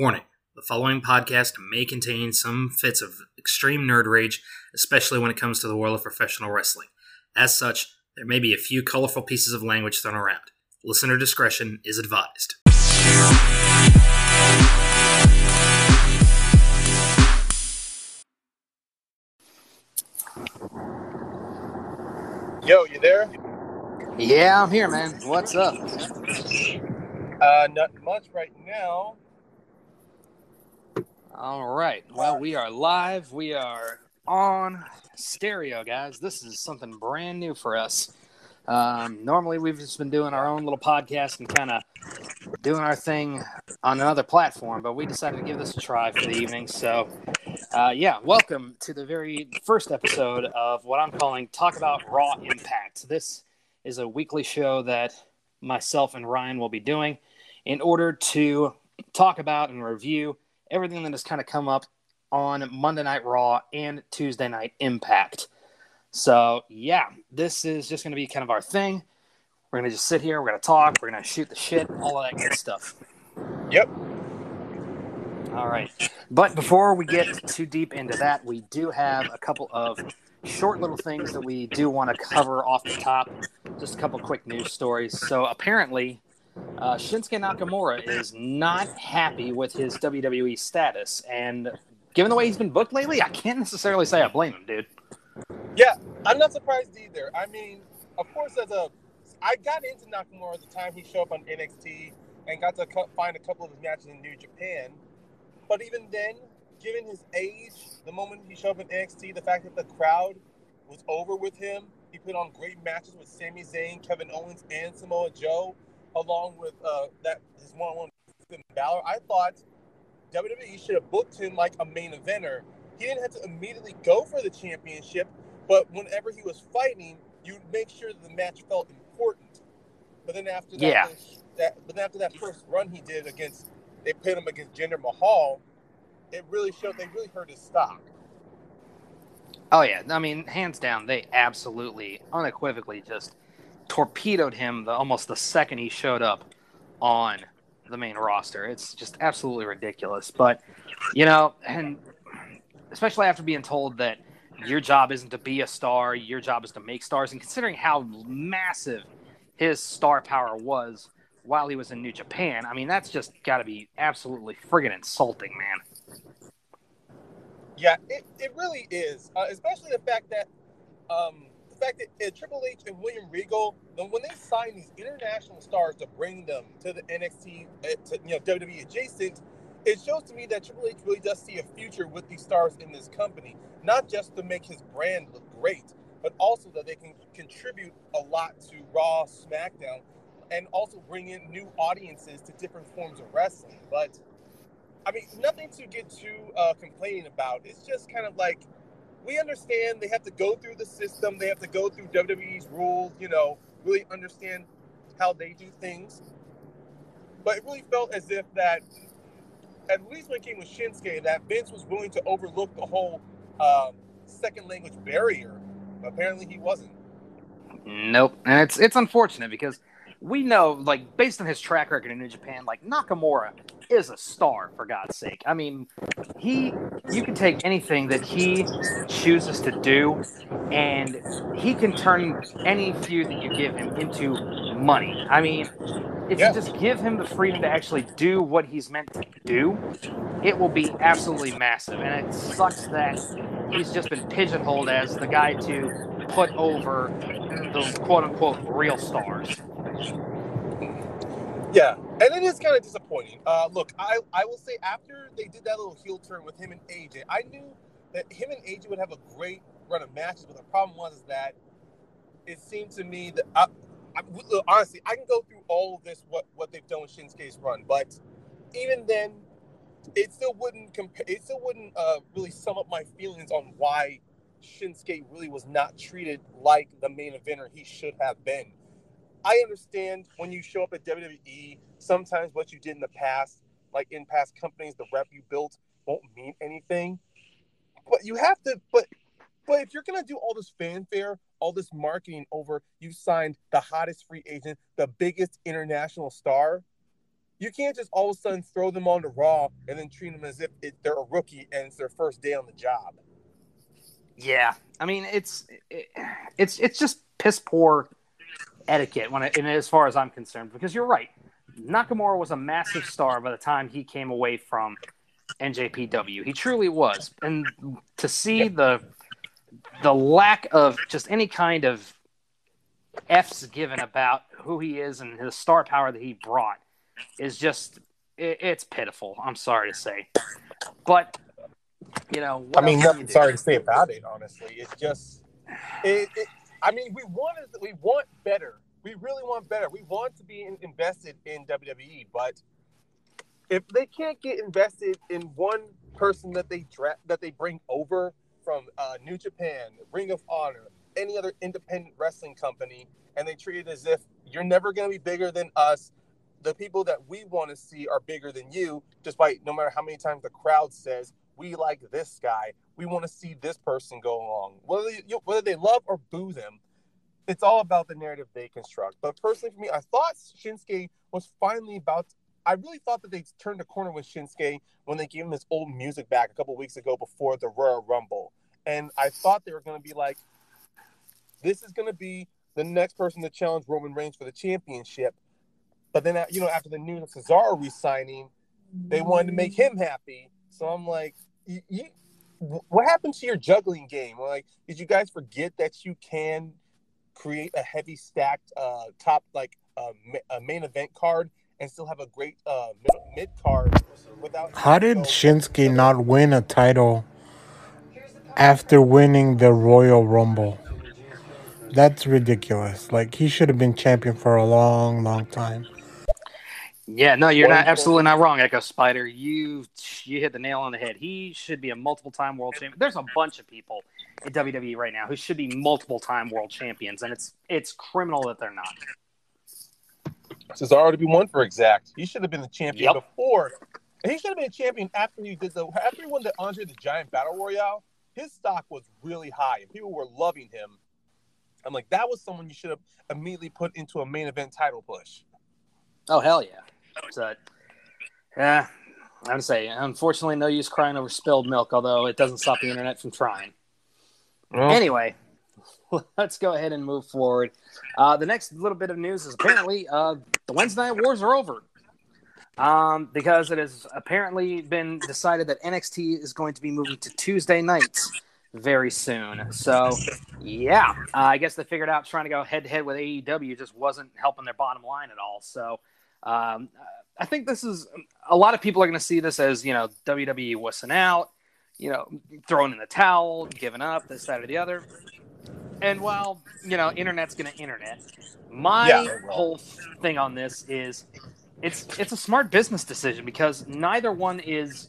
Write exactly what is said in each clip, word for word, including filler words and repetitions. Warning, the following podcast may contain some fits of extreme nerd rage, especially when it comes to the world of professional wrestling. As such, there may be a few colorful pieces of language thrown around. Listener discretion is advised. Yo, you there? Yeah, I'm here, man. What's up? Uh, nothing much right now. All right. Well, we are live. We are on stereo, guys. This is something brand new for us. Um, normally, we've just been doing our own little podcast and kind of doing our thing on another platform, but we decided to give this a try for the evening. So, uh, yeah, welcome to the very first episode of what I'm calling Talk About Raw Impact. This is a weekly show that myself and Ryan will be doing in order to talk about and review everything that has kind of come up on Monday Night Raw and Tuesday Night Impact. So, yeah, this is just going to be kind of our thing. We're going to just sit here. We're going to talk. We're going to shoot the shit, all of that good stuff. Yep. All right. But before we get too deep into that, we do have a couple of short little things that we do want to cover off the top. Just a couple quick news stories. So, apparently, Uh, Shinsuke Nakamura is not happy with his W W E status, and given the way he's been booked lately, I can't necessarily say I blame him, dude. Yeah, I'm not surprised either. I mean, of course, as a, I got into Nakamura at the time he showed up on N X T and got to co- find a couple of his matches in New Japan, but even then, given his age, the moment he showed up in N X T, the fact that the crowd was over with him, he put on great matches with Sami Zayn, Kevin Owens, and Samoa Joe, along with uh, that his one-on-one with Balor. I thought W W E should have booked him like a main eventer. He didn't have to immediately go for the championship, but whenever he was fighting, you'd make sure that the match felt important. But then after that, yeah. that but then after that first run he did against, they pit him against Jinder Mahal. It really showed they really hurt his stock. Oh yeah, I mean, hands down, they absolutely, unequivocally just torpedoed him the, almost the second he showed up on the main roster. It's just absolutely ridiculous. But, you know, and especially after being told that your job isn't to be a star, your job is to make stars, and considering how massive his star power was while he was in New Japan, I mean, that's just got to be absolutely friggin' insulting, man. Yeah, it, it really is, uh, especially the fact that um, – the fact that Triple H and William Regal, when they sign these international stars to bring them to the N X T, to, you know, W W E adjacent, it shows to me that Triple H really does see a future with these stars in this company, not just to make his brand look great, but also that they can contribute a lot to Raw, SmackDown, and also bring in new audiences to different forms of wrestling. But, I mean, nothing to get too uh, complaining about. It's just kind of like, we understand they have to go through the system. They have to go through W W E's rules, you know, really understand how they do things. But it really felt as if that, at least when it came with Shinsuke, that Vince was willing to overlook the whole um, second language barrier. But apparently he wasn't. Nope. And it's it's unfortunate because we know, like, based on his track record in New Japan, like, Nakamura is a star, for God's sake. I mean, he, you can take anything that he chooses to do, and he can turn any feud that you give him into money. I mean, if yeah. you just give him the freedom to actually do what he's meant to do, it will be absolutely massive. And it sucks that he's just been pigeonholed as the guy to put over the quote-unquote real stars. Yeah, and it is kind of disappointing. Uh, look, I, I will say after they did that little heel turn with him and A J, I knew that him and A J would have a great run of matches, but the problem was is that it seemed to me that, I, I, look, honestly, I can go through all of this, what, what they've done with Shinsuke's run, but even then, it still wouldn't compare. It still wouldn't uh, really sum up my feelings on why Shinsuke really was not treated like the main eventer he should have been. I understand when you show up at W W E, sometimes what you did in the past, like in past companies, the rep you built won't mean anything. But you have to, but but if you're going to do all this fanfare, all this marketing over, you signed the hottest free agent, the biggest international star, You can't just all of a sudden throw them on to Raw and then treat them as if it, they're a rookie and it's their first day on the job. Yeah, I mean it's it, it's it's just piss poor etiquette when it, and as far as I'm concerned, because you're right. Nakamura was a massive star by the time he came away from N J P W. He truly was, and to see yep. the the lack of just any kind of F's given about who he is and the star power that he brought is just it, it's pitiful. I'm sorry to say, but. You know, I mean, nothing sorry to say about it. Honestly, it's just, it, it. I mean, we want it, we want better. We really want better. We want to be in, invested in W W E, but if they can't get invested in one person that they draft, that they bring over from uh, New Japan, Ring of Honor, any other independent wrestling company, and they treat it as if you're never going to be bigger than us. The people that we want to see are bigger than you, despite no matter how many times the crowd says. We like this guy. We want to see this person go along. Whether they, whether they love or boo them, it's all about the narrative they construct. But personally for me, I thought Shinsuke was finally about – I really thought that they turned a corner with Shinsuke when they gave him his old music back a couple weeks ago before the Royal Rumble. And I thought they were going to be like, this is going to be the next person to challenge Roman Reigns for the championship. But then, you know, after the news of Cesaro re-signing, they wanted to make him happy. So I'm like – You, you, what happened to your juggling game? Like, did you guys forget that you can create a heavy stacked uh, top like uh, ma- a main event card and still have a great uh, mid card without? How did Shinsuke not win a title after winning the Royal Rumble? That's ridiculous. Like, he should have been champion for a long, long time. Yeah, no, you're not absolutely not wrong, Echo Spider. You you hit the nail on the head. He should be a multiple-time world champion. There's a bunch of people in W W E right now who should be multiple-time world champions, and it's it's criminal that they're not. Cesaro to be one for exact. He should have been the champion yep. before. He should have been a champion after he did the after he won the Andre the Giant Battle Royale. His stock was really high, and people were loving him. I'm like, that was someone you should have immediately put into a main event title push. Oh hell yeah. So, yeah, I'm saying, unfortunately, no use crying over spilled milk, although it doesn't stop the internet from trying. Well, anyway, let's go ahead and move forward. Uh, the next little bit of news is apparently uh, the Wednesday Night Wars are over um, because it has apparently been decided that N X T is going to be moving to Tuesday nights very soon. So, yeah, uh, I guess they figured out trying to go head-to-head with A E W just wasn't helping their bottom line at all, so... Um, I think this is a lot of people are going to see this as, you know, W W E wussing out, you know, throwing in the towel, giving up this, that, or the other. And while, you know, internet's going to internet, my yeah. whole thing on this is it's, it's a smart business decision because neither one is,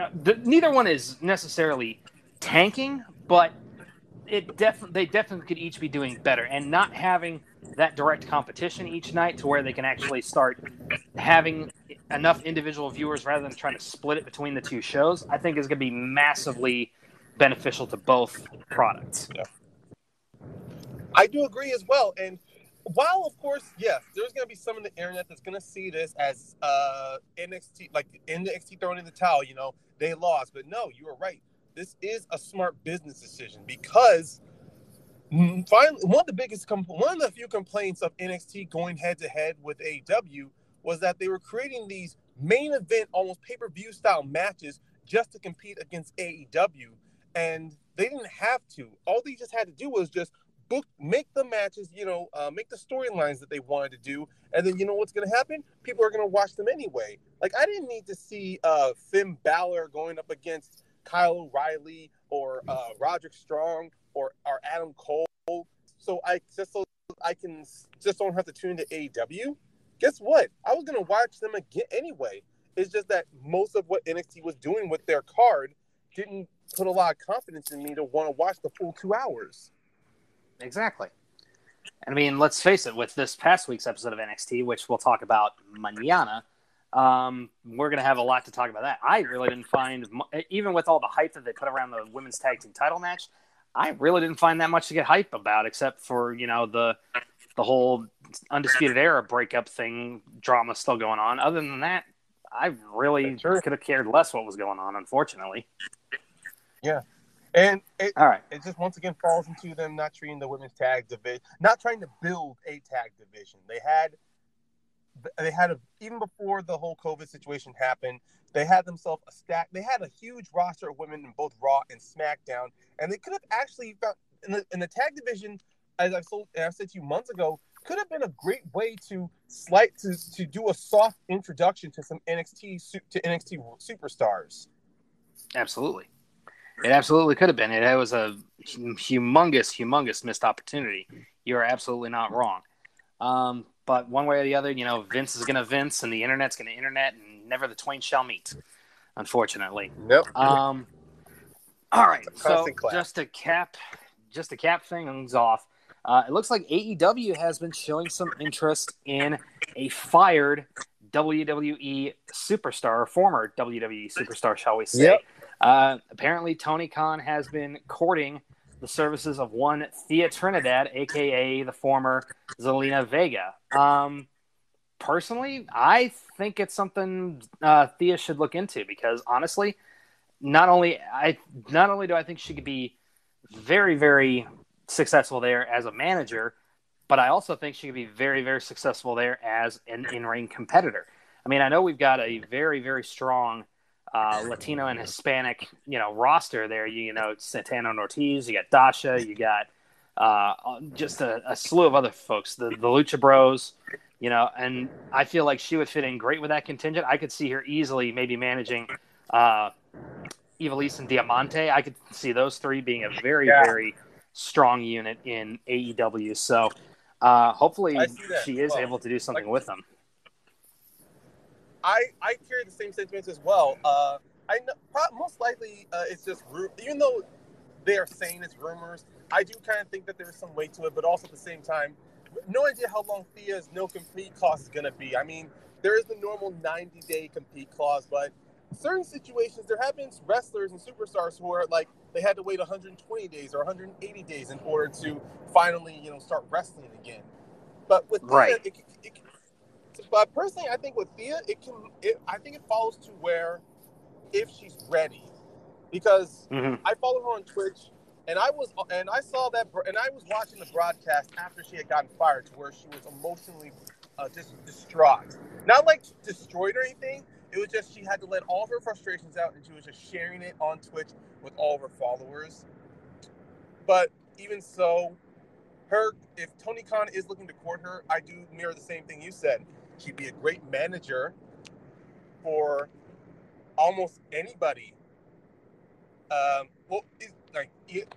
uh, th- neither one is necessarily tanking, but it definitely, they definitely could each be doing better and not having that direct competition each night to where they can actually start having enough individual viewers rather than trying to split it between the two shows, I think is going to be massively beneficial to both products. Yeah. I do agree as well. And while, of course, yes, there's going to be some on the internet that's going to see this as uh, N X T, like N X T throwing in the towel, you know, they lost. But no, you were right. This is a smart business decision because finally, one of the biggest, one of the few complaints of N X T going head to head with A E W was that they were creating these main event, almost pay per view style matches just to compete against A E W, and they didn't have to. All they just had to do was just book, make the matches, you know, uh, make the storylines that they wanted to do, and then you know what's going to happen? People are going to watch them anyway. Like I didn't need to see uh, Finn Balor going up against Kyle O'Reilly or uh, Roderick Strong or, or Adam Cole, so I just so I can just don't have to tune to A E W. Guess what? I was gonna watch them again anyway. It's just that most of what N X T was doing with their card didn't put a lot of confidence in me to want to watch the full two hours. Exactly. I mean, let's face it. With this past week's episode of N X T, which we'll talk about mañana. Um, we're going to have a lot to talk about that. I really didn't find, even with all the hype that they put around the women's tag team title match, I really didn't find that much to get hype about, except for, you know, the the whole Undisputed Era breakup thing drama still going on. Other than that, I really sure. could have cared less what was going on, unfortunately. Yeah. And it, All right. it just once again falls into them not treating the women's tag division, not trying to build a tag division. They had, they had a, even before the whole COVID situation happened, they had themselves a stack. They had a huge roster of women in both Raw and SmackDown, and they could have actually found in the, in the tag division, as I've told, and I've said to you months ago, could have been a great way to slight to, to do a soft introduction to some N X T to N X T superstars. Absolutely. It absolutely could have been. It was a humongous, humongous missed opportunity. You are absolutely not wrong. Um, but one way or the other, you know, Vince is going to Vince, and the internet's going to internet, and never the twain shall meet, unfortunately. Nope. Um, all right. So class. just to cap, just to cap things off, uh, it looks like A E W has been showing some interest in a fired W W E superstar, or former W W E superstar, shall we say. Yep. Uh, apparently, Tony Khan has been courting the services of one Thea Trinidad, a k a the former Zelina Vega. Um, personally, I think it's something uh, Thea should look into because, honestly, not only I not only do I think she could be very, very successful there as a manager, but I also think she could be very, very successful there as an in-ring competitor. I mean, I know we've got a very, very strong Uh, Latino and Hispanic, you know, roster there. You, you know, Santana and Ortiz. You got Dasha. You got uh, just a, a slew of other folks. The, the Lucha Bros. You know, and I feel like she would fit in great with that contingent. I could see her easily maybe managing uh, Ivelisse and Diamante. I could see those three being a very, yeah. very strong unit in A E W. So uh, hopefully she is well, able to do something like- with them. I, I carry the same sentiments as well. Uh, I know, probably, most likely uh, it's just rumor. Even though they are saying it's rumors, I do kind of think that there is some weight to it. But also at the same time, no idea how long Thea's no compete clause is going to be. I mean, there is the normal ninety-day compete clause, but certain situations there have been wrestlers and superstars who are like they had to wait one hundred twenty days or one hundred eighty days in order to finally you know start wrestling again. But with right. Thea, it, it, it But personally, I think with Thea, it can. It, I think it follows to where, if she's ready, because mm-hmm. I follow her on Twitch, and I was, and I saw that, and I was watching the broadcast after she had gotten fired, to where she was emotionally uh, just distraught. Not like destroyed or anything. It was just she had to let all of her frustrations out, and she was just sharing it on Twitch with all of her followers. But even so, her if Tony Khan is looking to court her, I do mirror the same thing you said. She'd be a great manager for almost anybody. Um, well, like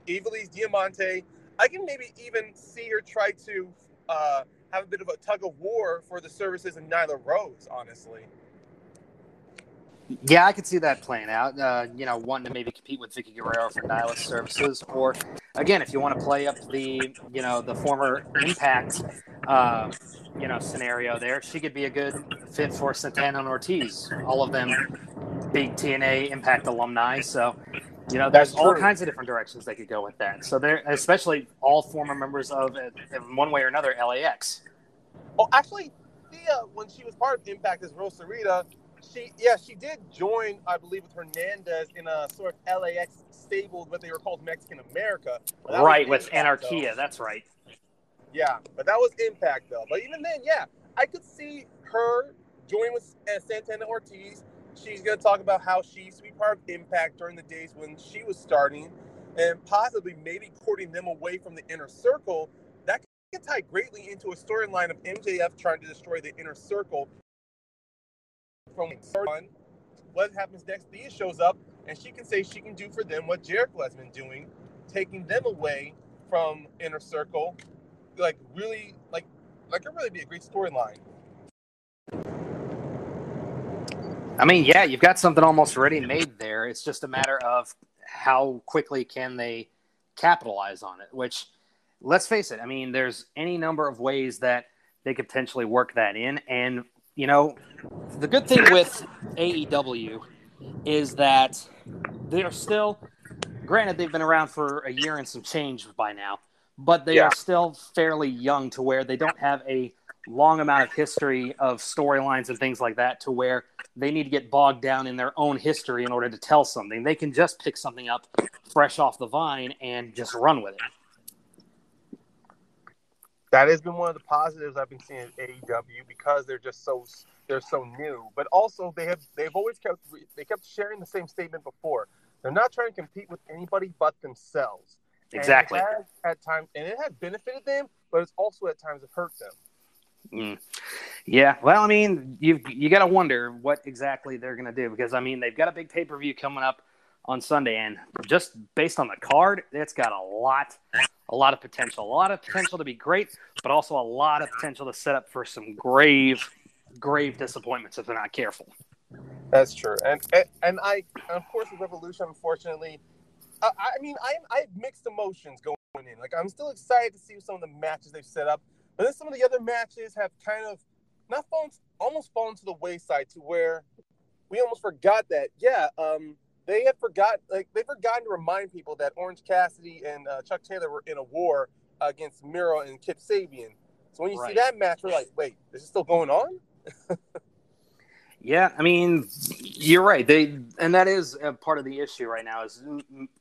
Ivelisse Diamante, I can maybe even see her try to uh, have a bit of a tug of war for the services of Nyla Rose, honestly. Yeah, I could see that playing out. Uh, you know, wanting to maybe compete with Vicky Guerrero for Nyla's services, or again, if you want to play up the you know the former Impact uh, you know scenario there, she could be a good fit for Santana and Ortiz. All of them big T N A Impact alumni, so you know there's all kinds of different directions they could go with that. So they're especially all former members of, in one way or another, L A X. Well, actually, Thea, when she was part of Impact as Rosarita. She, yeah, she did join, I believe, with Hernandez in a sort of L A X stable, what they were called Mexican America. Right, with Impact, Anarchia, though. That's right. Yeah, but that was Impact, though. But even then, yeah, I could see her joining with Santana Ortiz. She's going to talk about how she used to be part of Impact during the days when she was starting and possibly maybe courting them away from the Inner Circle. That could tie greatly into a storyline of M J F trying to destroy the Inner Circle. From what happens next, Thea shows up, and she can say she can do for them what Jericho has been doing, taking them away from Inner Circle. Like, really, like, like it really be a great storyline. I mean, yeah, you've got something almost already made there. It's just a matter of how quickly can they capitalize on it, which, let's face it, I mean, there's any number of ways that they could potentially work that in, and you know, the good thing with A E W is that they're still, granted they've been around for a year and some change by now, but they yeah. are still fairly young to where they don't have a long amount of history of storylines and things like that to where they need to get bogged down in their own history in order to tell something. They can just pick something up fresh off the vine and just run with it. That has been one of the positives I've been seeing at A E W, because they're just so they're so new. But also they have they've always kept they kept sharing the same statement before. They're not trying to compete with anybody but themselves. Exactly. And it has, at times, and it has benefited them, but it's also at times it hurt them. Mm. Yeah, well, I mean, you've you got to wonder what exactly they're going to do, because, I mean, they've got a big pay-per-view coming up on Sunday, and just based on the card, it's got a lot, a lot of potential. A lot of potential to be great, but also a lot of potential to set up for some grave, grave disappointments if they're not careful. That's true. And, and, and I, and of course, with Revolution, unfortunately, I, I mean, I, I have mixed emotions going in. Like, I'm still excited to see some of the matches they've set up. But then some of the other matches have kind of not fallen, almost fallen to the wayside, to where we almost forgot that. Yeah, um, they have forgot, like they've forgotten to remind people that Orange Cassidy and uh, Chuck Taylor were in a war uh, against Miro and Kip Sabian. So when you right. see that match, we're like, wait, this is still going on? Yeah, I mean, you're right. They and that is a part of the issue right now, is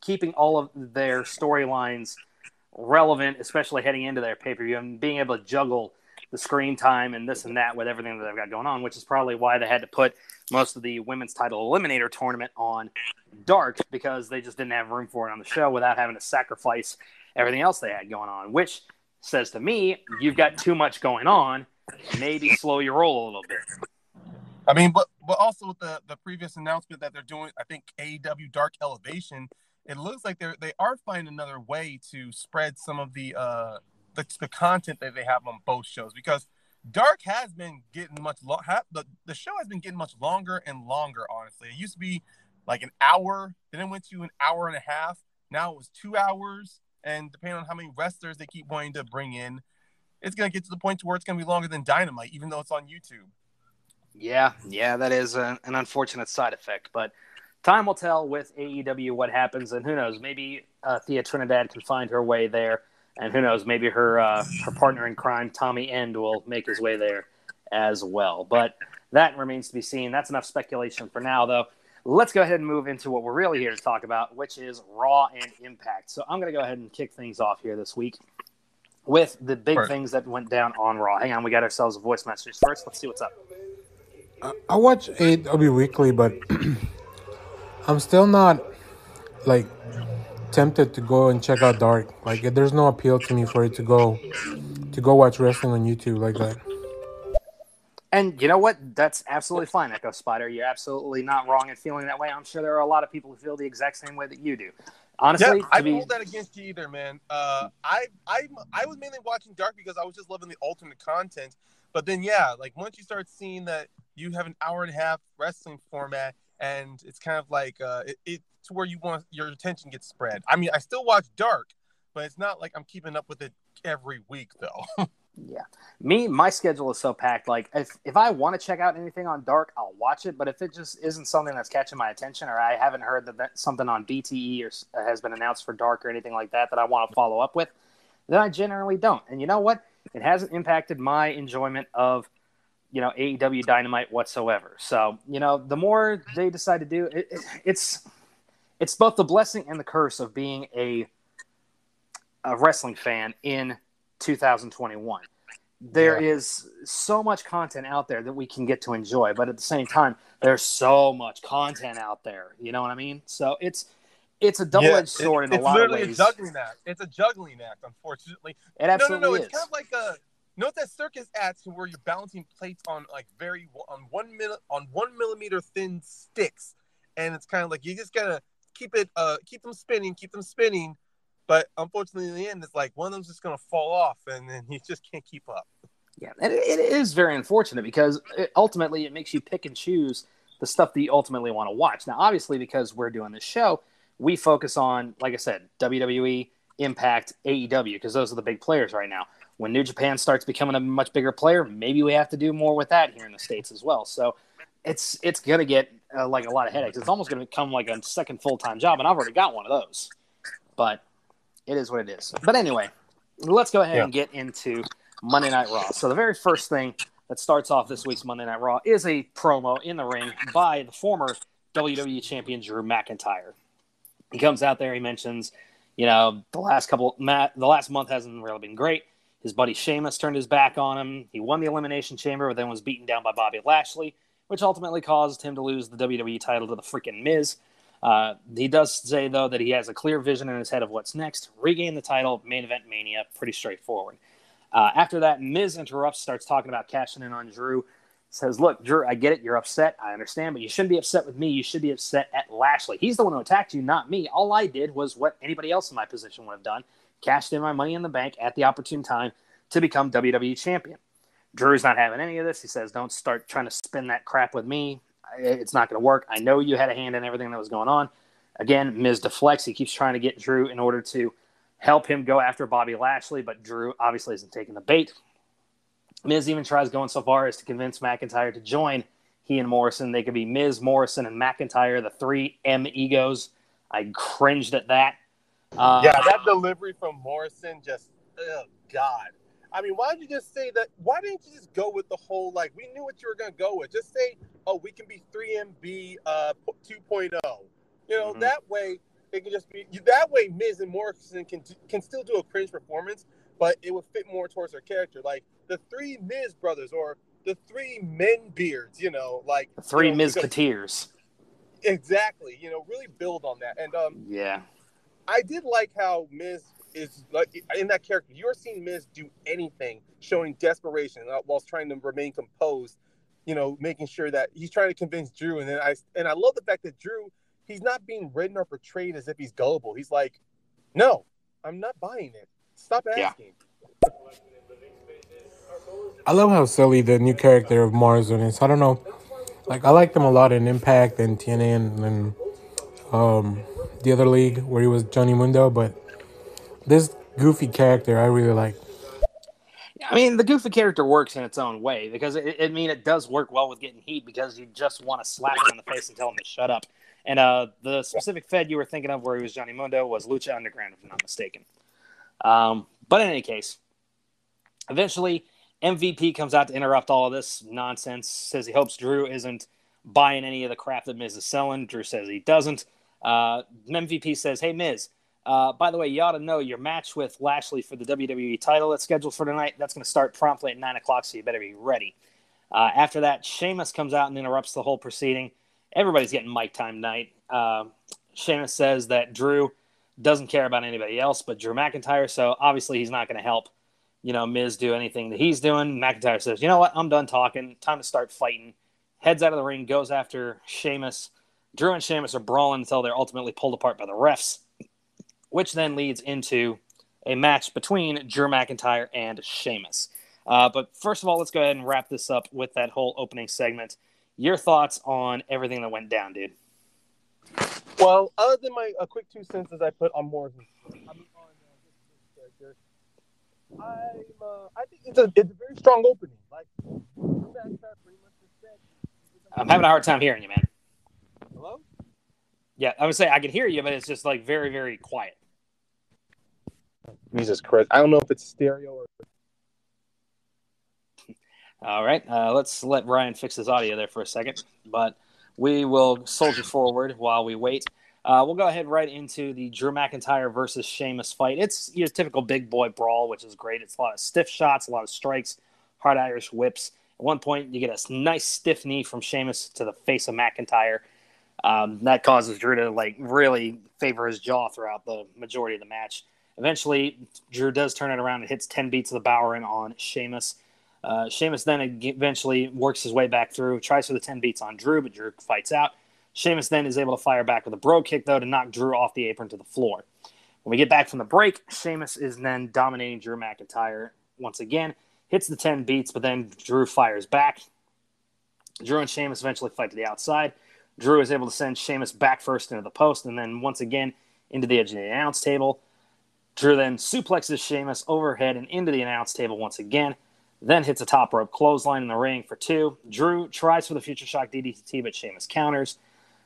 keeping all of their storylines relevant, especially heading into their pay-per-view, and being able to juggle the screen time and this and that with everything that they've got going on, which is probably why they had to put most of the women's title eliminator tournament on Dark, because they just didn't have room for it on the show without having to sacrifice everything else they had going on, which says to me, you've got too much going on. Maybe slow your roll a little bit. I mean, but, but also with the, the previous announcement that they're doing, I think A E W Dark Elevation, it looks like they they are finding another way to spread some of the, uh, the the content that they have on both shows, because Dark has been getting much lo- ha- the the show has been getting much longer and longer. Honestly, it used to be like an hour, then it went to an hour and a half. Now it was two hours, and depending on how many wrestlers they keep wanting to bring in, it's gonna get to the point to where it's gonna be longer than Dynamite, even though it's on YouTube. Yeah, yeah, that is a, an unfortunate side effect, but. Time will tell with A E W what happens, and who knows? Maybe uh, Thea Trinidad can find her way there, and who knows? Maybe her uh, her partner in crime, Tommy End, will make his way there as well. But that remains to be seen. That's enough speculation for now, though. Let's go ahead and move into what we're really here to talk about, which is Raw and Impact. So I'm going to go ahead and kick things off here this week with the big first. things that went down on Raw. Hang on, we got ourselves a voice message first. Let's see what's up. Uh, I watch A E W Weekly, but... I'm still not, like, tempted to go and check out Dark. Like, there's no appeal to me for it to go to go watch wrestling on YouTube like that. And you know what? That's absolutely fine, Echo Spider. You're absolutely not wrong in feeling that way. I'm sure there are a lot of people who feel the exact same way that you do. Honestly, yeah, I don't hold that against you either, man. Uh, I I I was mainly watching Dark because I was just loving the alternate content. But then, yeah, like, once you start seeing that you have an hour and a half wrestling format, and it's kind of like uh, it, it's where you want your attention gets spread. I mean, I still watch Dark, but it's not like I'm keeping up with it every week, though. Yeah. Me, my schedule is so packed. Like, if, if I want to check out anything on Dark, I'll watch it. But if it just isn't something that's catching my attention, or I haven't heard that, that something on B T E or uh, has been announced for Dark or anything like that that I want to follow up with, then I generally don't. And you know what? It hasn't impacted my enjoyment of you know, A E W Dynamite whatsoever. So, you know, the more they decide to do it, it, it's, it's both the blessing and the curse of being a, a wrestling fan in two thousand twenty-one. There yeah. is so much content out there that we can get to enjoy, but at the same time, there's so much content out there. You know what I mean? So it's, it's a double-edged yeah, sword it, in a lot of ways. It's literally a juggling act. It's a juggling act, unfortunately. It absolutely no, no, no. It's is. kind of like a, You know what that circus acts where you're balancing plates on like very on one mil, on one millimeter thin sticks, and it's kind of like you just gotta keep it uh keep them spinning, keep them spinning, but unfortunately in the end it's like one of them's just gonna fall off, and then you just can't keep up. Yeah, and it, it is very unfortunate because it, ultimately it makes you pick and choose the stuff that you ultimately want to watch. Now, obviously, because we're doing this show, we focus on, like I said, W W E, Impact, A E W, because those are the big players right now. When New Japan starts becoming a much bigger player, maybe we have to do more with that here in the States as well. So it's it's going to get uh, like a lot of headaches. It's almost going to become like a second full-time job, and I've already got one of those. But it is what it is. But anyway, let's go ahead yeah. and get into Monday Night Raw. So the very first thing that starts off this week's Monday Night Raw is a promo in the ring by the former W W E champion Drew McIntyre. He comes out there, he mentions, you know, the last couple, Matt, the last month hasn't really been great. His buddy Sheamus turned his back on him. He won the Elimination Chamber, but then was beaten down by Bobby Lashley, which ultimately caused him to lose the W W E title to the freaking Miz. Uh, he does say, though, that he has a clear vision in his head of what's next. Regain the title, main event Mania, pretty straightforward. Uh, after that, Miz interrupts, starts talking about cashing in on Drew. Says, look, Drew, I get it. You're upset. I understand, but you shouldn't be upset with me. You should be upset at Lashley. He's the one who attacked you, not me. All I did was what anybody else in my position would have done. Cashed in my money in the bank at the opportune time to become W W E champion. Drew's not having any of this. He says, don't start trying to spin that crap with me. It's not going to work. I know you had a hand in everything that was going on. Again, Miz deflects. He keeps trying to get Drew in order to help him go after Bobby Lashley, but Drew obviously isn't taking the bait. Miz even tries going so far as to convince McIntyre to join he and Morrison. They could be Miz, Morrison, and McIntyre, the three M egos. I cringed at that. Uh, yeah, that delivery from Morrison just, oh, God. I mean, why did you just say that? Why didn't you just go with the whole, like, we knew what you were going to go with. Just say, oh, we can be three M B uh, two point oh. You know, mm-hmm. that way, it can just be, that way Miz and Morrison can can still do a cringe performance, but it would fit more towards their character. Like, the three Miz brothers or the three men beards, you know, like. The three you know, Mizketeers. Exactly. You know, really build on that. And, um. Yeah. I did like how Miz is like in that character. You're seeing Miz do anything, showing desperation uh, whilst trying to remain composed. You know, making sure that he's trying to convince Drew. And then I and I love the fact that Drew, he's not being written or portrayed as if he's gullible. He's like, no, I'm not buying it. Stop asking. Yeah. I love how silly the new character of Morrison is. I don't know, like I like them a lot in Impact and T N A and, and um. the other league where he was Johnny Mundo, but this goofy character I really like. I mean, the goofy character works in its own way because, it, I mean, it does work well with getting heat because you just want to slap him in the face and tell him to shut up. And uh, the specific Fed you were thinking of where he was Johnny Mundo was Lucha Underground, if I'm not mistaken. Um, but in any case, eventually M V P comes out to interrupt all of this nonsense, says he hopes Drew isn't buying any of the crap that Miz is selling. Drew says he doesn't. Uh, M V P says, hey, Miz, uh, by the way, you ought to know your match with Lashley for the W W E title that's scheduled for tonight. That's going to start promptly at nine o'clock, so you better be ready. Uh, after that, Sheamus comes out and interrupts the whole proceeding. Everybody's getting mic time tonight. Uh, Sheamus says that Drew doesn't care about anybody else but Drew McIntyre, so obviously he's not going to help, you know, Miz do anything that he's doing. McIntyre says, you know what, I'm done talking. Time to start fighting. Heads out of the ring, goes after Sheamus. Drew and Sheamus are brawling until they're ultimately pulled apart by the refs, which then leads into a match between Drew McIntyre and Sheamus. Uh, but first of all, let's go ahead and wrap this up with that whole opening segment. Your thoughts on everything that went down, dude? Well, other than my uh, quick two sentences I put on Morrison, I'm on this character. I'm, uh, I think it's a, it's a very strong opening. Like, I'm having a hard time hearing you, man. Hello? Yeah, I would say I can hear you, but it's just like very, very quiet. Jesus Christ. I don't know if it's stereo or... All right. Uh, let's let Ryan fix his audio there for a second. But we will soldier forward while we wait. Uh, we'll go ahead right into the Drew McIntyre versus Sheamus fight. It's your typical big boy brawl, which is great. It's a lot of stiff shots, a lot of strikes, hard Irish whips. At one point, you get a nice stiff knee from Sheamus to the face of McIntyre. Um, that causes Drew to like really favor his jaw throughout the majority of the match. Eventually, Drew does turn it around and hits ten beats of the Bowerin on Sheamus. Uh, Sheamus then eventually works his way back through, tries for the ten beats on Drew, but Drew fights out. Sheamus then is able to fire back with a bro kick, though, to knock Drew off the apron to the floor. When we get back from the break, Sheamus is then dominating Drew McIntyre once again, hits the ten beats, but then Drew fires back. Drew and Sheamus eventually fight to the outside. Drew is able to send Sheamus back first into the post and then once again into the edge of the announce table. Drew then suplexes Sheamus overhead and into the announce table once again, then hits a top rope clothesline in the ring for two. Drew tries for the Future Shock D D T, but Sheamus counters.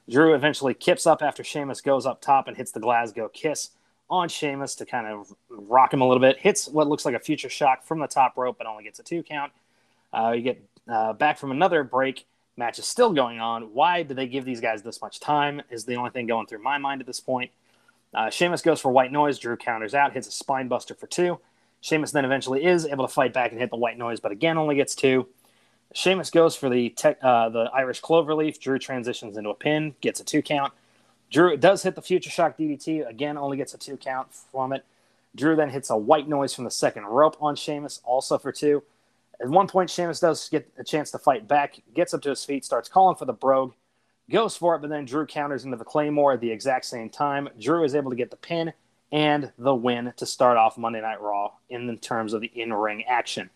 Drew eventually kips up after Sheamus goes up top and hits the Glasgow Kiss on Sheamus to kind of rock him a little bit. Hits what looks like a future shock from the top rope, but only gets a two count. Uh, you get uh, back from another break. Match is still going on. Why do they give these guys this much time is the only thing going through my mind at this point. Uh, Sheamus goes for white noise. Drew counters out, hits a spine buster for two. Sheamus then eventually is able to fight back and hit the white noise, but again only gets two. Sheamus goes for the tech, uh, the Irish cloverleaf. Drew transitions into a pin, gets a two count. Drew does hit the future shock D D T, again only gets a two count from it. Drew then hits a white noise from the second rope on Sheamus, also for two. At one point, Sheamus does get a chance to fight back, gets up to his feet, starts calling for the brogue, goes for it, but then Drew counters into the Claymore at the exact same time. Drew is able to get the pin and the win to start off Monday Night Raw in the terms of the in-ring action.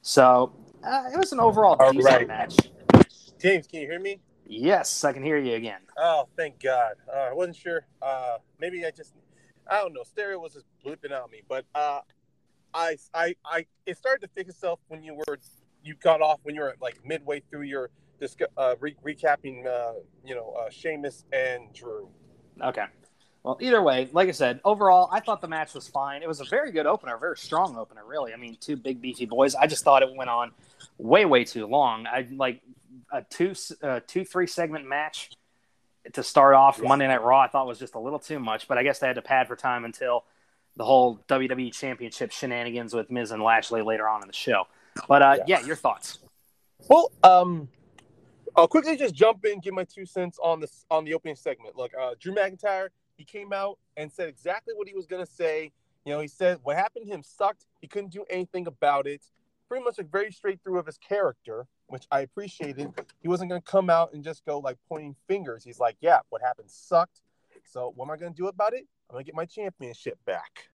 So uh, it was an overall decent right. match. James, can you hear me? Yes, I can hear you again. Oh, thank God. Uh, I wasn't sure. Uh, maybe I just, I don't know. Stereo was just blipping out me, but uh, I, I, I, it started to fix itself when you were, you got off when you were like midway through your disc, uh, re- recapping, uh, you know, uh, Sheamus and Drew. Okay. Well, either way, like I said, overall, I thought the match was fine. It was a very good opener, a very strong opener, really. I mean, two big beefy boys. I just thought it went on way, way too long. I like. A two, uh, two, three segment match to start off Monday Night Raw, I thought was just a little too much, but I guess they had to pad for time until the whole W W E Championship shenanigans with Miz and Lashley later on in the show. But uh, yeah. yeah, your thoughts? Well, um, I'll quickly just jump in, give my two cents on this on the opening segment. Look, uh, Drew McIntyre, he came out and said exactly what he was going to say. You know, he said what happened to him sucked. He couldn't do anything about it. Pretty much like very straight through of his character, which I appreciated. He wasn't going to come out and just go like pointing fingers. He's like, yeah, what happened sucked. So what am I going to do about it? I'm going to get my championship back.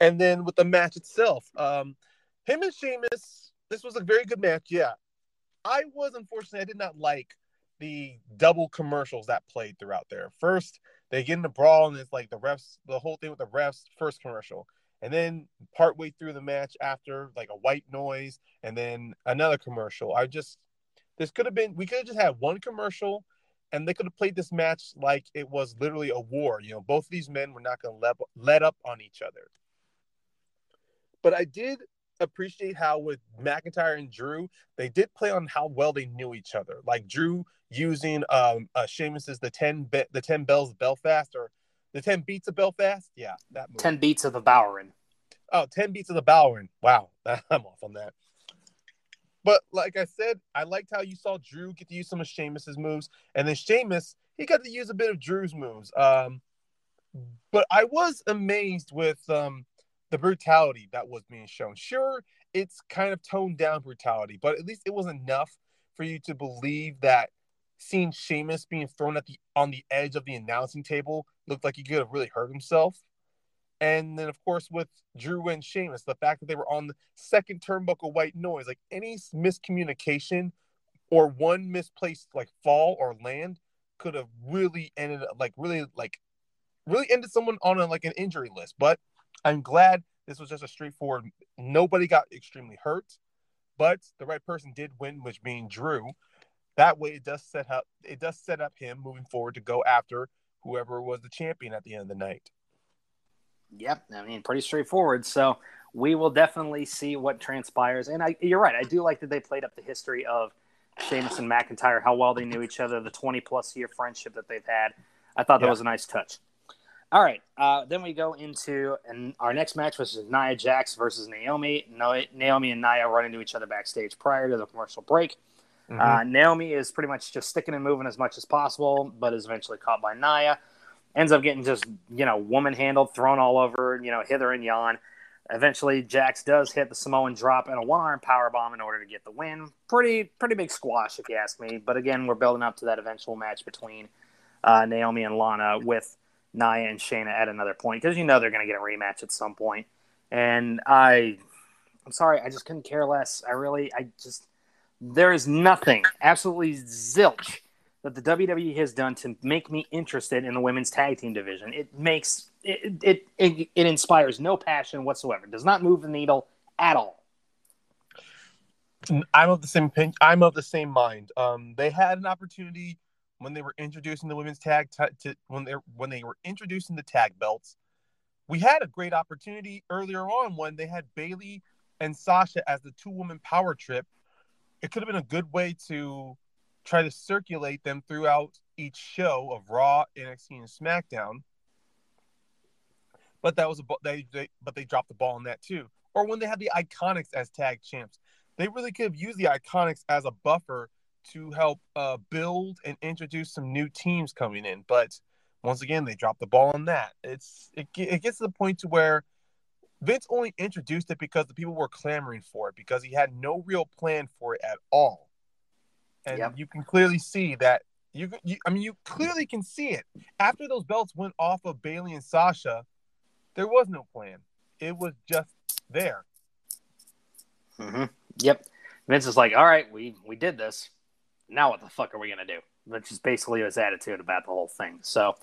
And then with the match itself, um, him and Sheamus, this was a very good match. Yeah. I was, unfortunately, I did not like the double commercials that played throughout there. First, they get in the brawl and it's like the refs, the whole thing with the refs, first commercial. And then partway through the match after, like, a white noise, and then another commercial. I just – this could have been – we could have just had one commercial, and they could have played this match like it was literally a war. You know, both of these men were not going to let, let up on each other. But I did appreciate how with McIntyre and Drew, they did play on how well they knew each other. Like, Drew using um, uh, Sheamus's the ten, be- the ten Bells of Belfast or – The ten Beats of Belfast? Yeah, that movie. ten Beats of the Bowerin. Oh, ten Beats of the Bowerin. Wow, I'm off on that. But like I said, I liked how you saw Drew get to use some of Sheamus's moves. And then Sheamus, he got to use a bit of Drew's moves. Um, but I was amazed with um, the brutality that was being shown. Sure, it's kind of toned down brutality, but at least it was enough for you to believe that seeing Sheamus being thrown at the on the edge of the announcing table looked like he could have really hurt himself. And then, of course, with Drew and Sheamus, the fact that they were on the second turnbuckle white noise, like any miscommunication or one misplaced like fall or land could have really ended up like really like really ended someone on a, like an injury list. But I'm glad this was just a straightforward. Nobody got extremely hurt, but the right person did win, which being Drew. That way, it does set up. It does set up him moving forward to go after whoever was the champion at the end of the night. Yep, I mean, pretty straightforward. So we will definitely see what transpires. And I, you're right. I do like that they played up the history of Sheamus and McIntyre, how well they knew each other, the twenty plus year friendship that they've had. I thought that yeah. was a nice touch. All right, uh, then we go into and our next match, which is Nia Jax versus Naomi. No, Naomi and Nia run into each other backstage prior to the commercial break. Mm-hmm. Uh, Naomi is pretty much just sticking and moving as much as possible, but is eventually caught by Nia. Ends up getting just, you know, woman-handled, thrown all over, you know, hither and yon. Eventually, Jax does hit the Samoan drop and a one-arm powerbomb in order to get the win. Pretty pretty big squash, if you ask me. But again, we're building up to that eventual match between uh, Naomi and Lana with Nia and Shayna at another point, because you know they're going to get a rematch at some point. And I, I'm sorry, I just couldn't care less. I really, I just... There is nothing, absolutely zilch, that the W W E has done to make me interested in the women's tag team division. It makes it it it, it inspires no passion whatsoever. It does not move the needle at all. I'm of the same opinion. I'm of the same mind. Um, they had an opportunity when they were introducing the women's tag t- to, when they when they were introducing the tag belts, we had a great opportunity earlier on when they had Bayley and Sasha as the two woman power trip. It could have been a good way to try to circulate them throughout each show of Raw, N X T, and SmackDown. But that was a they, they but they dropped the ball on that too. Or when they had the Iconics as tag champs, they really could have used the Iconics as a buffer to help uh, build and introduce some new teams coming in. But once again, they dropped the ball on that. It's it, it gets to the point to where Vince only introduced it because the people were clamoring for it, because he had no real plan for it at all. And yep. you can clearly see that. You, you, I mean, you clearly can see it. After those belts went off of Bayley and Sasha, there was no plan. It was just there. Mm-hmm. Yep. Vince is like, all right, we, we did this. Now what the fuck are we going to do? Which is basically his attitude about the whole thing. So,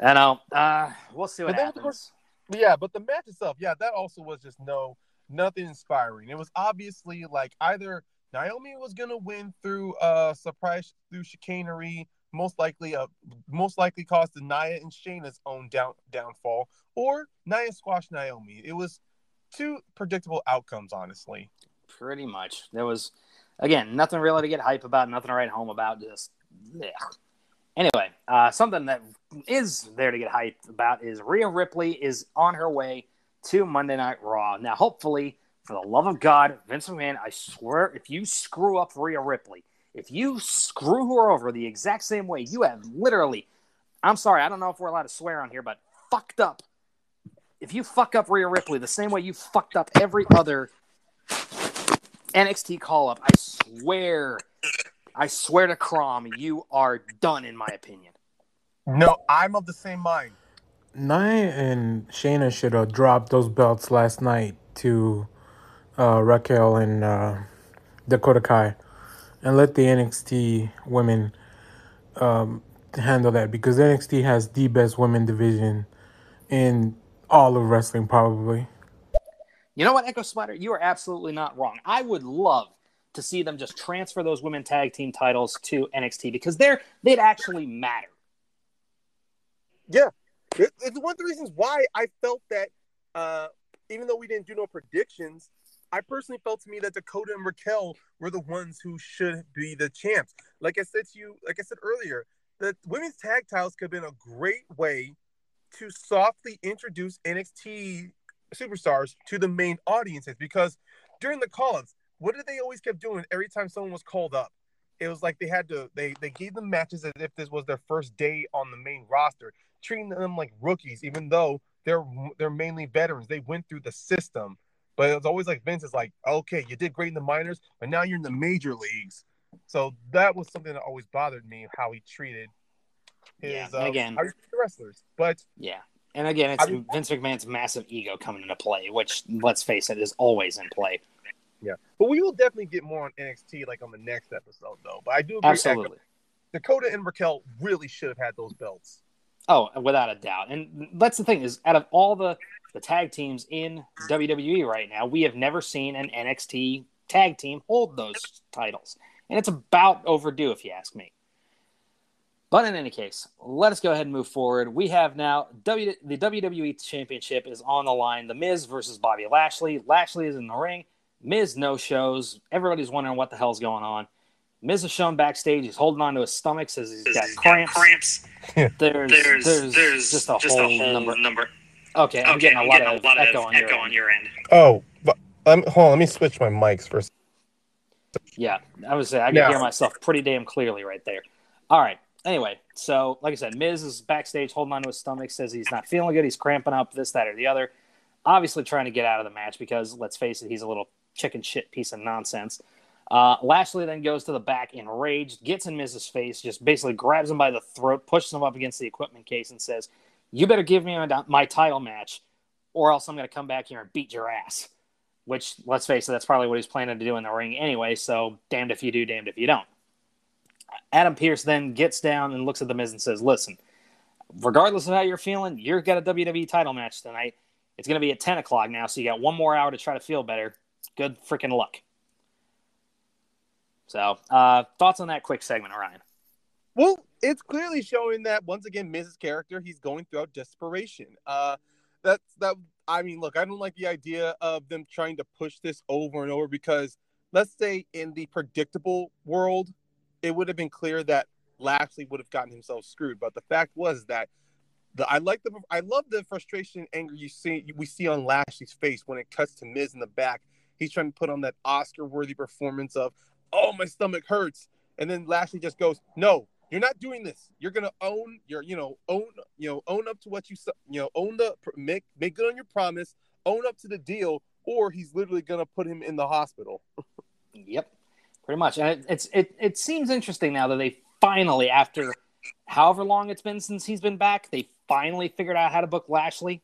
I know. Uh, we'll see what but happens. Was, yeah, but the match itself, yeah, that also was just no, nothing inspiring. It was obviously like either Naomi was gonna win through uh surprise through chicanery, most likely uh most likely caused Nia and Shayna's own down downfall, or Nia squashed Naomi. It was two predictable outcomes, honestly. Pretty much. There was again nothing really to get hype about, nothing to write home about. Just yeah. Anyway, uh, something that is there to get hyped about is Rhea Ripley is on her way to Monday Night Raw. Now, hopefully. For the love of God, Vince McMahon, I swear, if you screw up Rhea Ripley, if you screw her over the exact same way, you have literally, I'm sorry, I don't know if we're allowed to swear on here, but fucked up. If you fuck up Rhea Ripley the same way you fucked up every other N X T call-up, I swear, I swear to Crom, you are done, in my opinion. No, I'm of the same mind. Nia and Shayna should have dropped those belts last night to... Uh, Raquel and uh, Dakota Kai, and let the N X T women um, handle that, because N X T has the best women division in all of wrestling, probably. You know what, Echo Spider? You are absolutely not wrong. I would love to see them just transfer those women tag team titles to N X T, because they're, they'd actually matter. Yeah. It's one of the reasons why I felt that uh, even though we didn't do no predictions, I personally felt to me that Dakota and Raquel were the ones who should be the champs. Like I said to you, like I said earlier, the women's tag titles could have been a great way to softly introduce N X T superstars to the main audiences, because during the call-ups, what did they always kept doing every time someone was called up? It was like they had to, they, they gave them matches as if this was their first day on the main roster, treating them like rookies, even though they're they're mainly veterans. They went through the system. But it was always like Vince is like, okay, you did great in the minors, but now you're in the major leagues. So that was something that always bothered me, how he treated his yeah, um, again, wrestlers. But yeah, and again, it's I mean, Vince McMahon's massive ego coming into play, which, let's face it, is always in play. Yeah, but we will definitely get more on N X T like on the next episode, though. But I do agree, absolutely, Dakota and Raquel really should have had those belts. Oh, without a doubt. And that's the thing is, out of all the the tag teams in W W E right now, we have never seen an N X T tag team hold those titles. And it's about overdue, if you ask me. But in any case, let us go ahead and move forward. We have now w- the W W E Championship is on the line. The Miz versus Bobby Lashley. Lashley is in the ring. Miz no-shows. Everybody's wondering what the hell's going on. Miz is shown backstage. He's holding on to his stomach, says he's got cramps. cramps. There's, there's, there's, there's just a just whole, whole number. number. Okay, I'm okay, getting a I'm lot, getting of, a lot echo of echo, on, echo your on your end. Oh, but, um, hold on. Let me switch my mics for a second. Yeah, I was saying, I can yeah. hear myself pretty damn clearly right there. All right. Anyway, so like I said, Miz is backstage holding on to his stomach, says he's not feeling good. He's cramping up, this, that, or the other. Obviously trying to get out of the match because, let's face it, he's a little chicken shit piece of nonsense. Uh, Lashley then goes to the back enraged, gets in Miz's face, just basically grabs him by the throat, pushes him up against the equipment case and says, you better give me my, my title match or else I'm going to come back here and beat your ass. Which, let's face it, that's probably what he's planning to do in the ring anyway, so damned if you do, damned if you don't. Adam Pearce then gets down and looks at the Miz and says, listen, regardless of how you're feeling, you've got a W W E title match tonight. It's going to be at ten o'clock now, so you got one more hour to try to feel better. Good freaking luck. So, uh, thoughts on that quick segment, Ryan? Well, it's clearly showing that once again, Miz's character, he's going throughout desperation. Uh, that's that. I mean, look, I don't like the idea of them trying to push this over and over because let's say in the predictable world, it would have been clear that Lashley would have gotten himself screwed. But the fact was that the I like the I love the frustration and anger you see we see on Lashley's face when it cuts to Miz in the back. He's trying to put on that Oscar-worthy performance of, oh, my stomach hurts. And then Lashley just goes, no, you're not doing this. You're going to own your, you know, own, you know, own up to what you, you know, own the, make, make good on your promise, own up to the deal, or he's literally going to put him in the hospital. Yep, pretty much. And it, it's, it, it seems interesting now that they finally, after however long it's been since he's been back, they finally figured out how to book Lashley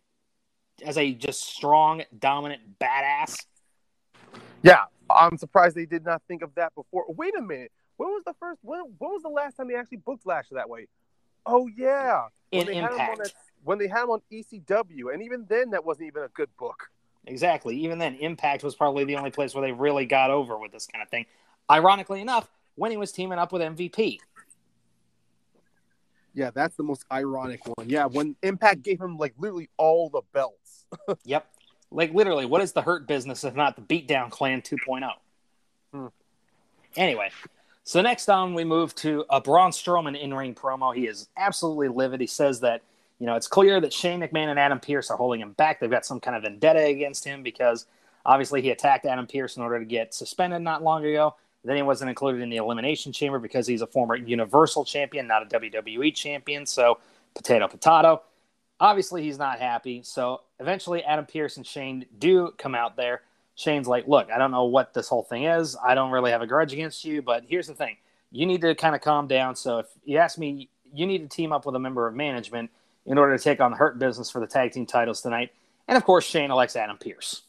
as a just strong, dominant badass. Yeah, I'm surprised they did not think of that before. Wait a minute. When was the first? When, when was the last time they actually booked Lashley that way? Oh yeah, in when Impact, had him on that, when they had him on E C W, and even then, that wasn't even a good book. Exactly. Even then, Impact was probably the only place where they really got over with this kind of thing. Ironically enough, when he was teaming up with M V P. Yeah, that's the most ironic one. Yeah, when Impact gave him like literally all the belts. Yep. Like, literally, what is the Hurt Business if not the Beatdown Clan two point oh? Hmm. Anyway, so next on we move to a Braun Strowman in-ring promo. He is absolutely livid. He says that, you know, it's clear that Shane McMahon and Adam Pearce are holding him back. They've got some kind of vendetta against him because, obviously, he attacked Adam Pearce in order to get suspended not long ago. Then he wasn't included in the Elimination Chamber because he's a former Universal Champion, not a W W E Champion. So, potato, potato. Obviously, he's not happy, so eventually Adam Pearce and Shane do come out there. Shane's like, look, I don't know what this whole thing is. I don't really have a grudge against you, but here's the thing. You need to kind of calm down, so if you ask me, you need to team up with a member of management in order to take on the Hurt Business for the tag team titles tonight. And, of course, Shane elects Adam Pearce.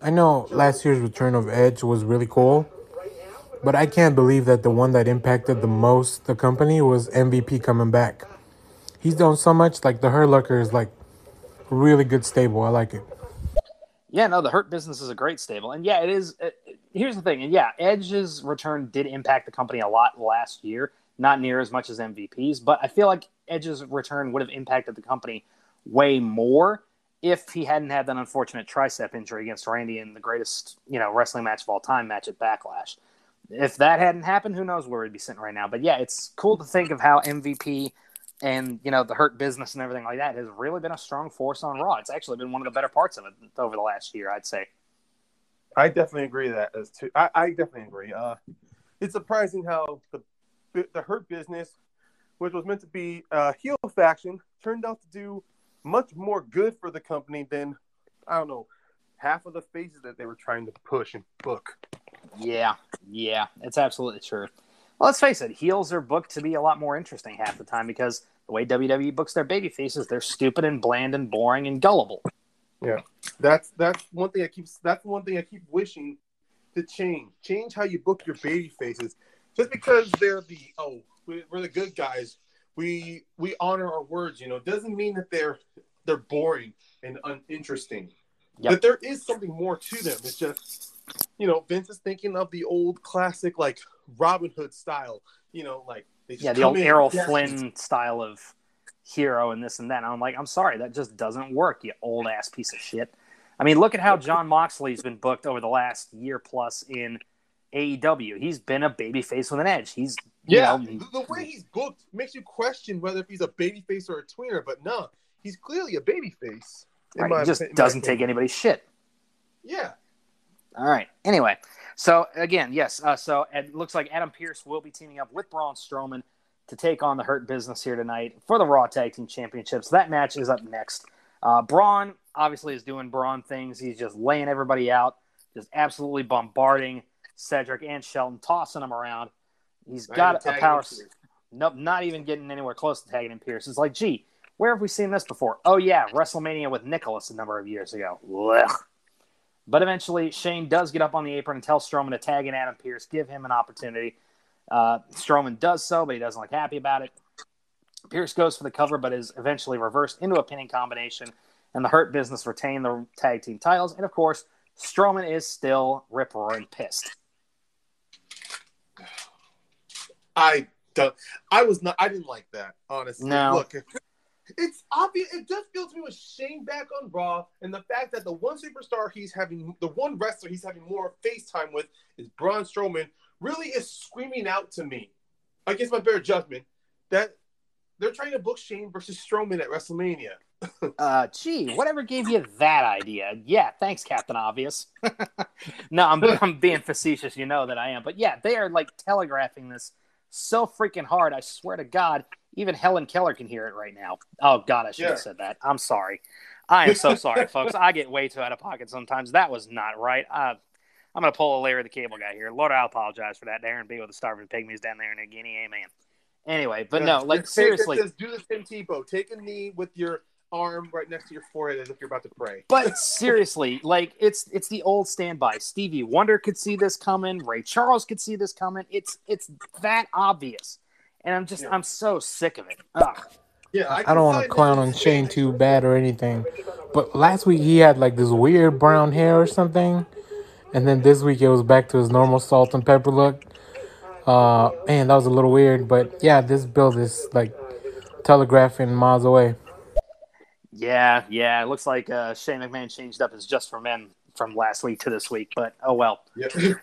I know last year's return of Edge was really cool, but I can't believe that the one that impacted the most the company was M V P coming back. He's done so much. Like, the Hurt Locker is, like, really good stable. I like it. Yeah, no, the Hurt Business is a great stable. And, yeah, it is. It, here's the thing. And, yeah, Edge's return did impact the company a lot last year. Not near as much as M V P's. But I feel like Edge's return would have impacted the company way more if he hadn't had that unfortunate tricep injury against Randy in the greatest, you know, wrestling match of all time match at Backlash. If that hadn't happened, who knows where we'd be sitting right now. But, yeah, it's cool to think of how M V P – and, you know, the Hurt Business and everything like that has really been a strong force on Raw. It's actually been one of the better parts of it over the last year, I'd say. I definitely agree with that. As too. I, I definitely agree. Uh, it's surprising how the the Hurt Business, which was meant to be a heel faction, turned out to do much more good for the company than, I don't know, half of the faces that they were trying to push and book. Yeah, yeah, it's absolutely true. Well, let's face it, heels are booked to be a lot more interesting half the time because the way W W E books their baby faces, they're stupid and bland and boring and gullible. Yeah, that's that's one thing I keep that's one thing I keep wishing to change. Change how you book your baby faces. Just because they're the oh we're the good guys, we we honor our words. You know, doesn't mean that they're they're boring and uninteresting. Yep. But there is something more to them. It's just. You know, Vince is thinking of the old classic, like, Robin Hood style. You know, like... They just yeah, the old Errol Flynn style of hero and this and that. And I'm like, I'm sorry, that just doesn't work, you old-ass piece of shit. I mean, look at how Jon Moxley's been booked over the last year plus in A E W. He's been a babyface with an edge. He's, yeah, you know, the way he's booked makes you question whether if he's a babyface or a tweener, but no, he's clearly a babyface. Right, my, he just doesn't take anybody's shit. Yeah. All right. Anyway, so again, yes. Uh, so it looks like Adam Pearce will be teaming up with Braun Strowman to take on the Hurt Business here tonight for the Raw Tag Team Championships. That match is up next. Uh, Braun obviously is doing Braun things. He's just laying everybody out, just absolutely bombarding Cedric and Shelton, tossing them around. He's not got a power. Nope, not even getting anywhere close to tagging in Pearce. It's like, gee, where have we seen this before? Oh yeah, WrestleMania with Nicholas a number of years ago. Blech. But eventually, Shane does get up on the apron and tells Strowman to tag in Adam Pearce, give him an opportunity. Uh, Strowman does so, but he doesn't look happy about it. Pearce goes for the cover, but is eventually reversed into a pinning combination, and the Hurt Business retain the tag team titles. And, of course, Strowman is still rip-roaring pissed. I dumb. I was not. I didn't like that, honestly. No. Look, it's obvious. It just feels to me with Shane back on Raw, and the fact that the one superstar he's having, the one wrestler he's having more face time with is Braun Strowman, really is screaming out to me, against my better judgment, that they're trying to book Shane versus Strowman at WrestleMania. uh, gee, whatever gave you that idea? Yeah, thanks, Captain Obvious. No, I'm I'm being facetious. You know that I am. But yeah, they are like telegraphing this so freaking hard. I swear to God, even Helen Keller can hear it right now. Oh God, I should yeah. have said that. I'm sorry. I am so sorry, folks. I get way too out of pocket sometimes. That was not right. Uh, I'm gonna pull a Larry the Cable Guy here. Lord, I apologize for that. Darren B with the Starving Pygmies down there in Guinea. Amen. Anyway, but yeah. no, like seriously, says, do the Tim Tebow. Take a knee with your arm right next to your forehead as if you're about to pray. But seriously, like it's it's the old standby. Stevie Wonder could see this coming. Ray Charles could see this coming. It's it's that obvious, and I'm just yeah. I'm so sick of it. Ugh. Yeah, I, I don't want to clown on Shane too bad or anything, but last week he had like this weird brown hair or something, and then this week it was back to his normal salt and pepper look. Uh, man, that was a little weird, but yeah, this build is like telegraphing miles away. Yeah, yeah, it looks like uh, Shane McMahon changed up his Just for Men from last week to this week, but oh well. Yep.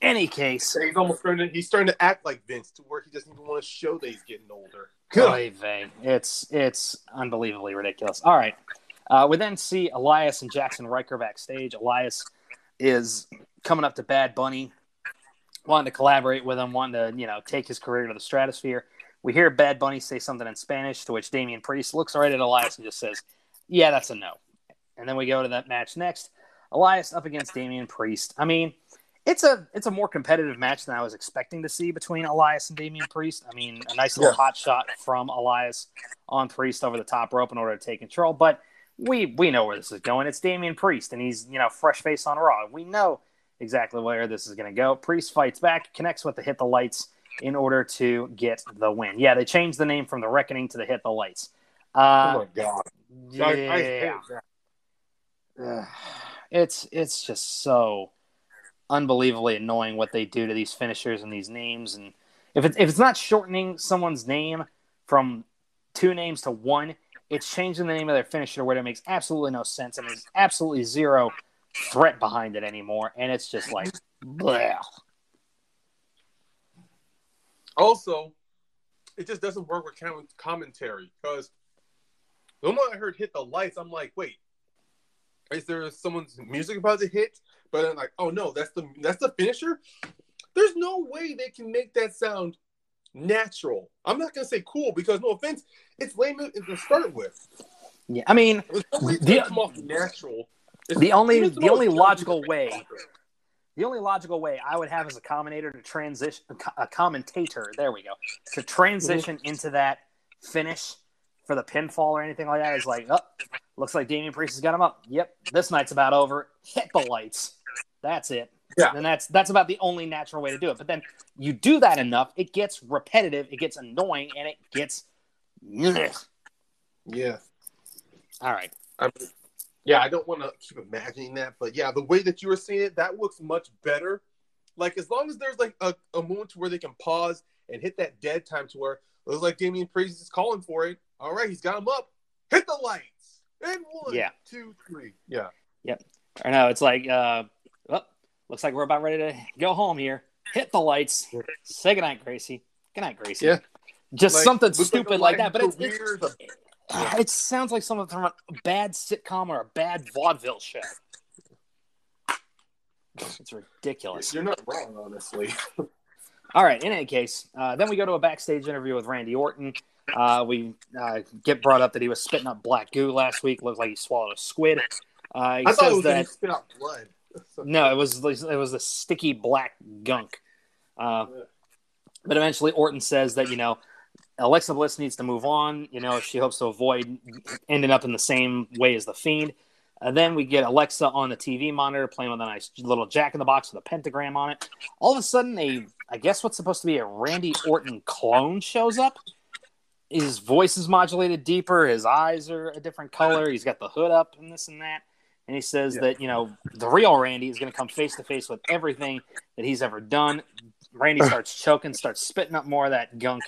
Any case, he's almost starting. To, he's starting to act like Vince, to where he doesn't even want to show that he's getting older. Good. It's it's unbelievably ridiculous. All right, uh, we then see Elias and Jackson Riker backstage. Elias is coming up to Bad Bunny, wanting to collaborate with him, wanting to, you know, take his career to the stratosphere. We hear Bad Bunny say something in Spanish, to which Damian Priest looks right at Elias and just says, yeah, that's a no. And then we go to that match next. Elias up against Damian Priest. I mean, it's a it's a more competitive match than I was expecting to see between Elias and Damian Priest. I mean, a nice little yeah. hot shot from Elias on Priest over the top rope in order to take control. But we we know where this is going. It's Damian Priest, and he's, you know, fresh face on Raw. We know exactly where this is going to go. Priest fights back, connects with the Hit the Lights in order to get the win. Yeah, they changed the name from the Reckoning to the Hit the Lights. Uh, oh my God! Yeah, I, I hate that. It's it's just so unbelievably annoying what they do to these finishers and these names. And if it's if it's not shortening someone's name from two names to one, it's changing the name of their finisher where it makes absolutely no sense and there's absolutely zero threat behind it anymore, and it's just like, bleh. Also, it just doesn't work with commentary, because the moment I heard Hit the Lights, I'm like, wait, is there someone's music about to hit? But I'm like, oh no, that's the that's the finisher? There's no way they can make that sound natural. I'm not going to say cool, because no offense, it's lame to start with. Yeah, I mean, the, come off natural. It's, the only the only logical way, the only logical way I would have as a commentator to transition a commentator. There we go. To transition into that finish for the pinfall or anything like that is like, oh, looks like Damian Priest has got him up. Yep, this night's about over. Hit the lights. That's it. Yeah. And that's that's about the only natural way to do it. But then you do that enough, it gets repetitive, it gets annoying, and it gets. Ugh. Yeah. All right. I'm... Yeah, I don't want to keep imagining that, but yeah, the way that you were saying it, that looks much better. Like, as long as there's like a, a moment to where they can pause and hit that dead time to where it looks like Damian Priest is calling for it. All right, he's got him up. Hit the lights. And one, yeah. two, three. Yeah. Yep. I know. It's like, uh, well, looks like we're about ready to go home here. Hit the lights. Say goodnight, Gracie. Good night, Gracie. Yeah. Just like, something stupid like, like that, but it's. it's Yeah. It sounds like something from a bad sitcom or a bad vaudeville show. It's ridiculous. You're not wrong, honestly. All right, in any case, uh, then we go to a backstage interview with Randy Orton. Uh, we uh, get brought up that he was spitting up black goo last week. Looked like he swallowed a squid. Uh, he I thought says it was that, he spit out blood. No, it was it was a sticky black gunk. Uh, yeah. But eventually Orton says that, you know, Alexa Bliss needs to move on. You know, she hopes to avoid ending up in the same way as The Fiend. And then we get Alexa on the T V monitor playing with a nice little jack-in-the-box with a pentagram on it. All of a sudden, a, I guess what's supposed to be a Randy Orton clone shows up. His voice is modulated deeper. His eyes are a different color. He's got the hood up and this and that. And he says yeah. that, you know, the real Randy is going to come face-to-face with everything that he's ever done. Randy starts choking, starts spitting up more of that gunk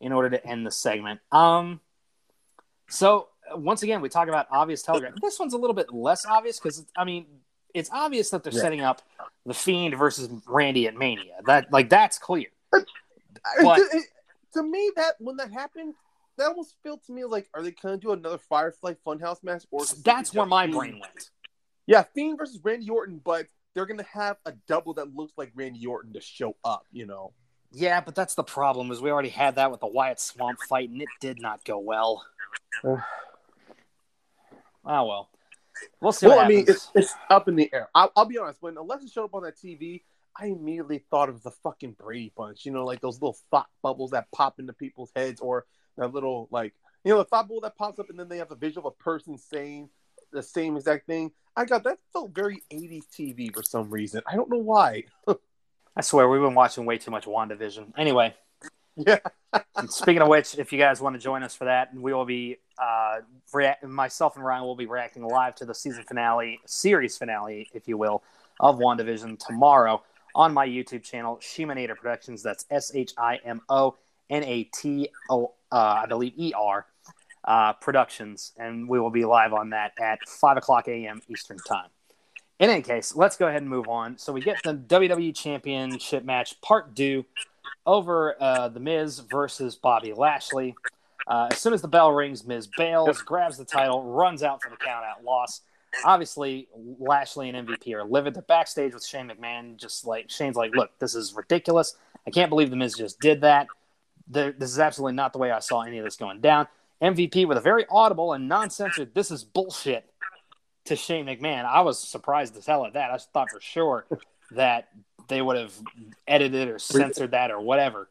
in order to end the segment. Um, so once again, we talk about obvious telegraph. This one's a little bit less obvious because, I mean, it's obvious that they're yeah. setting up The Fiend versus Randy at Mania. That like that's clear. But, to, to me, that when that happened, that almost felt to me like, are they going to do another Firefly Funhouse match? Or that's where my brain went. Yeah, Fiend versus Randy Orton, but they're going to have a double that looks like Randy Orton to show up, you know? Yeah, but that's the problem, is we already had that with the Wyatt Swamp fight, and it did not go well. Oh, well. We'll see well, what I mean, it's, it's up in the air. I'll, I'll be honest, when Alexa showed up on that T V, I immediately thought of the fucking Brady Bunch. You know, like those little thought bubbles that pop into people's heads, or that little, like, you know, the thought bubble that pops up and then they have a visual of a person saying the same exact thing. I got that felt very eighties T V for some reason. I don't know why. I swear, we've been watching way too much WandaVision. Anyway. Yeah. Speaking of which, if you guys want to join us for that, we will be, uh, react- myself and Ryan will be reacting live to the season finale, series finale, if you will, of WandaVision tomorrow on my YouTube channel, Shimanator Productions. That's S H I M O N A T O, uh, I believe, E R, uh, Productions. And we will be live on that at five o'clock a.m. Eastern Time. In any case, let's go ahead and move on. So we get the W W E Championship match, part two, over uh, The Miz versus Bobby Lashley. Uh, as soon as the bell rings, Miz bails, grabs the title, runs out for the count-out loss. Obviously, Lashley and M V P are livid. They're backstage with Shane McMahon. Just like Shane's like, look, this is ridiculous. I can't believe The Miz just did that. The, this is absolutely not the way I saw any of this going down. M V P with a very audible and non-censored, this is bullshit, to Shane McMahon. I was surprised as hell at that. I thought for sure that they would have edited or censored that or whatever.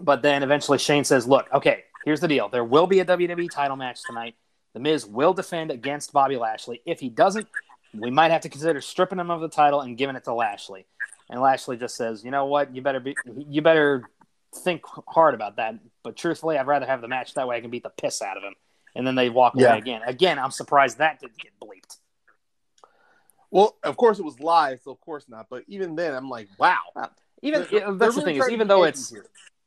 But then eventually Shane says, look, okay, here's the deal. There will be a W W E title match tonight. The Miz will defend against Bobby Lashley. If he doesn't, we might have to consider stripping him of the title and giving it to Lashley. And Lashley just says, you know what? You better be, you better think hard about that. But truthfully, I'd rather have the match. That way I can beat the piss out of him. And then they walk away yeah. again. Again, I'm surprised that didn't get bleeped. Well, of course it was live, so of course not. But even then, I'm like, wow. Even that's really the thing is, even though it's,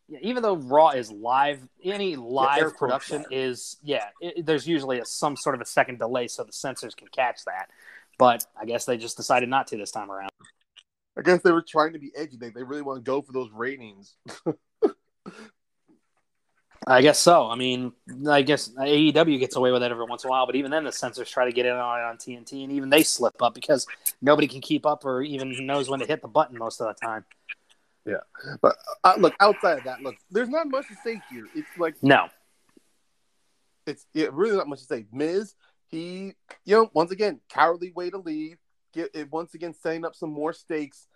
yeah, even though Raw is live, any live yeah, production is, yeah, it, there's usually a, some sort of a second delay so the censors can catch that. But I guess they just decided not to this time around. I guess they were trying to be edgy. They, they really want to go for those ratings. I guess so. I mean, I guess A E W gets away with that every once in a while, but even then the censors try to get in on it on T N T, and even they slip up because nobody can keep up or even knows when to hit the button most of the time. Yeah. But, uh, look, outside of that, look, there's not much to say here. It's like... No. It's yeah, really not much to say. Miz, he, you know, once again, cowardly way to leave, get it once again setting up some more stakes.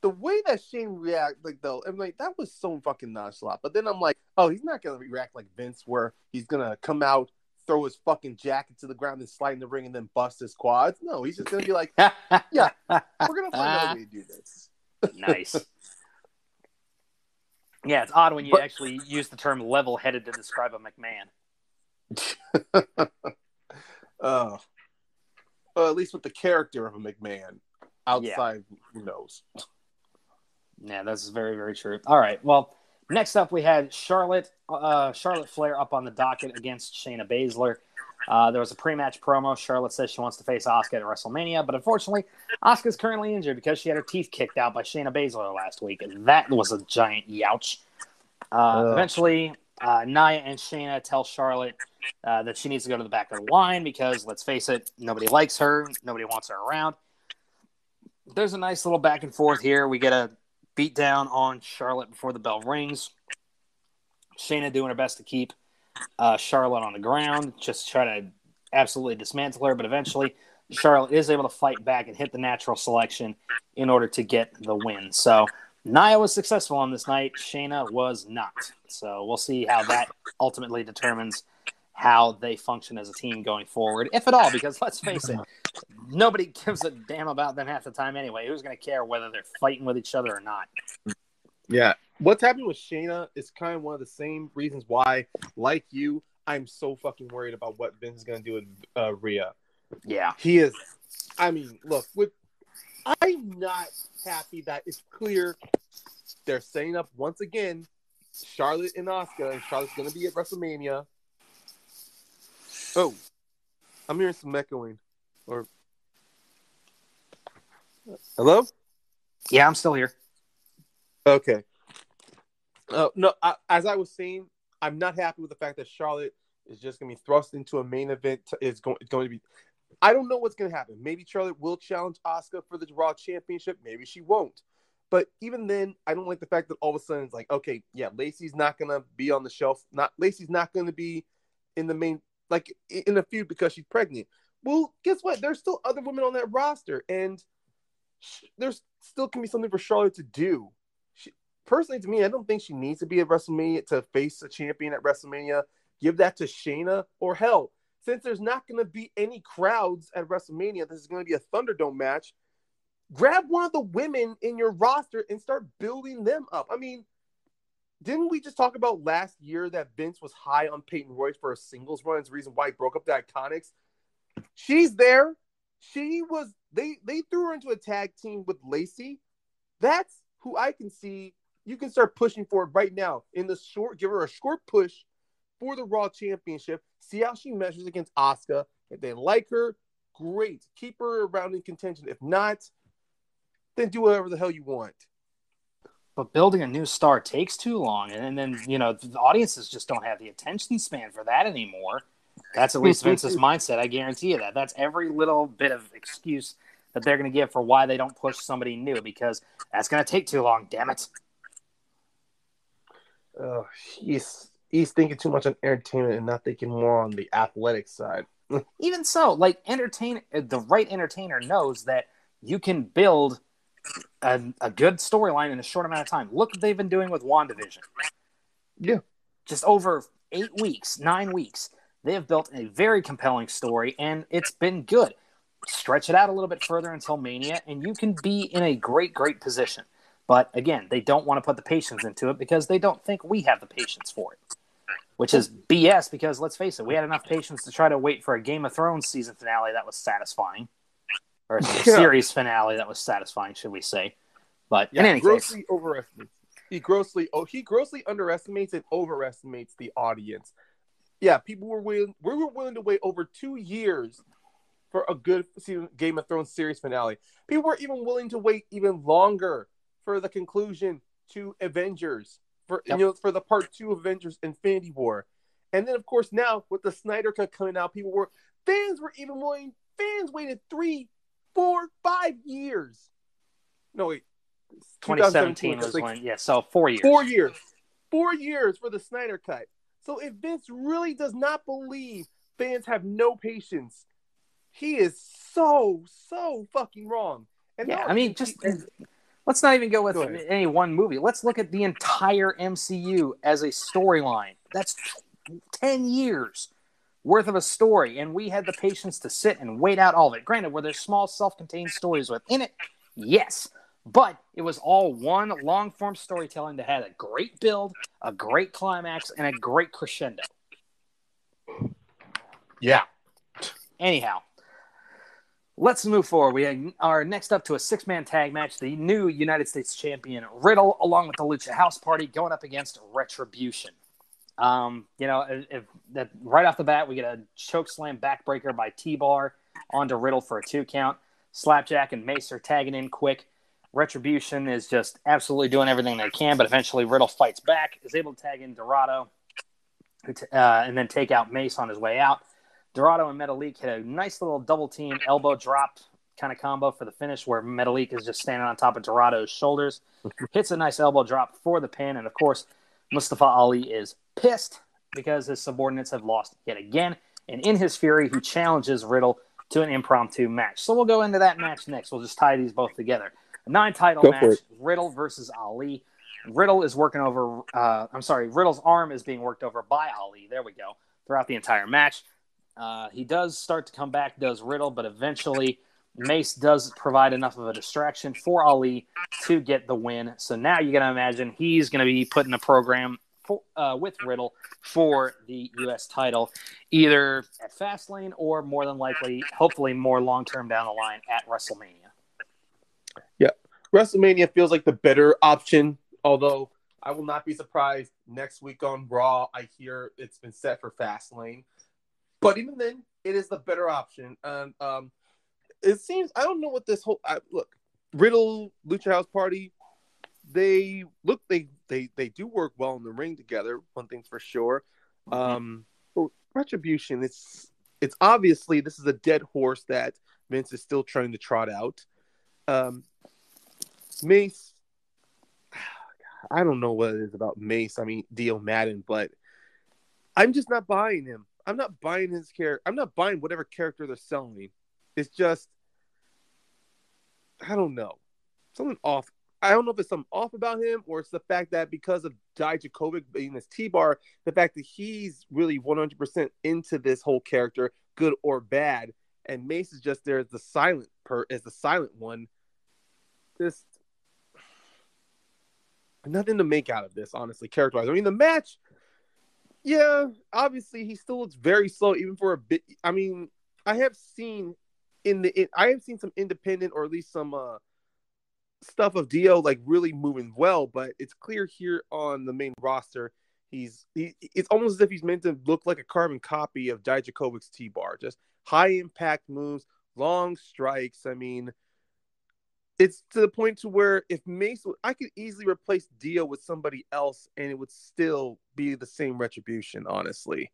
The way that Shane reacted, like, though, I'm like, that was so fucking nonchalant. But then I'm like, oh, he's not going to react like Vince, where he's going to come out, throw his fucking jacket to the ground and slide in the ring and then bust his quads. No, he's just going to be like, yeah, we're going to find out a way to do this. Nice. Yeah, it's odd when you but, actually use the term level-headed to describe a McMahon. Oh. Well, at least with the character of a McMahon. Outside, yeah. Who knows? Yeah, that's very, very true. All right. Well, next up we had Charlotte uh, Charlotte Flair up on the docket against Shayna Baszler. Uh, there was a pre-match promo. Charlotte says she wants to face Asuka at WrestleMania, but unfortunately, Asuka's currently injured because she had her teeth kicked out by Shayna Baszler last week, and that was a giant youch. Uh, eventually, uh, Nia and Shayna tell Charlotte uh, that she needs to go to the back of the line because, let's face it, nobody likes her, nobody wants her around. There's a nice little back and forth here. We get a beat down on Charlotte before the bell rings. Shayna doing her best to keep uh, Charlotte on the ground, just try to absolutely dismantle her. But eventually, Charlotte is able to fight back and hit the natural selection in order to get the win. So Nia was successful on this night. Shayna was not. So we'll see how that ultimately determines how they function as a team going forward, if at all, because let's face it, nobody gives a damn about them half the time anyway. Who's going to care whether they're fighting with each other or not? Yeah. What's happening with Shayna is kind of one of the same reasons why, like you, I'm so fucking worried about what Vince is going to do with uh, Rhea. Yeah. He is. I mean, look, with I'm not happy that it's clear they're setting up once again Charlotte and Asuka, and Charlotte's going to be at WrestleMania. Oh, I'm hearing some echoing. Or hello? Yeah, I'm still here. Okay. Uh, no, I, as I was saying, I'm not happy with the fact that Charlotte is just going to be thrust into a main event. To, it's, go, it's going to be... I don't know what's going to happen. Maybe Charlotte will challenge Asuka for the Raw Championship. Maybe she won't. But even then, I don't like the fact that all of a sudden it's like, okay, yeah, Lacey's not going to be on the shelf. Not Lacey's not going to be in the main... Like, in the feud because she's pregnant. Well, guess what? There's still other women on that roster. And there's still can be something for Charlotte to do. She, personally, to me, I don't think she needs to be at WrestleMania to face a champion at WrestleMania. Give that to Shayna. Or hell, since there's not going to be any crowds at WrestleMania, this is going to be a Thunderdome match. Grab one of the women in your roster and start building them up. I mean, didn't we just talk about last year that Vince was high on Peyton Royce for a singles run? It's the reason why he broke up the Iconics. She's there. She was, they, they threw her into a tag team with Lacey. That's who I can see. You can start pushing for it right now in the short, give her a short push for the Raw Championship. See how she measures against Asuka. If they like her, great. Keep her around in contention. If not, then do whatever the hell you want. But building a new star takes too long. And then, you know, the audiences just don't have the attention span for that anymore. That's at least Vince's mindset. I guarantee you that. That's every little bit of excuse that they're going to give for why they don't push somebody new, because that's going to take too long. Damn it. Oh, he's, he's thinking too much on entertainment and not thinking more on the athletic side. Even so, like, entertain the right entertainer knows that you can build A, a good storyline in a short amount of time. Look what they've been doing with WandaVision. Yeah. Just over eight weeks, nine weeks, they have built a very compelling story, and it's been good. Stretch it out a little bit further until Mania, and you can be in a great, great position. But again, they don't want to put the patience into it because they don't think we have the patience for it, which is B S because, let's face it, we had enough patience to try to wait for a Game of Thrones season finale that was satisfying. Or a yeah. series finale that was satisfying, should we say? But yeah, in any grossly case, overestimates. He grossly oh he grossly underestimates and overestimates the audience. Yeah, people were willing. We were willing to wait over two years for a good season, Game of Thrones series finale. People were even willing to wait even longer for the conclusion to Avengers, for yep. you know, for the part two of Avengers Infinity War, and then of course now with the Snyder Cut coming out, people were fans were even willing. Fans waited three. Four, five years. No, wait. twenty seventeen was like, when, yeah, so four years. Four years. Four years for the Snyder Cut. So if Vince really does not believe fans have no patience, he is so, so fucking wrong. And yeah, no, I mean, just and, let's not even go with go any one movie. Let's look at the entire M C U as a storyline. That's ten years. Worth of a story, and we had the patience to sit and wait out all of it. Granted, were there small self-contained stories within it? Yes. But it was all one long-form storytelling that had a great build, a great climax, and a great crescendo. Yeah. Anyhow, let's move forward. We are next up to a six-man tag match, the new United States champion Riddle, along with the Lucha House Party, going up against Retribution. Um, you know, if, if that right off the bat, we get a choke slam backbreaker by T-Bar onto Riddle for a two count. Slapjack and Mace are tagging in quick. Retribution is just absolutely doing everything they can, but eventually Riddle fights back, is able to tag in Dorado, who t- uh, and then take out Mace on his way out. Dorado and Metalik hit a nice little double team elbow drop kind of combo for the finish, where Metalik is just standing on top of Dorado's shoulders, hits a nice elbow drop for the pin, and of course, Mustafa Ali is pissed because his subordinates have lost yet again. And in his fury, he challenges Riddle to an impromptu match. So we'll go into that match next. We'll just tie these both together. A nine-title go match, Riddle versus Ali. Riddle is working over uh, – I'm sorry, Riddle's arm is being worked over by Ali. There we go. Throughout the entire match. Uh, he does start to come back, does Riddle, but eventually Mace does provide enough of a distraction for Ali to get the win. So now you're going to imagine he's going to be put in a program – Uh, with Riddle for the U S title, either at Fastlane or more than likely, hopefully more long-term down the line at WrestleMania. WrestleMania feels like the better option, although I will not be surprised next week on Raw. I hear it's been set for Fastlane. But even then, it is the better option. And um, it seems, I don't know what this whole, I, look, Riddle, Lucha House Party, they look, they, they, they do work well in the ring together. One thing's for sure. Um, so Retribution, it's, it's obviously, this is a dead horse that Vince is still trying to trot out. Um, Mace, I don't know what it is about Mace. I mean, Dio Madden, but I'm just not buying him. I'm not buying his character. I'm not buying whatever character they're selling me. It's just, I don't know. Something off. I don't know if it's something off about him or it's the fact that because of Dijakovic being this T-bar, the fact that he's really one hundred percent into this whole character, good or bad, and Mace is just there as the silent per as the silent one. Just nothing to make out of this, honestly, character-wise. I mean, the match, yeah, obviously, he still looks very slow, even for a bit. I mean, I have seen in the in, I have seen some independent or at least some uh, stuff of Dio like really moving well, but it's clear here on the main roster, he's he, it's almost as if he's meant to look like a carbon copy of Dijakovic's T-bar, just high impact moves, long strikes. I mean, it's to the point to where if Mace, I could easily replace Dio with somebody else and it would still be the same Retribution, honestly.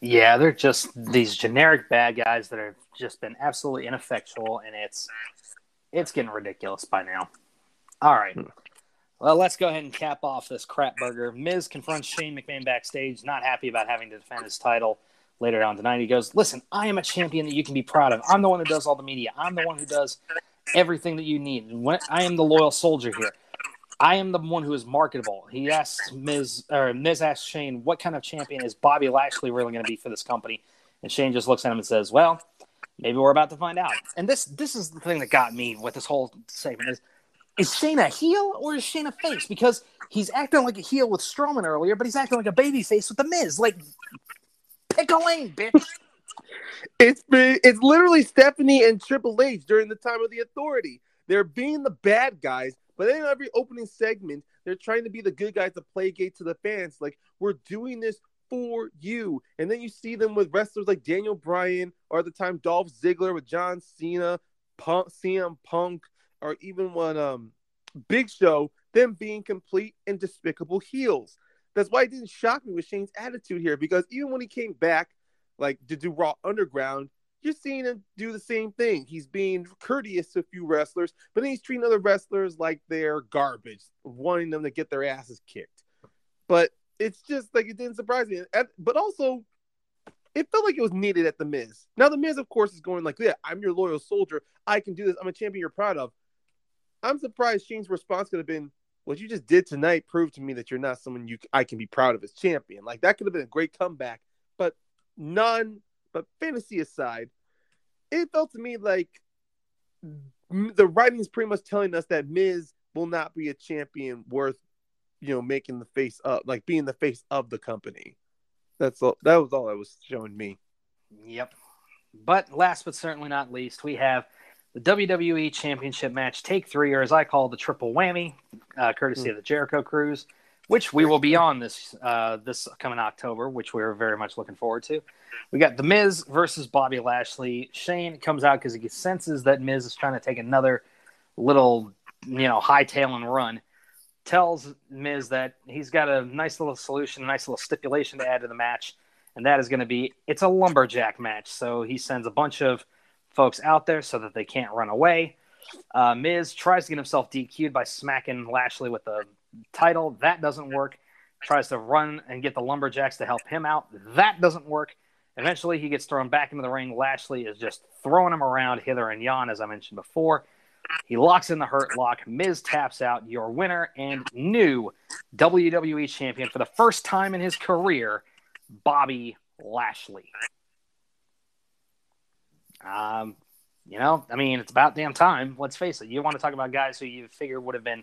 Yeah, they're just these generic bad guys that have just been absolutely ineffectual, and it's it's getting ridiculous by now. All right. Hmm. Well, let's go ahead and cap off this crap burger. Miz confronts Shane McMahon backstage, not happy about having to defend his title. Later on tonight, he goes, listen, I am a champion that you can be proud of. I'm the one who does all the media. I'm the one who does everything that you need. When, I am the loyal soldier here. I am the one who is marketable. He asks Miz, or Miz asks Shane, what kind of champion is Bobby Lashley really going to be for this company? And Shane just looks at him and says, well, maybe we're about to find out. And this this is the thing that got me with this whole segment is, is Shane a heel or is Shane a face? Because he's acting like a heel with Strowman earlier, but he's acting like a babyface with The Miz. Like, pick a lane, bitch. It's been, it's literally Stephanie and Triple H during the time of the Authority. They're being the bad guys, but in every opening segment, they're trying to be the good guys to placate to the fans. Like, we're doing this for you. And then you see them with wrestlers like Daniel Bryan, or at the time Dolph Ziggler with John Cena, Punk, C M Punk, or even when um, Big Show, them being complete and despicable heels. That's why it didn't shock me with Shane's attitude here, because even when he came back, like, to do Raw Underground, you're seeing him do the same thing. He's being courteous to a few wrestlers, but then he's treating other wrestlers like they're garbage, wanting them to get their asses kicked. But it's just, like, it didn't surprise me. But also, it felt like it was needed at The Miz. Now, The Miz, of course, is going like, yeah, I'm your loyal soldier. I can do this. I'm a champion you're proud of. I'm surprised Shane's response could have been, what you just did tonight proved to me that you're not someone you I can be proud of as champion. Like, that could have been a great comeback. But none, but fantasy aside, it felt to me like the writing's pretty much telling us that Miz will not be a champion worth, you know, making the face up, like being the face of the company. That's all. That was all that was showing me. Yep. But last but certainly not least, we have the W W E Championship match, Take Three, or as I call the Triple Whammy, uh, courtesy mm. of the Jericho Cruise, which we will be on this uh, this coming October, which we're very much looking forward to. We got The Miz versus Bobby Lashley. Shane comes out because he senses that Miz is trying to take another little, you know, hightail and run. Tells Miz that he's got a nice little solution, a nice little stipulation to add to the match, and that is going to be, it's a lumberjack match. So he sends a bunch of folks out there so that they can't run away. Uh, Miz tries to get himself D Q'd by smacking Lashley with a title. That doesn't work. Tries to run and get the Lumberjacks to help him out. That doesn't work. Eventually, he gets thrown back into the ring. Lashley is just throwing him around hither and yon, as I mentioned before. He locks in the Hurt Lock. Miz taps out, your winner and new W W E champion for the first time in his career, Bobby Lashley. Um, you know, I mean, it's about damn time. Let's face it. You want to talk about guys who you figure would have been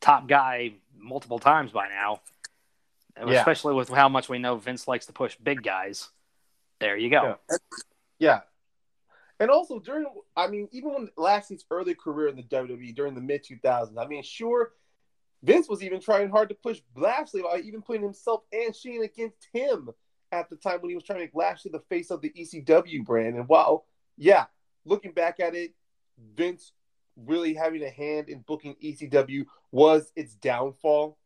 top guy multiple times by now, yeah. Especially with how much we know Vince likes to push big guys. There you go. Yeah. yeah. And also during, I mean, even when Lashley's early career in the W W E during the mid two thousands, I mean, sure, Vince was even trying hard to push Lashley by even putting himself and Shane against him at the time when he was trying to make Lashley the face of the E C W brand. And while, yeah, looking back at it, Vince really having a hand in booking E C W was its downfall.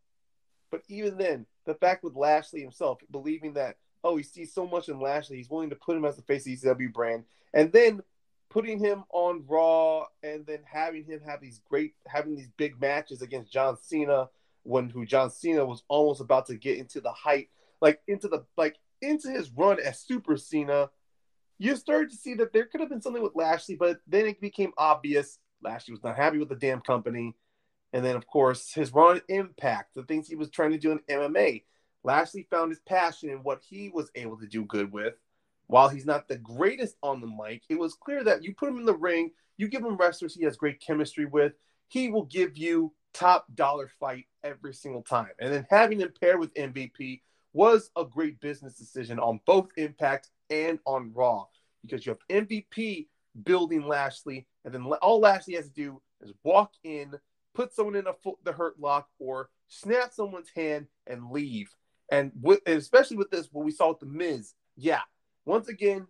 But even then, the fact with Lashley himself, believing that, oh, he sees so much in Lashley, he's willing to put him as the face of the E C W brand, and then putting him on Raw, and then having him have these great, having these big matches against John Cena, when who John Cena was almost about to get into the height, like into the like into his run as Super Cena. You started to see that there could have been something with Lashley, but then it became obvious Lashley was not happy with the damn company. And then, of course, his run Impact, the things he was trying to do in M M A. Lashley found his passion in what he was able to do good with. While he's not the greatest on the mic, it was clear that you put him in the ring, you give him wrestlers he has great chemistry with, he will give you top dollar fight every single time. And then having him paired with M V P was a great business decision on both Impact and on Raw, because you have M V P building Lashley, and then all Lashley has to do is walk in, put someone in a fo- the Hurt Lock, or snap someone's hand and leave. And with, especially with this, what we saw with The Miz, yeah, once again,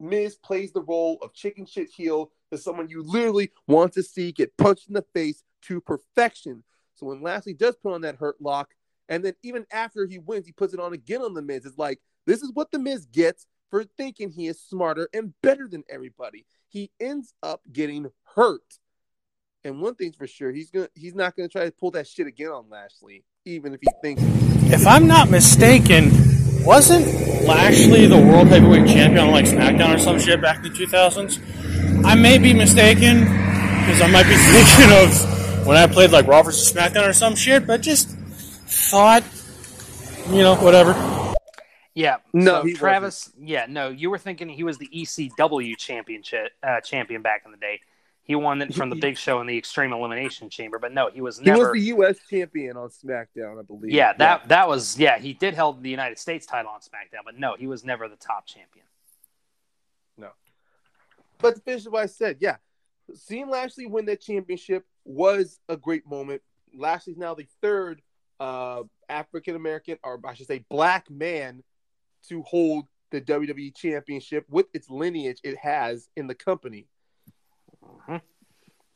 Miz plays the role of chicken shit heel to someone you literally want to see get punched in the face to perfection. So when Lashley does put on that Hurt Lock, and then even after he wins, he puts it on again on The Miz. It's like, this is what The Miz gets for thinking he is smarter and better than everybody. He ends up getting hurt. And one thing's for sure, he's gonna he's not going to try to pull that shit again on Lashley, even if he thinks. If I'm not mistaken, wasn't Lashley the World Heavyweight Champion on like SmackDown or some shit back in the two thousands? I may be mistaken, because I might be thinking of when I played like Raw versus SmackDown or some shit, but just thought, you know, whatever. Yeah, no, so Travis, wasn't. yeah, no, you were thinking he was the E C W championship uh, champion back in the day. He won it from the Big Show in the Extreme Elimination Chamber, but no, he was never. He was the U S champion on SmackDown, I believe. Yeah, that yeah. that was yeah. He did held the United States title on SmackDown, but no, he was never the top champion. No, but to finish what I said, yeah, seeing Lashley win that championship was a great moment. Lashley's now the third uh, African American, or I should say, black man to hold the W W E championship with its lineage it has in the company. Mm-hmm.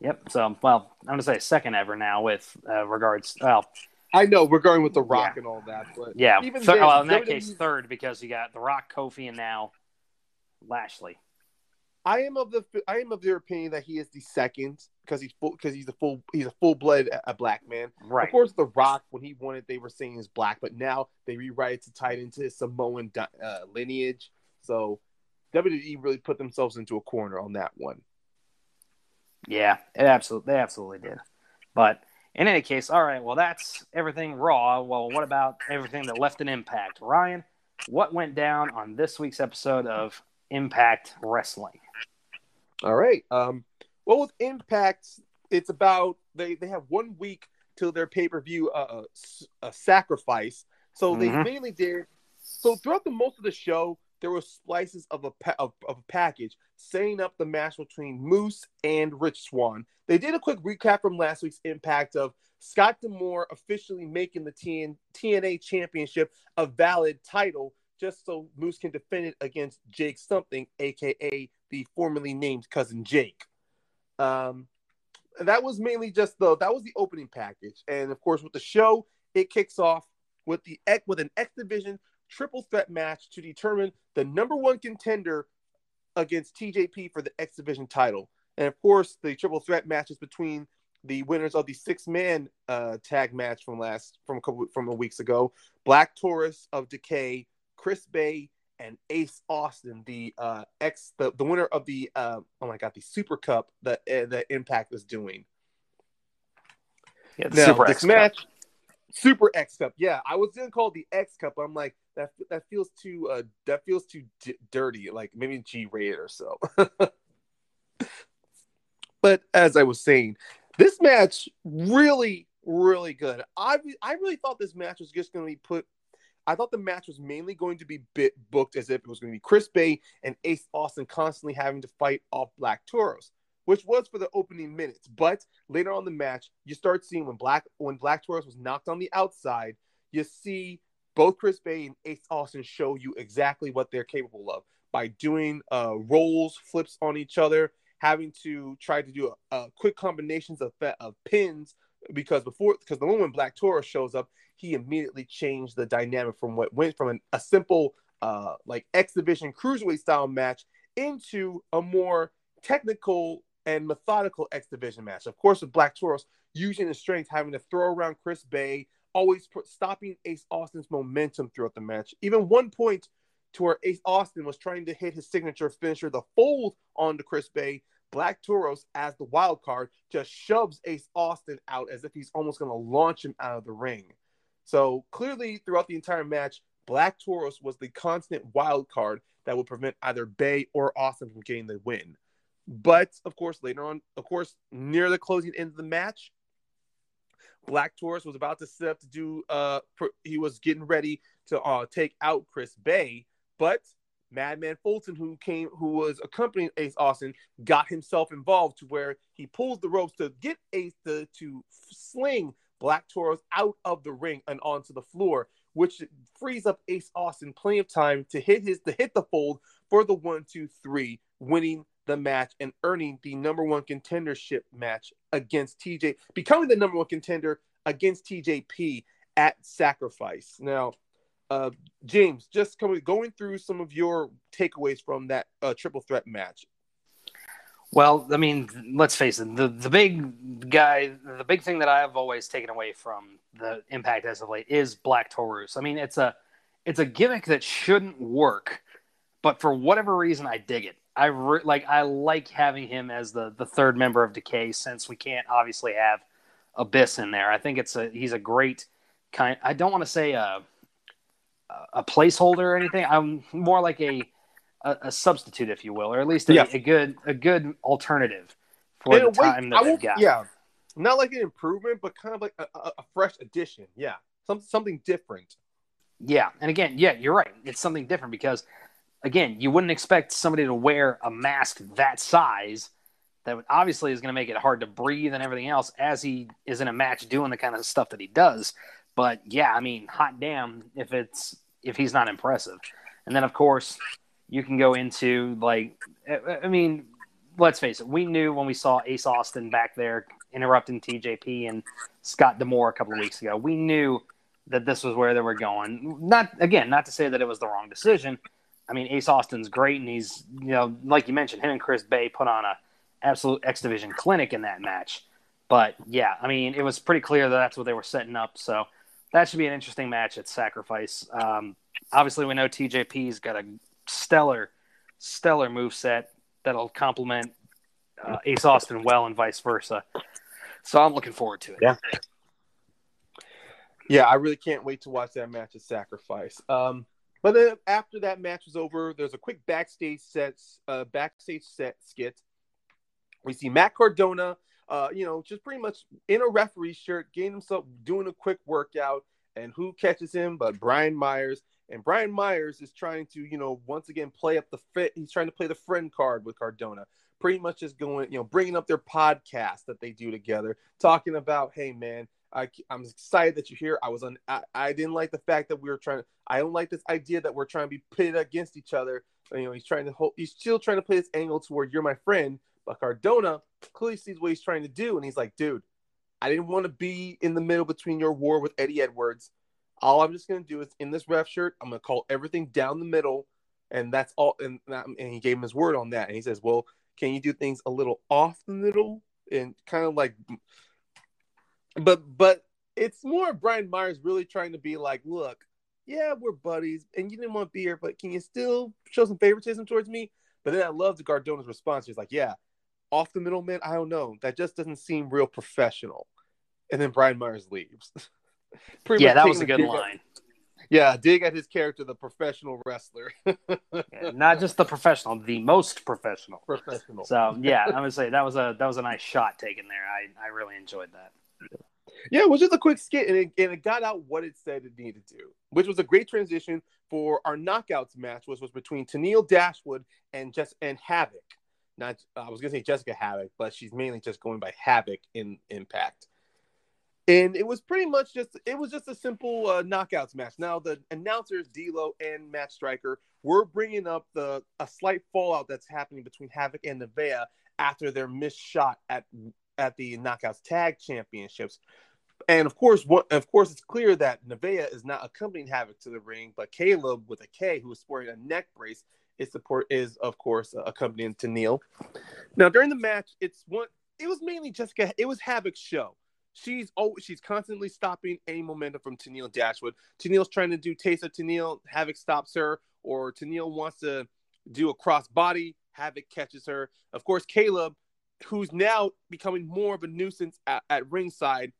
Yep. So, well, I'm gonna say second ever now with uh, regards. Well, I know regarding with The Rock yeah. and all that, but yeah. Even Th- then, well, in that case, third because you got The Rock, Kofi, and now Lashley. I am of the I am of the opinion that he is the second because he's full because he's a full he's a full blood a black man. Right. Of course, The Rock when he won it, they were saying he's black, but now they rewrite it to tie it into his Samoan uh, lineage. So W W E really put themselves into a corner on that one. Yeah, it absolutely, they absolutely did. But in any case, all right, well, that's everything Raw. Well, what about everything that left an impact? Ryan, what went down on this week's episode of Impact Wrestling? All right. Um, well, with Impact, it's about they, they have one week till their pay-per-view uh, uh, Sacrifice. So they mm-hmm. mainly did – so throughout the most of the show – there were slices of a pa- of, of a package setting up the match between Moose and Rich Swann. They did a quick recap from last week's Impact of Scott D'Amore officially making the T N A Championship a valid title just so Moose can defend it against Jake Something, a k a the formerly named Cousin Jake. Um, and that was mainly just the that was the opening package. And, of course, with the show, it kicks off with the with an X Division triple threat match to determine the number one contender against T J P for the X Division title. And of course, the triple threat matches between the winners of the six man uh, tag match from last from a couple from a weeks ago, Black Taurus of Decay, Chris Bay, and Ace Austin, the uh, X the, the winner of the uh, oh my god the Super Cup that uh, that Impact was doing. Yeah, now, Super this X match. Cup. Super X Cup, yeah. I was gonna call it the X Cup. But I'm like that. That feels too. Uh, that feels too d- dirty. Like maybe G-rated or so. But as I was saying, this match really, really good. I I really thought this match was just gonna be put. I thought the match was mainly going to be bit booked as if it was going to be Chris Bay and Ace Austin constantly having to fight off Black Tauros, which was for the opening minutes. But later on in the match, you start seeing when Black when Black Tauros was knocked on the outside, you see both Chris Bay and Ace Austin show you exactly what they're capable of by doing uh, rolls, flips on each other, having to try to do a, a quick combinations of, of pins. Because before, because the moment when Black Tauros shows up, he immediately changed the dynamic from what went from an, a simple uh, like exhibition cruiserweight style match into a more technical and methodical X Division match. Of course, with Black Tauros using his strength, having to throw around Chris Bay, always put, stopping Ace Austin's momentum throughout the match. Even one point to where Ace Austin was trying to hit his signature finisher, the fold onto Chris Bay. Black Tauros, as the wild card, just shoves Ace Austin out as if he's almost going to launch him out of the ring. So clearly, throughout the entire match, Black Tauros was the constant wild card that would prevent either Bay or Austin from getting the win. But, of course, later on, of course, near the closing end of the match, Black Tauros was about to set up to do, uh, pr- he was getting ready to uh, take out Chris Bay, but Madman Fulton, who came, who was accompanying Ace Austin, got himself involved to where he pulls the ropes to get Ace to, to sling Black Tauros out of the ring and onto the floor, which frees up Ace Austin plenty of time to hit his to hit the fold for the one, two, three, winning the match and earning the number one contendership match against T J, becoming the number one contender against T J P at Sacrifice. Now, Uh, James, just coming, going through some of your takeaways from that uh, triple threat match. Well, I mean, let's face it, the, the big guy, the big thing that I've always taken away from the Impact as of late is Black Tauros. I mean, it's a, it's a gimmick that shouldn't work, but for whatever reason, I dig it. I re- like, I like having him as the, the third member of Decay, since we can't obviously have Abyss in there. I think it's a, he's a great kind, I don't want to say uh a placeholder or anything. I'm more like a, a, a substitute, if you will, or at least a, yeah. a good, a good alternative for in the time way, that they've got. Yeah. Not like an improvement, but kind of like a, a fresh addition. Yeah. Some, something different. Yeah. And again, yeah, you're right. It's something different because again, you wouldn't expect somebody to wear a mask that size that would, obviously is going to make it hard to breathe and everything else as he is in a match doing the kind of stuff that he does. But yeah, I mean, hot damn if it's if he's not impressive. And then, of course, you can go into, like, I mean, let's face it. We knew when we saw Ace Austin back there interrupting T J P and Scott D'Amore a couple of weeks ago, we knew that this was where they were going. Not, again, not to say that it was the wrong decision. I mean, Ace Austin's great, and he's, you know, like you mentioned, him and Chris Bay put on a absolute X Division clinic in that match. But, yeah, I mean, it was pretty clear that that's what they were setting up, so that should be an interesting match at Sacrifice. Um, obviously, we know T J P's got a stellar, stellar moveset that'll complement uh, Ace Austin well and vice versa. So I'm looking forward to it. Yeah, yeah, I really can't wait to watch that match at Sacrifice. Um, but then after that match was over, there's a quick backstage set, uh, backstage set skit. We see Matt Cardona, Uh, you know, just pretty much in a referee shirt, getting himself doing a quick workout, and who catches him but Brian Myers. And Brian Myers is trying to, you know, once again play up the fit. He's trying to play the friend card with Cardona, pretty much just going, you know, bringing up their podcast that they do together, talking about, hey man, I, I'm excited that you're here. I was on. I, I didn't like the fact that we were trying to. I don't like this idea that we're trying to be pitted against each other. You know, he's trying to hold. He's still trying to play this angle toward you're my friend. But Cardona clearly sees what he's trying to do, and he's like, dude, I didn't want to be in the middle between your war with Eddie Edwards. All I'm just going to do is, in this ref shirt, I'm going to call everything down the middle, and that's all. And, and he gave him his word on that. And he says, well, can you do things a little off the middle? And kind of like – but but it's more Brian Myers really trying to be like, look, yeah, we're buddies, and you didn't want to be here, but can you still show some favoritism towards me? But then I loved Cardona's response. He's like, yeah. Off the middle, man, I don't know. That just doesn't seem real professional. And then Brian Myers leaves. yeah, that was a good line. At, yeah, dig at his character, the professional wrestler. yeah, not just the professional, the most professional. Professional. So, yeah, I would say that was a that was a nice shot taken there. I, I really enjoyed that. Yeah, it was just a quick skit, and it, and it got out what it said it needed to, which was a great transition for our knockouts match, which was between Tenille Dashwood and Jess and Havoc. Not, uh, I was gonna say Jessica Havoc, but she's mainly just going by Havoc in Impact. And it was pretty much just it was just a simple uh, knockouts match. Now the announcers D-Lo and Matt Striker were bringing up the a slight fallout that's happening between Havoc and Nevaeh after their missed shot at at the knockouts tag championships. And of course, what, of course, it's clear that Nevaeh is not accompanying Havoc to the ring, but Caleb with a K, who is sporting a neck brace, is support is of course uh, accompanying Tenille. Now during the match, it's one. It was mainly Jessica. It was Havoc's show. She's oh, she's constantly stopping any momentum from Tenille Dashwood. Tennille's trying to do taste of Tenille. Havoc stops her, or Tenille wants to do a crossbody. Havoc catches her. Of course, Caleb, who's now becoming more of a nuisance at, at ringside,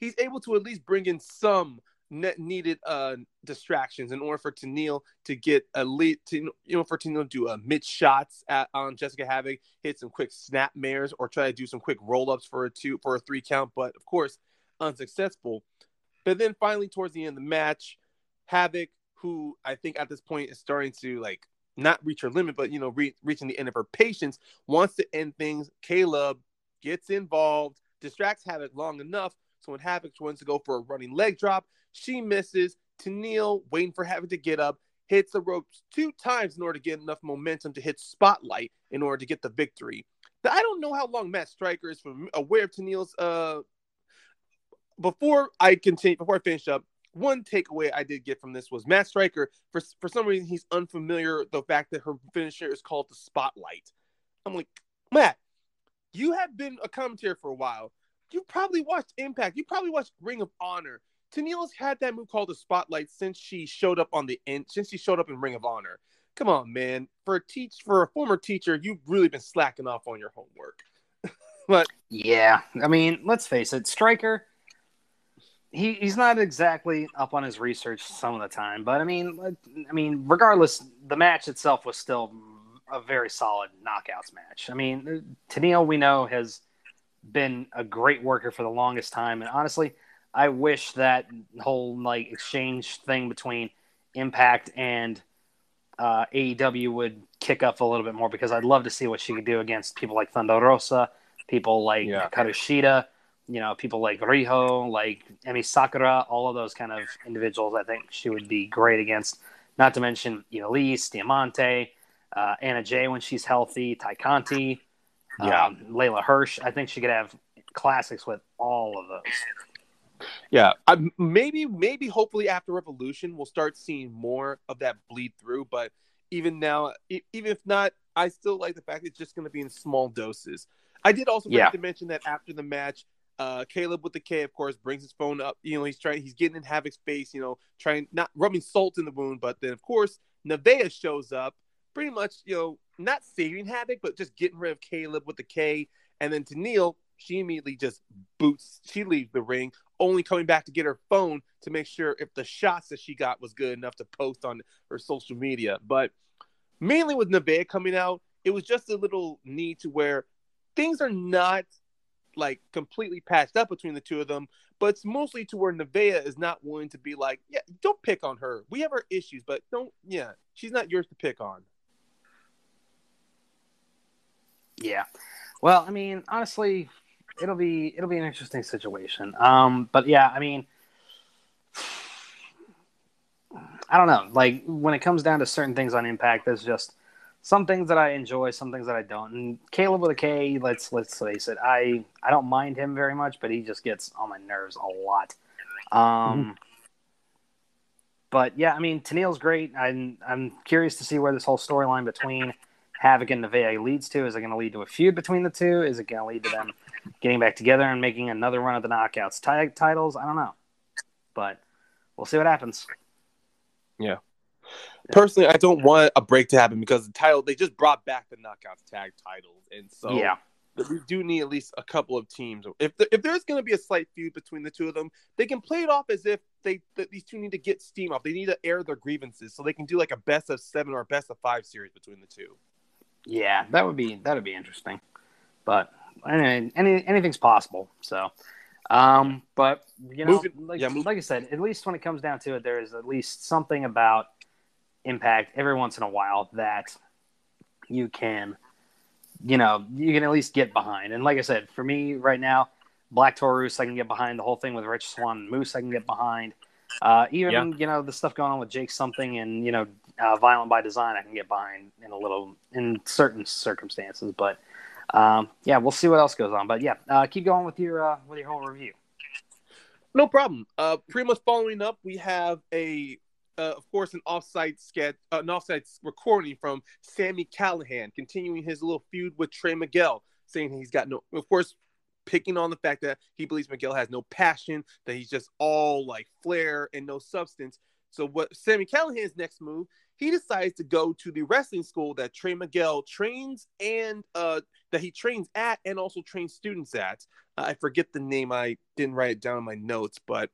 he's able to at least bring in some net needed uh, distractions in order for Tenille to get a lead, to, you know, for Tenille to do uh, mid shots at, on Jessica Havoc, hit some quick snap mares, or try to do some quick roll ups for a two for a three count, but of course unsuccessful. But then finally, towards the end of the match, Havoc, who I think at this point is starting to like not reach her limit, but you know, re- reaching the end of her patience, wants to end things. Caleb gets involved, distracts Havoc long enough. So when Havoc wants to go for a running leg drop, she misses. Tenille, waiting for Havoc to get up, hits the ropes two times in order to get enough momentum to hit Spotlight in order to get the victory. Now, I don't know how long Matt Striker is from, aware of Tennille's. Uh, before I continue, before I finish up, one takeaway I did get from this was Matt Striker, for for some reason, he's unfamiliar with the fact that her finisher is called the Spotlight. I'm like, Matt, you have been a commentator for a while. You probably watched Impact. You probably watched Ring of Honor. Tennille's had that move called the Spotlight since she showed up on the end, since she showed up in Ring of Honor. Come on, man. For a teach for a former teacher, you've really been slacking off on your homework. But yeah, I mean, let's face it, Striker, he, he's not exactly up on his research some of the time, but I mean, I mean, regardless, the match itself was still a very solid knockouts match. I mean, Tenille, we know, has been a great worker for the longest time, and honestly, I wish that whole like exchange thing between Impact and uh, A E W would kick up a little bit more, because I'd love to see what she could do against people like Thunder Rosa, people like yeah. Karushita, you know, people like Riho, like Emi Sakura, all of those kind of individuals. I think she would be great against. Not to mention Elise, Diamante, uh, Anna Jay when she's healthy, Ty Conti. Yeah, um, Layla Hirsch. I think she could have classics with all of those. Yeah, I, maybe, maybe, hopefully, after Revolution, we'll start seeing more of that bleed through. But even now, even if not, I still like the fact it's just going to be in small doses. I did also yeah. have to mention that after the match, uh, Caleb with the K, of course, brings his phone up. You know, he's trying, he's getting in Havoc's face. You know, trying not rubbing salt in the wound. But then, of course, Nevaeh shows up. Pretty much, you know, not saving Havoc, but just getting rid of Caleb with the K. And then Tenille, she immediately just boots. She leaves the ring, only coming back to get her phone to make sure if the shots that she got was good enough to post on her social media. But mainly with Nevaeh coming out, it was just a little need to where things are not, like, completely patched up between the two of them. But it's mostly to where Nevaeh is not willing to be like, yeah, don't pick on her. We have our issues, but don't, yeah, she's not yours to pick on. Yeah, well, I mean, honestly, it'll be it'll be an interesting situation. Um, but yeah, I mean, I don't know. Like when it comes down to certain things on Impact, there's just some things that I enjoy, some things that I don't. And Caleb with a K, let's let's face it, I I don't mind him very much, but he just gets on my nerves a lot. Um, mm-hmm. But yeah, I mean, Tennille's great. I'm I'm curious to see where this whole storyline between Havoc and Nevaeh leads to. Is it going to lead to a feud between the two? Is it going to lead to them getting back together and making another run at the knockouts t- titles? I don't know, but we'll see what happens. Yeah. Personally, I don't want a break to happen because the title, they just brought back the knockouts tag titles. And so yeah. we do need at least a couple of teams. If the, if there's going to be a slight feud between the two of them, they can play it off as if they that these two need to get steam off. They need to air their grievances so they can do like a best of seven or a best of five series between the two. Yeah, that would be that would be interesting, but anyway, any anything's possible. So, Um, but, you know, Moving, like, yeah, like I said, at least when it comes down to it, there is at least something about Impact every once in a while that you can, you know, you can at least get behind. And like I said, for me right now, Black Taurus, I can get behind. The whole thing with Rich Swann and Moose, I can get behind. Uh, even, yeah. you know, the stuff going on with Jake Something and, you know, uh, Violent by Design, I can get behind in a little, in certain circumstances. But, um, yeah, we'll see what else goes on. But, yeah, uh, keep going with your uh, with your whole review. No problem. Uh, pretty much following up, we have a, uh, of course, an offsite sketch, uh, an offsite recording from Sami Callihan, continuing his little feud with Trey Miguel, saying he's got no, of course, picking on the fact that he believes Miguel has no passion, that he's just all like flair and no substance. So what Sami Callihan's next move, he decides to go to the wrestling school that Trey Miguel trains and uh, that he trains at and also trains students at. Uh, I forget the name. I didn't write it down in my notes, but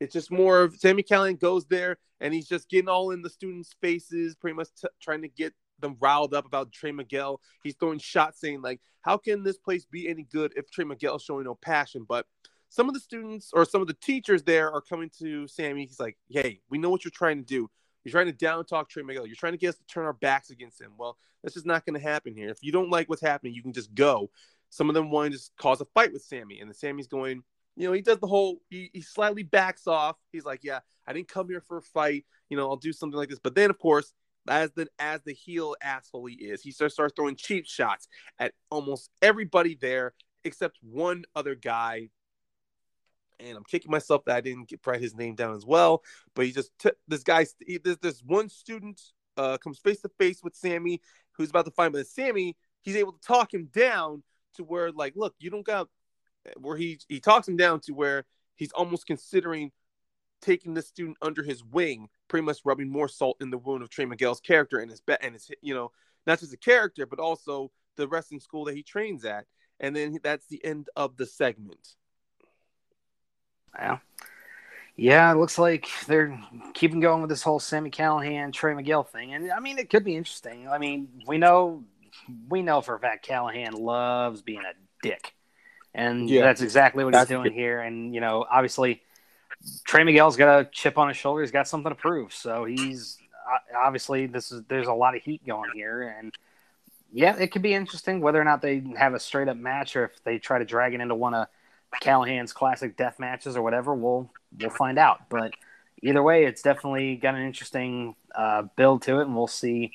it's just more of Sami Callihan goes there and he's just getting all in the students' faces, pretty much t- trying to get them riled up about Trey Miguel. He's throwing shots saying, like, how can this place be any good if Trey Miguel's showing no passion? But some of the students or some of the teachers there are coming to Sami. He's like, hey, we know what you're trying to do. You're trying to down-talk Trey Miguel. You're trying to get us to turn our backs against him. Well, that's just not going to happen here. If you don't like what's happening, you can just go. Some of them want to just cause a fight with Sami. And then Sammy's going, you know, he does the whole, he, he slightly backs off. He's like, yeah, I didn't come here for a fight. You know, I'll do something like this. But then, of course, As the as the heel asshole he is, he starts, starts throwing cheap shots at almost everybody there except one other guy. And I'm kicking myself that I didn't get, write his name down as well. But he just t- this guy, he, this this one student uh, comes face to face with Sami, who's about to fight. But Sami, he's able to talk him down to where, like, look, you don't got where he he talks him down to where he's almost considering taking this student under his wing, pretty much rubbing more salt in the wound of Trey Miguel's character and his, be- and his, you know, not just the character, but also the wrestling school that he trains at. And then that's the end of the segment. Wow. Yeah, it looks like they're keeping going with this whole Sami Callihan, Trey Miguel thing. And, I mean, it could be interesting. I mean, we know we know for a fact Callihan loves being a dick. And yeah, that's exactly what that's he's doing good. here. And, you know, obviously – Trey Miguel's got a chip on his shoulder. He's got something to prove. So he's obviously this is there's a lot of heat going here, and yeah, it could be interesting whether or not they have a straight up match or if they try to drag it into one of Callahan's classic death matches or whatever. We'll we'll find out. But either way, it's definitely got an interesting uh, build to it, and we'll see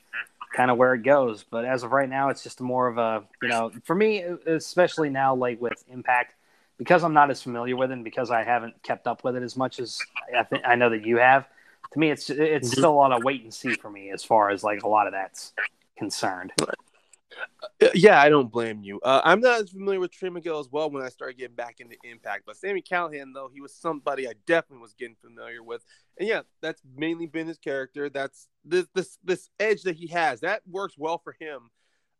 kind of where it goes. But as of right now, it's just more of a you know for me, especially now like with Impact. Because I'm not as familiar with it and because I haven't kept up with it as much as I think I know that you have, to me, it's it's mm-hmm. still a lot of wait and see for me as far as like a lot of that's concerned. Yeah, I don't blame you. Uh, I'm not as familiar with Trey Miguel as well when I started getting back into Impact, but Sami Callihan, though, he was somebody I definitely was getting familiar with. And yeah, that's mainly been his character. That's this this this edge that he has. That works well for him.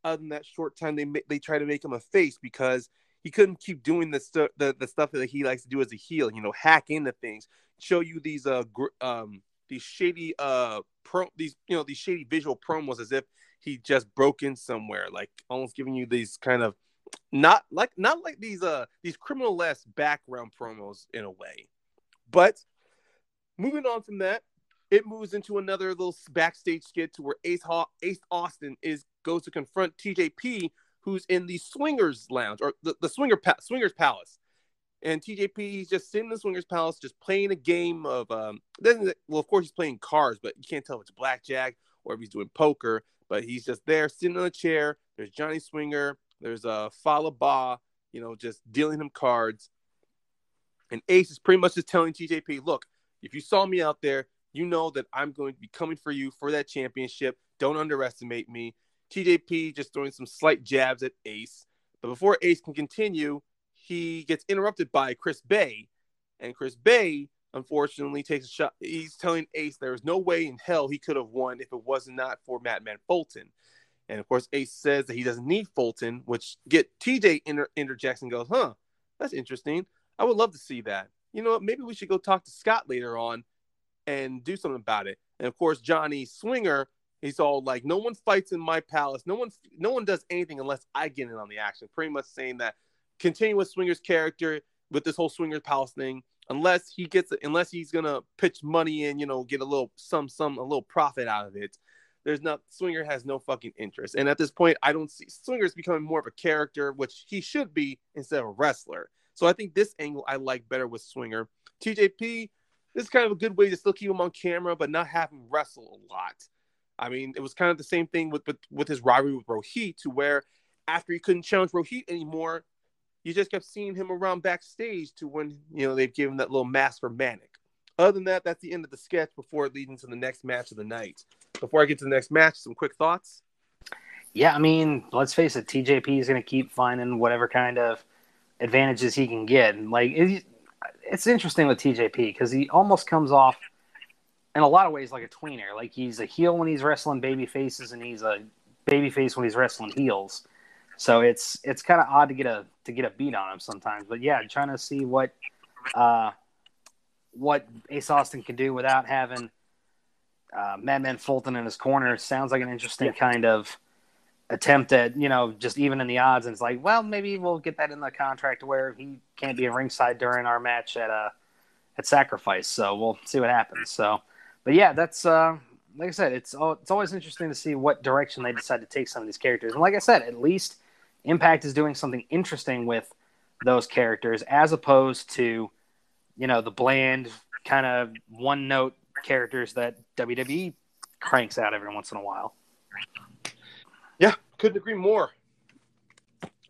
Other than that short time they they try to make him a face because he couldn't keep doing the, stu- the the stuff that he likes to do as a heel, you know, hack into things, show you these uh gr- um these shady uh pro these you know these shady visual promos as if he just broke in somewhere, like almost giving you these kind of not like not like these uh these criminal-esque background promos in a way. But moving on from that, it moves into another little backstage skit to where Ace ha- Ace Austin is goes to confront T J P, who's in the Swingers Lounge, or the, the Swinger pa- Swingers Palace. And T J P, he's just sitting in the Swingers Palace, just playing a game of, um, then, well, of course, he's playing cards, but you can't tell if it's blackjack or if he's doing poker. But he's just there, sitting on a chair. There's Johnny Swinger. There's uh, Fala Ba, you know, just dealing him cards. And Ace is pretty much just telling T J P, look, if you saw me out there, you know that I'm going to be coming for you for that championship. Don't underestimate me. T J P just throwing some slight jabs at Ace. But before Ace can continue, he gets interrupted by Chris Bay. And Chris Bay, unfortunately, takes a shot. He's telling Ace there is no way in hell he could have won if it was not for Madman Fulton. And, of course, Ace says that he doesn't need Fulton, which get T J inter- interjects and goes, huh, that's interesting. I would love to see that. You know what? Maybe we should go talk to Scott later on and do something about it. And, of course, Johnny Swinger, he's all like, no one fights in my palace. No one no one does anything unless I get in on the action. Pretty much saying that continuous Swinger's character, with this whole Swingers Palace thing, unless he gets, unless he's gonna pitch money in, you know, get a little some some a little profit out of it. There's not Swinger has no fucking interest, and at this point, I don't see Swinger's becoming more of a character, which he should be instead of a wrestler. So I think this angle I like better with Swinger. T J P, this is kind of a good way to still keep him on camera, but not have him wrestle a lot. I mean, it was kind of the same thing with with, with his rivalry with Rohit, to where after he couldn't challenge Rohit anymore, you just kept seeing him around backstage to when, you know, they've given that little mask for Manic. Other than that, that's the end of the sketch before leading to the next match of the night. Before I get to the next match, some quick thoughts. Yeah, I mean, let's face it, T J P is going to keep finding whatever kind of advantages he can get. And like, it, it's interesting with T J P because he almost comes off in a lot of ways like a tweener. Like, he's a heel when he's wrestling baby faces, and he's a baby face when he's wrestling heels. So it's it's kind of odd to get a to get a beat on him sometimes. But yeah, trying to see what uh, what Ace Austin can do without having uh, Madman Fulton in his corner sounds like an interesting yeah. kind of attempt at, you know, just even in the odds. And it's like, well, maybe we'll get that in the contract where he can't be in ringside during our match at uh, at Sacrifice. So we'll see what happens. So, but yeah, that's uh, like I said, it's it's always interesting to see what direction they decide to take some of these characters. And like I said, at least Impact is doing something interesting with those characters as opposed to, you know, the bland kind of one-note characters that W W E cranks out every once in a while. Yeah, couldn't agree more.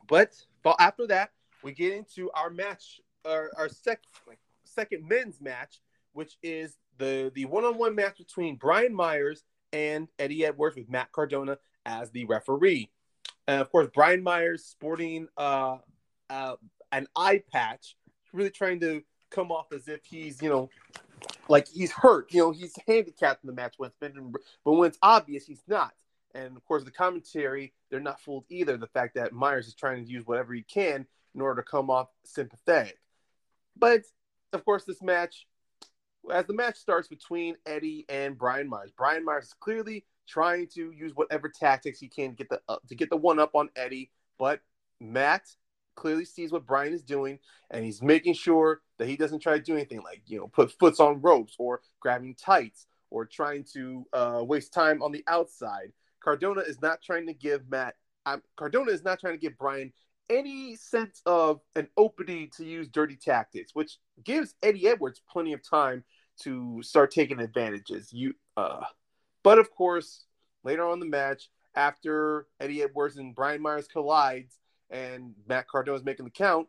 But well, after that, we get into our match, our, our sec- like, second men's match, which is the, the one-on-one match between Brian Myers and Eddie Edwards with Matt Cardona as the referee. And, of course, Brian Myers sporting uh, uh, an eye patch, really trying to come off as if he's, you know, like he's hurt. You know, he's handicapped in the match, when it's been, but when it's obvious, he's not. And, of course, the commentary, they're not fooled either. The fact that Myers is trying to use whatever he can in order to come off sympathetic. But, of course, this match, as the match starts between Eddie and Brian Myers, Brian Myers is clearly trying to use whatever tactics he can get the up, to get the one up on Eddie, but Matt clearly sees what Brian is doing, and he's making sure that he doesn't try to do anything like, you know, put foots on ropes or grabbing tights or trying to uh, waste time on the outside. Cardona is not trying to give Matt. Um, Cardona is not trying to give Brian any sense of an opening to use dirty tactics, which gives Eddie Edwards plenty of time to start taking advantages. You. Uh, But, of course, later on in the match, after Eddie Edwards and Brian Myers collides and Matt Cardona is making the count,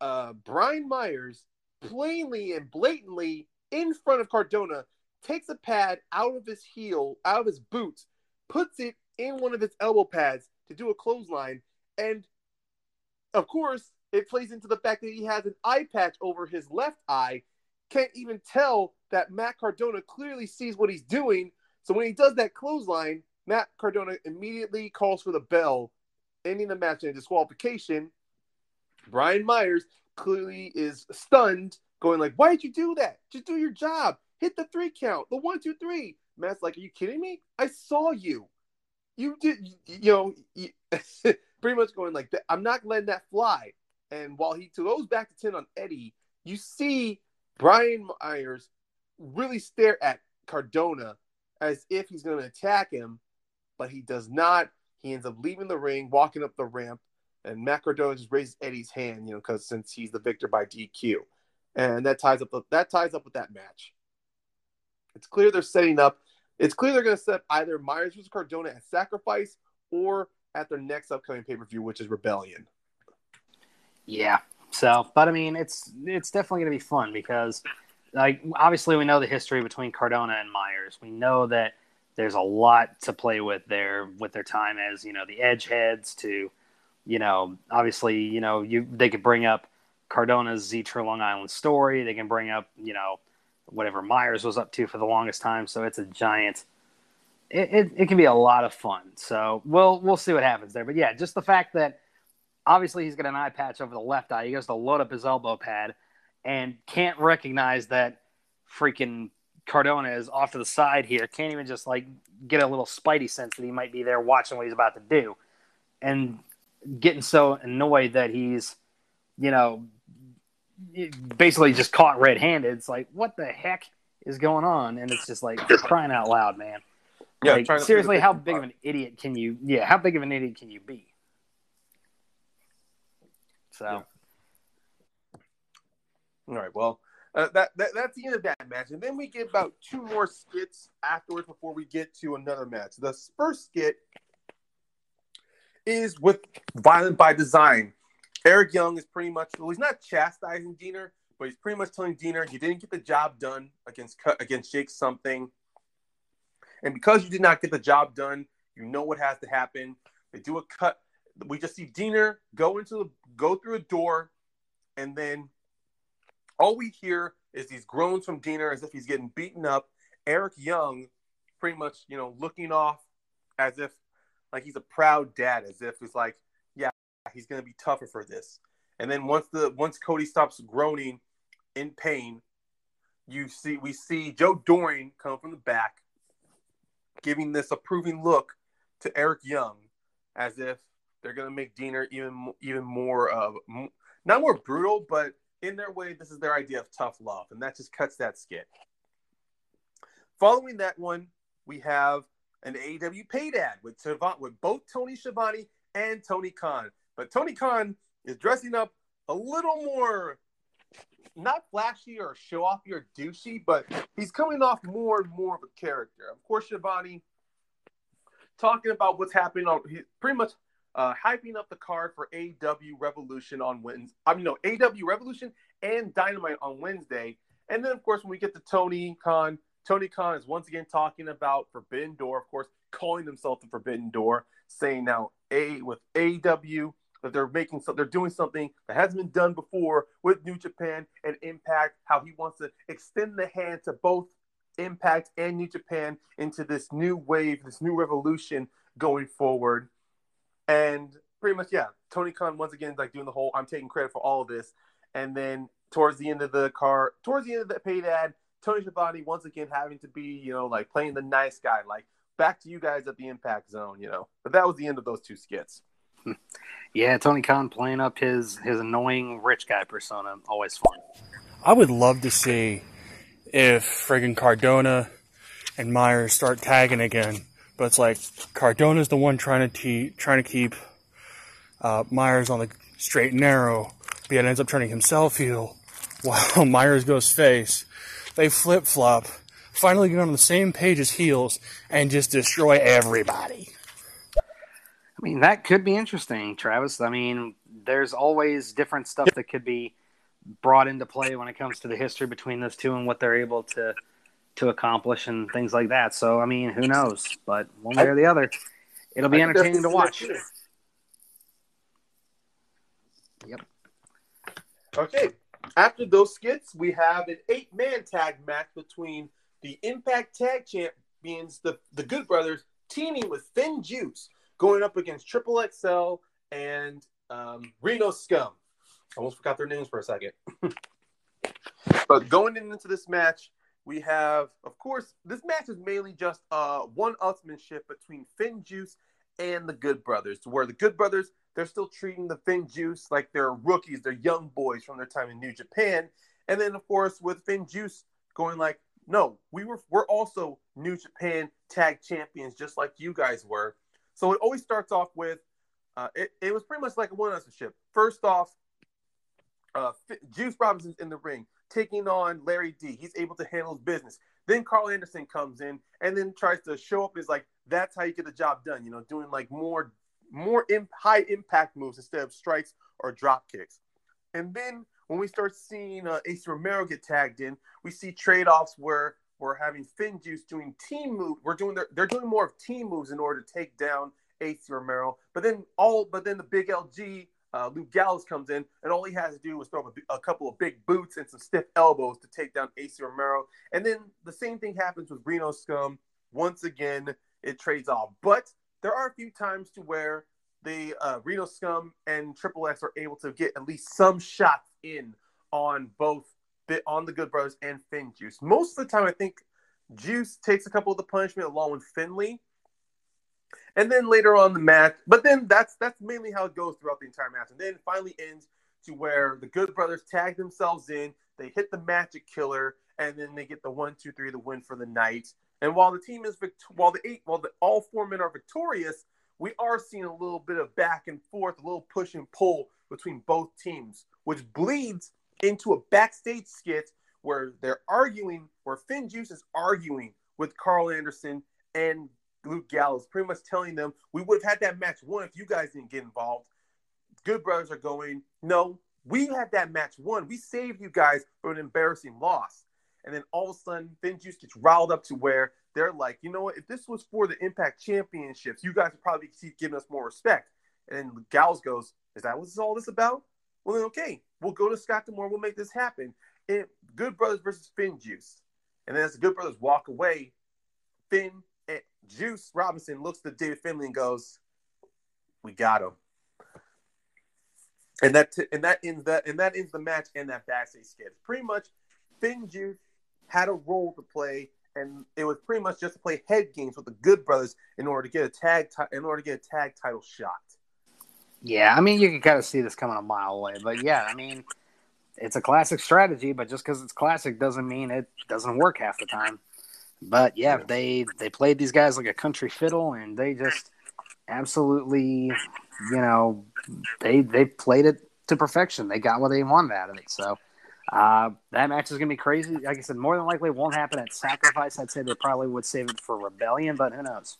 uh, Brian Myers plainly and blatantly in front of Cardona takes a pad out of his heel, out of his boot, puts it in one of his elbow pads to do a clothesline. And, of course, it plays into the fact that he has an eye patch over his left eye. Can't even tell that Matt Cardona clearly sees what he's doing. So when he does that clothesline, Matt Cardona immediately calls for the bell, ending the match in a disqualification. Brian Myers clearly is stunned, going like, why did you do that? Just do your job. Hit the three count. The one, two, three. Matt's like, are you kidding me? I saw you. You did, you know, you, pretty much going like, that. I'm not letting that fly. And while he goes back to ten on Eddie, you see Brian Myers really stare at Cardona as if he's going to attack him, but he does not. He ends up leaving the ring, walking up the ramp, and Matt Cardona just raises Eddie's hand, you know, because since he's the victor by D Q, and that ties up that ties up with that match. It's clear they're setting up. It's clear they're going to set up either Myers versus Cardona at Sacrifice or at their next upcoming pay per view, which is Rebellion. Yeah. So, but I mean, it's it's definitely going to be fun because, like, obviously we know the history between Cardona and Myers. We know that there's a lot to play with there with their time as, you know, the edge heads to, you know, obviously, you know, you they could bring up Cardona's Zetra Long Island story. They can bring up, you know, whatever Myers was up to for the longest time. So it's a giant, it, it, it can be a lot of fun. So we'll, we'll see what happens there. But yeah, just the fact that obviously he's got an eye patch over the left eye. He goes to load up his elbow pad and can't recognize that freaking Cardona is off to the side here. Can't even just, like, get a little spidey sense that he might be there watching what he's about to do. And getting so annoyed that he's, you know, basically just caught red-handed. It's like, what the heck is going on? And it's just like, crying out loud, man. Yeah, like, seriously, how big of an idiot can you? Yeah, how big of an idiot can you be? So, yeah. All right, well, uh, that, that that's the end of that match, and then we get about two more skits afterwards before we get to another match. The first skit is with Violent by Design. Eric Young is pretty much, well, he's not chastising Diener, but he's pretty much telling Diener, you didn't get the job done against against Jake something. And because you did not get the job done, you know what has to happen. They do a cut. We just see Diener go into the go through a door, and then all we hear is these groans from Diener as if he's getting beaten up. Eric Young, pretty much, you know, looking off as if like he's a proud dad, as if he's like, yeah, he's gonna be tougher for this. And then once the once Cody stops groaning in pain, you see we see Joe Doring come from the back, giving this approving look to Eric Young as if they're going to make Diener even even more of, uh, not more brutal, but in their way, this is their idea of tough love. And that just cuts that skit. Following that one, we have an A E W paid ad with, with both Tony Schiavone and Tony Khan. But Tony Khan is dressing up a little more, not flashy or show-offy or douchey, but he's coming off more and more of a character. Of course, Schiavone talking about what's happening on, he's pretty much uh, hyping up the card for A E W Revolution on Wednesday. I mean, no, A E W Revolution and Dynamite on Wednesday. And then, of course, when we get to Tony Khan, Tony Khan is once again talking about Forbidden Door, of course, calling himself the Forbidden Door, saying now a with A E W that they're making, so they're doing something that hasn't been done before with New Japan and Impact, how he wants to extend the hand to both Impact and New Japan into this new wave, this new revolution going forward. And pretty much, yeah, Tony Khan once again like doing the whole, I'm taking credit for all of this. And then towards the end of the car, towards the end of the paid ad, Tony Schiavone once again having to be, you know, like playing the nice guy, like back to you guys at the Impact Zone, you know. But that was the end of those two skits. Yeah, Tony Khan playing up his, his annoying rich guy persona. Always fun. I would love to see if friggin' Cardona and Myers start tagging again. But it's like Cardona's the one trying to te- trying to keep uh, Myers on the straight and narrow. But yet ends up turning himself heel while Myers goes face. They flip-flop, finally get on the same page as heels, and just destroy everybody. I mean, that could be interesting, Travis. I mean, there's always different stuff that could be brought into play when it comes to the history between those two and what they're able to to accomplish and things like that. So, I mean, who knows? But one way or the other, it'll be entertaining to watch. Yep. Okay. After those skits, we have an eight-man tag match between the Impact Tag Champions, the, the Good Brothers, teaming with Thin Juice, going up against Triple X L and um, Reno Scum. I almost forgot their names for a second. But going into this match, we have, of course, this match is mainly just uh, one-upsmanship between Thin Juice and the Good Brothers, where the Good Brothers, they're still treating the Thin Juice like they're rookies, they're young boys from their time in New Japan. And then, of course, with Thin Juice going like, no, we were, we're also New Japan Tag Champions just like you guys were. So it always starts off with, uh, it, it was pretty much like a one-upsmanship. First off, uh, F- Juice Robinson's in the ring, taking on Larry D. He's able to handle his business. Then Carl Anderson comes in and then tries to show up and is like, that's how you get the job done, you know, doing like more more imp- high-impact moves instead of strikes or drop kicks. And then when we start seeing uh, Ace Romero get tagged in, we see trade-offs where we're having Thin Juice doing team moves. We're doing their, they're doing more of team moves in order to take down Ace Romero. But then all, but then the big L G, uh, Luke Gallows comes in, and all he has to do is throw up a, a couple of big boots and some stiff elbows to take down Ace Romero. And then the same thing happens with Reno Scum. Once again, it trades off. But there are a few times to where the uh, Reno Scum and Triple X are able to get at least some shots in on both on the Good Brothers and Finn Juice. Most of the time, I think Juice takes a couple of the punishment along with Finley. And then later on the match, but then that's that's mainly how it goes throughout the entire match. And then it finally ends to where the Good Brothers tag themselves in, they hit the Magic Killer, and then they get the one, two, three, the win for the night. And while the team is vict- while the eight, while the, all four men are victorious, we are seeing a little bit of back and forth, a little push and pull between both teams, which bleeds into a backstage skit where they're arguing, where Finn Juice is arguing with Carl Anderson and Luke Gallows, pretty much telling them, we would have had that match won if you guys didn't get involved. Good Brothers are going, no, we had that match won. We saved you guys from an embarrassing loss. And then all of a sudden, Finn Juice gets riled up to where they're like, you know what, if this was for the Impact Championships, you guys would probably keep giving us more respect. And then Gallows goes, is that what this all this about? Well, then, okay, we'll go to Scott D'Amore. We'll make this happen. And Good Brothers versus Finn Juice. And then as the Good Brothers walk away, Finn and Juice Robinson looks to David Finlay and goes, we got him. And that, t- and that ends that, and that ends the match and that backstage skit. Pretty much, Finn Juice had a role to play, and it was pretty much just to play head games with the Good Brothers in order to get a tag t- in order to get a tag title shot. Yeah, I mean, you can kind of see this coming a mile away, but yeah, I mean, it's a classic strategy. But just because it's classic doesn't mean it doesn't work half the time. But yeah, they they played these guys like a country fiddle, and they just absolutely, you know, they they played it to perfection. They got what they wanted out of it. So uh, that match is gonna be crazy. Like I said, more than likely it won't happen at Sacrifice. I'd say they probably would save it for Rebellion, but who knows?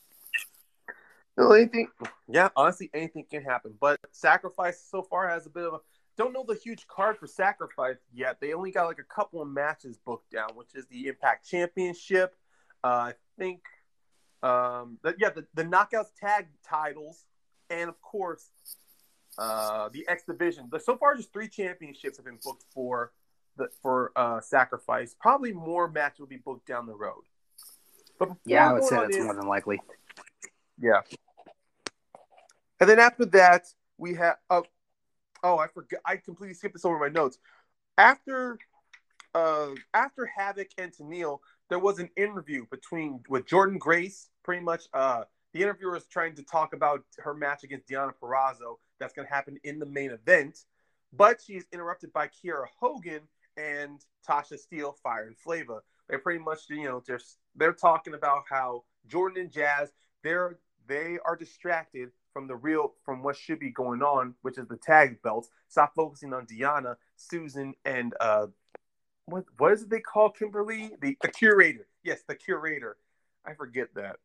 No, anything. Yeah, honestly, anything can happen. But Sacrifice so far has a bit of a don't know the huge card for Sacrifice yet. They only got like a couple of matches booked down, which is the Impact Championship. Uh, I think, um, the, yeah, the, the Knockouts tag titles, and of course, uh, the X Division. But so far, just three championships have been booked for the for uh, Sacrifice. Probably more matches will be booked down the road. But yeah, I would say that's in, more than likely. Yeah. And then after that, we have. Uh, oh, I forgot. I completely skipped this over my notes. After, uh, after Havoc and Tenille, there was an interview between with Jordan Grace. Pretty much, uh, the interviewer was trying to talk about her match against Deonna Purrazzo that's going to happen in the main event, but she's interrupted by Kiera Hogan and Tasha Steele, Fire and Flava. They're pretty much, you know, they're they're talking about how Jordan and Jazz they're they are distracted from the real, from what should be going on, which is the tag belts. Stop focusing on Deanna, Susan, and uh, what what is it they call Kimberly? The the curator. Yes, the curator. I forget that,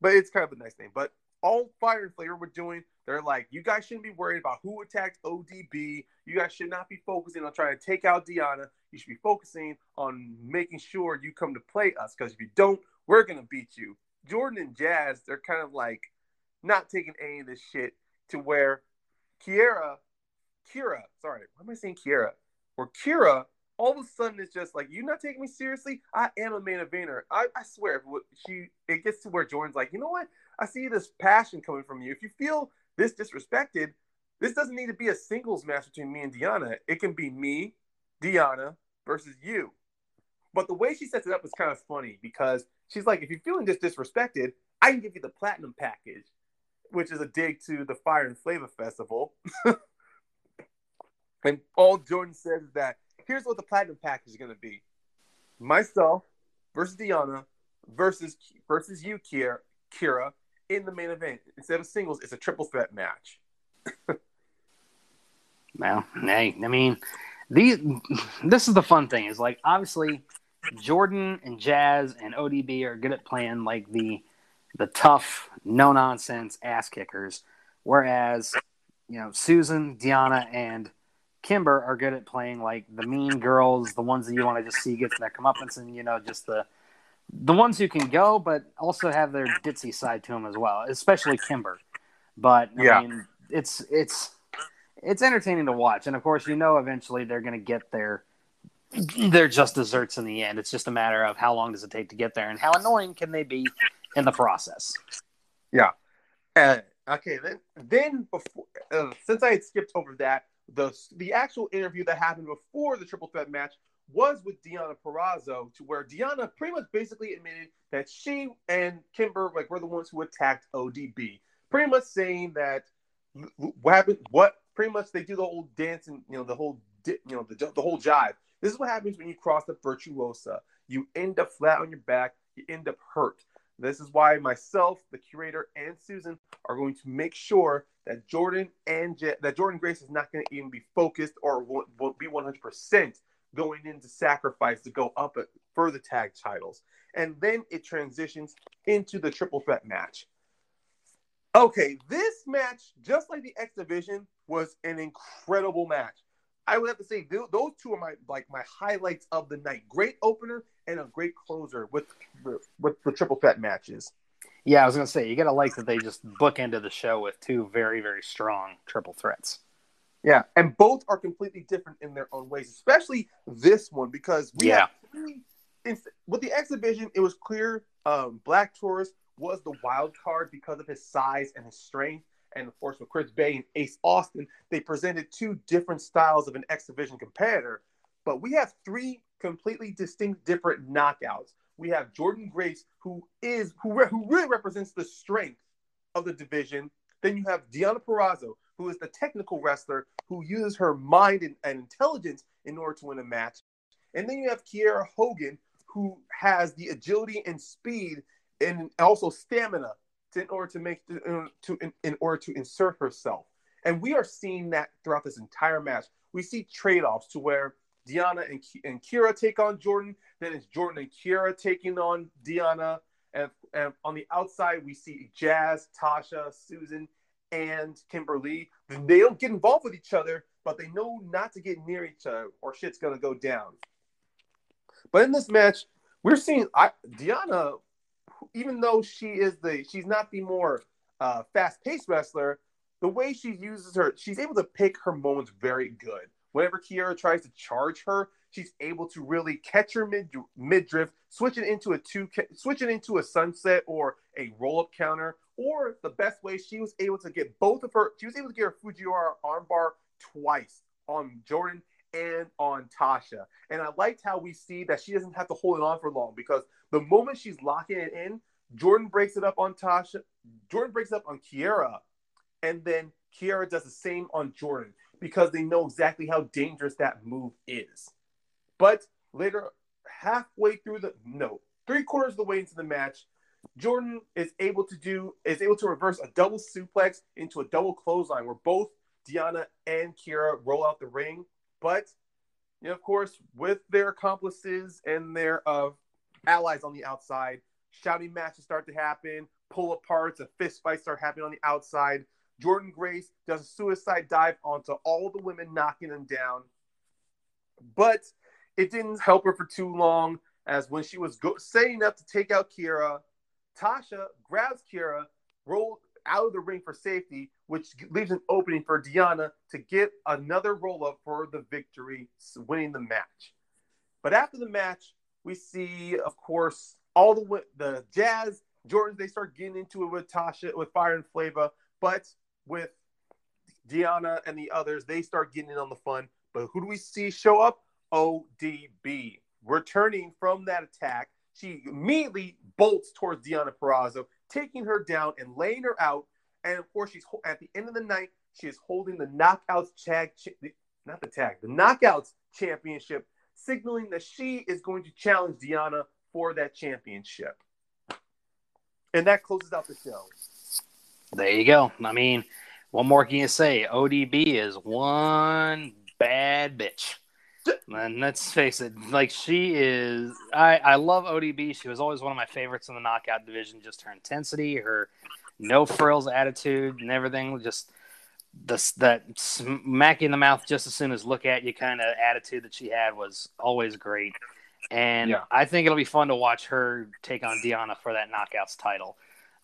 but it's kind of a nice name. But all Fire and Flavor were doing, they're like, you guys shouldn't be worried about who attacked O D B. You guys should not be focusing on trying to take out Deanna. You should be focusing on making sure you come to play us, because if you don't, we're gonna beat you. Jordan and Jazz, they're kind of like not taking any of this shit, to where Kiera, Kiera, sorry, why am I saying Kiera? Where Kiera, all of a sudden, is just like, you're not taking me seriously? I am a main eventer. I, I swear, she, it gets to where Jordan's like, you know what? I see this passion coming from you. If you feel this disrespected, this doesn't need to be a singles match between me and Deanna. It can be me, Deanna, versus you. But the way she sets it up is kind of funny, because she's like, if you're feeling this disrespected, I can give you the platinum package, which is a dig to the Fire and Flavor Festival. And all Jordan says is that, here's what the platinum package is going to be. Myself versus Deanna versus versus you, Kiera, Kiera, in the main event. Instead of singles, it's a triple threat match. Well, hey, I mean, these, this is the fun thing. Is like, obviously, Jordan and Jazz and O D B are good at playing like the the tough, no nonsense ass kickers, whereas, you know, Susan, Deanna, and Kimber are good at playing like the mean girls, the ones that you want to just see get to their comeuppance, and you know, just the the ones who can go, but also have their ditzy side to them as well, especially Kimber. But I yeah. mean, it's it's it's entertaining to watch, and of course, you know, eventually they're going to get their They're just desserts in the end. It's just a matter of how long does it take to get there, and how annoying can they be in the process. Yeah. Uh, okay. Then, then before, uh, since I had skipped over that, the the actual interview that happened before the triple threat match was with Deanna Purrazzo, to where Deanna pretty much basically admitted that she and Kimber like were the ones who attacked O D B, pretty much saying that what happened, what pretty much they do the old dance and, you know, the whole, di- you know, the, the whole jive. This is what happens when you cross the virtuosa. You end up flat on your back. You end up hurt. This is why myself, the curator, and Susan are going to make sure that Jordan and Je- that Jordan Grace is not going to even be focused or won't, won't be one hundred percent going into Sacrifice to go up at further tag titles. And then it transitions into the triple threat match. Okay, this match, just like the X Division, was an incredible match. I would have to say th- those two are my like my highlights of the night. Great opener and a great closer with the, with the triple threat matches. Yeah, I was going to say, you got to like that they just bookended the show with two very, very strong triple threats. Yeah, and both are completely different in their own ways, especially this one, because we yeah. have, with the X Division, it was clear um, Black Taurus was the wild card because of his size and his strength. And of course, with Chris Bay and Ace Austin, they presented two different styles of an X Division competitor. But we have three completely distinct, different knockouts. We have Jordan Grace, who is who, re- who really represents the strength of the division. Then you have Deonna Purrazzo, who is the technical wrestler who uses her mind and, and intelligence in order to win a match. And then you have Kiera Hogan, who has the agility and speed and also stamina to, in order to make to, to in, in order to insert herself. And we are seeing that throughout this entire match. We see trade-offs to where Deonna and, and Kiera take on Jordan. Then it's Jordan and Kiera taking on Deonna. And, and on the outside, we see Jazz, Tasha, Susan, and Kimberly. They don't get involved with each other, but they know not to get near each other or shit's going to go down. But in this match, we're seeing I, Deonna, even though she is the she's not the more uh, fast-paced wrestler, the way she uses her, she's able to pick her moments very good. Whenever Kiera tries to charge her, she's able to really catch her mid mid-drift, switch it into a two, switch it into a sunset or a roll-up counter, or the best way she was able to get both of her, she was able to get her Fujiwara armbar twice on Jordan and on Tasha. And I liked how we see that she doesn't have to hold it on for long because the moment she's locking it in, Jordan breaks it up on Tasha, Jordan breaks it up on Kiera, and then Kiera does the same on Jordan, because they know exactly how dangerous that move is. But later, halfway through the, no, three quarters of the way into the match, Jordan is able to do, is able to reverse a double suplex into a double clothesline where both Deonna and Kiera roll out the ring. But, you know, of course, with their accomplices and their uh, allies on the outside, shouting matches start to happen, pull aparts, a fist fight start happening on the outside. Jordan Grace does a suicide dive onto all the women, knocking them down. But it didn't help her for too long, as when she was go- setting up to take out Kiera, Tasha grabs Kiera, rolls out of the ring for safety, which leaves an opening for Deonna to get another roll-up for the victory, winning the match. But after the match, we see, of course, all the the Jazz, Jordans, they start getting into it with Tasha, with Fire and Flava. But with Deonna and the others, they start getting in on the fun. But who do we see show up? O D B. Returning from that attack, she immediately bolts towards Deonna Purrazzo, taking her down and laying her out. And, of course, she's at the end of the night, she is holding the Knockouts tag, not the tag, the Knockouts championship, signaling that she is going to challenge Deonna for that championship. And that closes out the show. There you go. I mean, what more can you say? O D B is one bad bitch. And let's face it, like she is, I, I love O D B. She was always one of my favorites in the knockout division. Just her intensity, her no frills attitude and everything. Just the, that smack in the mouth just as soon as look at you kind of attitude that she had was always great. And yeah. I think it'll be fun to watch her take on Deonna for that knockouts title.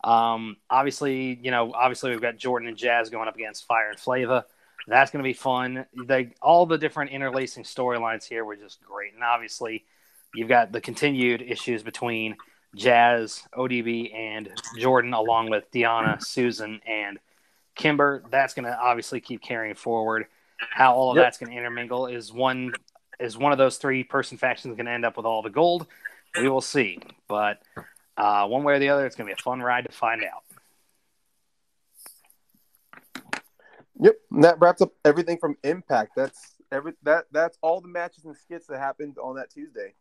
Um, obviously, you know, obviously we've got Jordan and Jazz going up against Fire and Flava. That's going to be fun. They, all the different interlacing storylines here were just great. And obviously you've got the continued issues between Jazz, O D B, and Jordan, along with Deonna, Susan, and Kimber. That's going to obviously keep carrying forward. How all of yep. that's going to intermingle is one, is one of those three person factions going to end up with all the gold. We will see, but Uh, one way or the other, it's going to be a fun ride to find out. Yep, and that wraps up everything from Impact. That's every that that's all the matches and skits that happened on that Tuesday.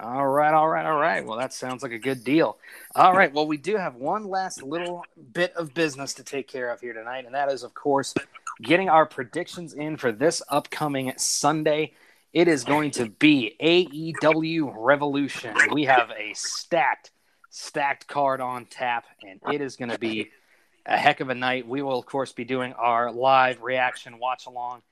All right, all right, all right. Well, that sounds like a good deal. All right, well, we do have one last little bit of business to take care of here tonight, and that is, of course, getting our predictions in for this upcoming Sunday. It is going to be A E W Revolution. We have a stacked, stacked card on tap, and it is going to be a heck of a night. We will, of course, be doing our live reaction watch-along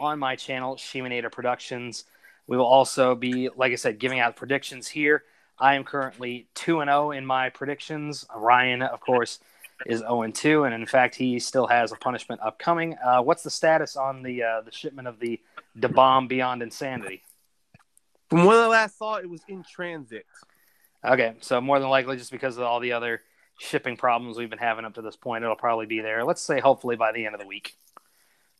on my channel, Sheeminator Productions. We will also be, like I said, giving out predictions here. I am currently two and oh in my predictions. Ryan, of course, is oh and two, and in fact, he still has a punishment upcoming. Uh, what's the status on the uh, the shipment of the Da Bomb Beyond Insanity? From when I last saw it, it was in transit. Okay, so more than likely, just because of all the other shipping problems we've been having up to this point, it'll probably be there. Let's say, hopefully, by the end of the week.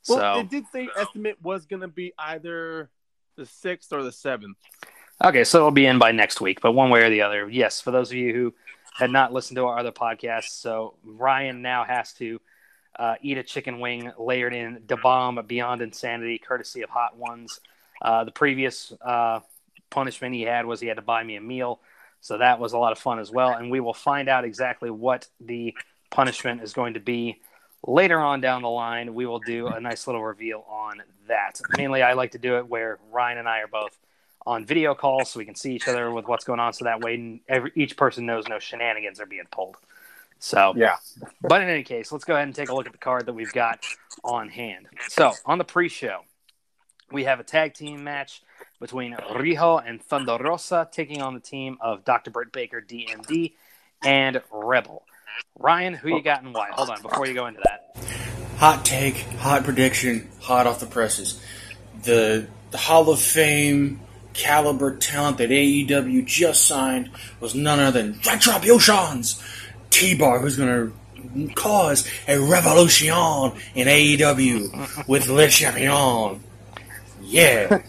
Well, so, it did say estimate was going to be either the sixth or the seventh. Okay, so it'll be in by next week, but one way or the other. Yes, for those of you who had not listened to our other podcasts, so Ryan now has to uh, eat a chicken wing layered in Da Bomb Beyond Insanity, courtesy of Hot Ones. Uh, the previous uh, punishment he had was he had to buy me a meal, so that was a lot of fun as well, and we will find out exactly what the punishment is going to be later on down the line. We will do a nice little reveal on that. Mainly, I like to do it where Ryan and I are both on video calls so we can see each other with what's going on, so that way every, each person knows no shenanigans are being pulled. So, yeah. But in any case, let's go ahead and take a look at the card that we've got on hand. So, on the pre-show, we have a tag team match between Riho and Thunder Rosa taking on the team of Doctor Britt Baker, D M D, and Rebel. Ryan, who you got and why? Hold on, before you go into that. Hot take, hot prediction, hot off the presses. The, the Hall of Fame caliber talent that A E W just signed was none other than Ratrop Yoshans T-Bar, who's going to cause a revolution in A E W with Le Champion. Yeah.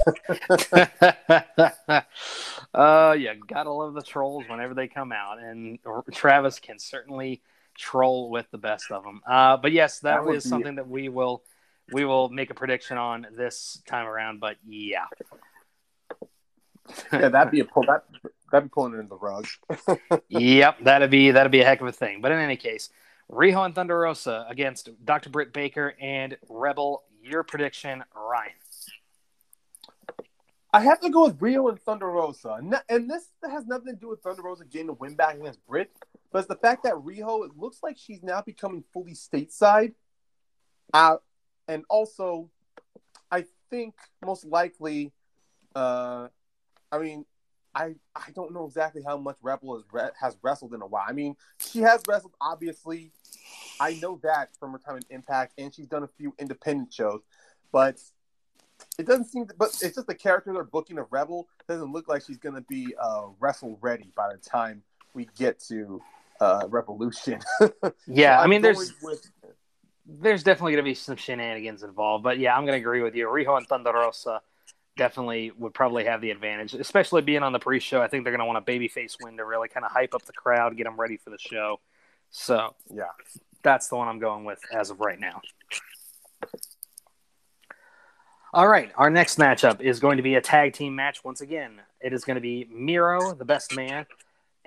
Uh, you gotta love the trolls whenever they come out, and Travis can certainly troll with the best of them. Uh, but yes, that, that is something it. that we will we will make a prediction on this time around. But yeah, yeah, that'd be a pull. That that'd be pulling it in the rug. Yep, that'd be that'd be a heck of a thing. But in any case, Riho and Thunder Rosa against Doctor Britt Baker and Rebel. Your prediction, Ryan. I have to go with Riho and Thunder Rosa. And this has nothing to do with Thunder Rosa getting a win back against Britt, but it's the fact that Riho, it looks like she's now becoming fully stateside. Uh, and also, I think most likely, uh, I mean, I I don't know exactly how much Rebel has, re- has wrestled in a while. I mean, she has wrestled, obviously. I know that from her time in Impact, and she's done a few independent shows. But it doesn't seem, to, but it's just the character they're booking of Rebel. It doesn't look like she's going to be uh, wrestle ready by the time we get to uh, Revolution. Yeah, so I mean, there's with... there's definitely going to be some shenanigans involved, but yeah, I'm going to agree with you. Riho and Thunder Rosa definitely would probably have the advantage, especially being on the pre-show. I think they're going to want a babyface win to really kind of hype up the crowd, get them ready for the show. So yeah, that's the one I'm going with as of right now. All right, our next matchup is going to be a tag team match once again. It is going to be Miro, the best man,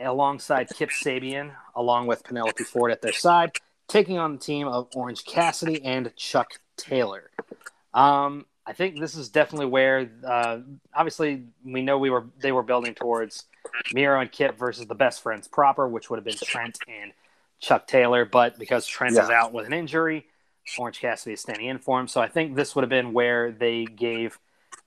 alongside Kip Sabian, along with Penelope Ford at their side, taking on the team of Orange Cassidy and Chuck Taylor. Um, I think this is definitely where, uh, obviously, we know we were they were building towards Miro and Kip versus the best friends proper, which would have been Trent and Chuck Taylor, but because Trent yeah. is out with an injury, Orange Cassidy is standing in for him, so I think this would have been where they gave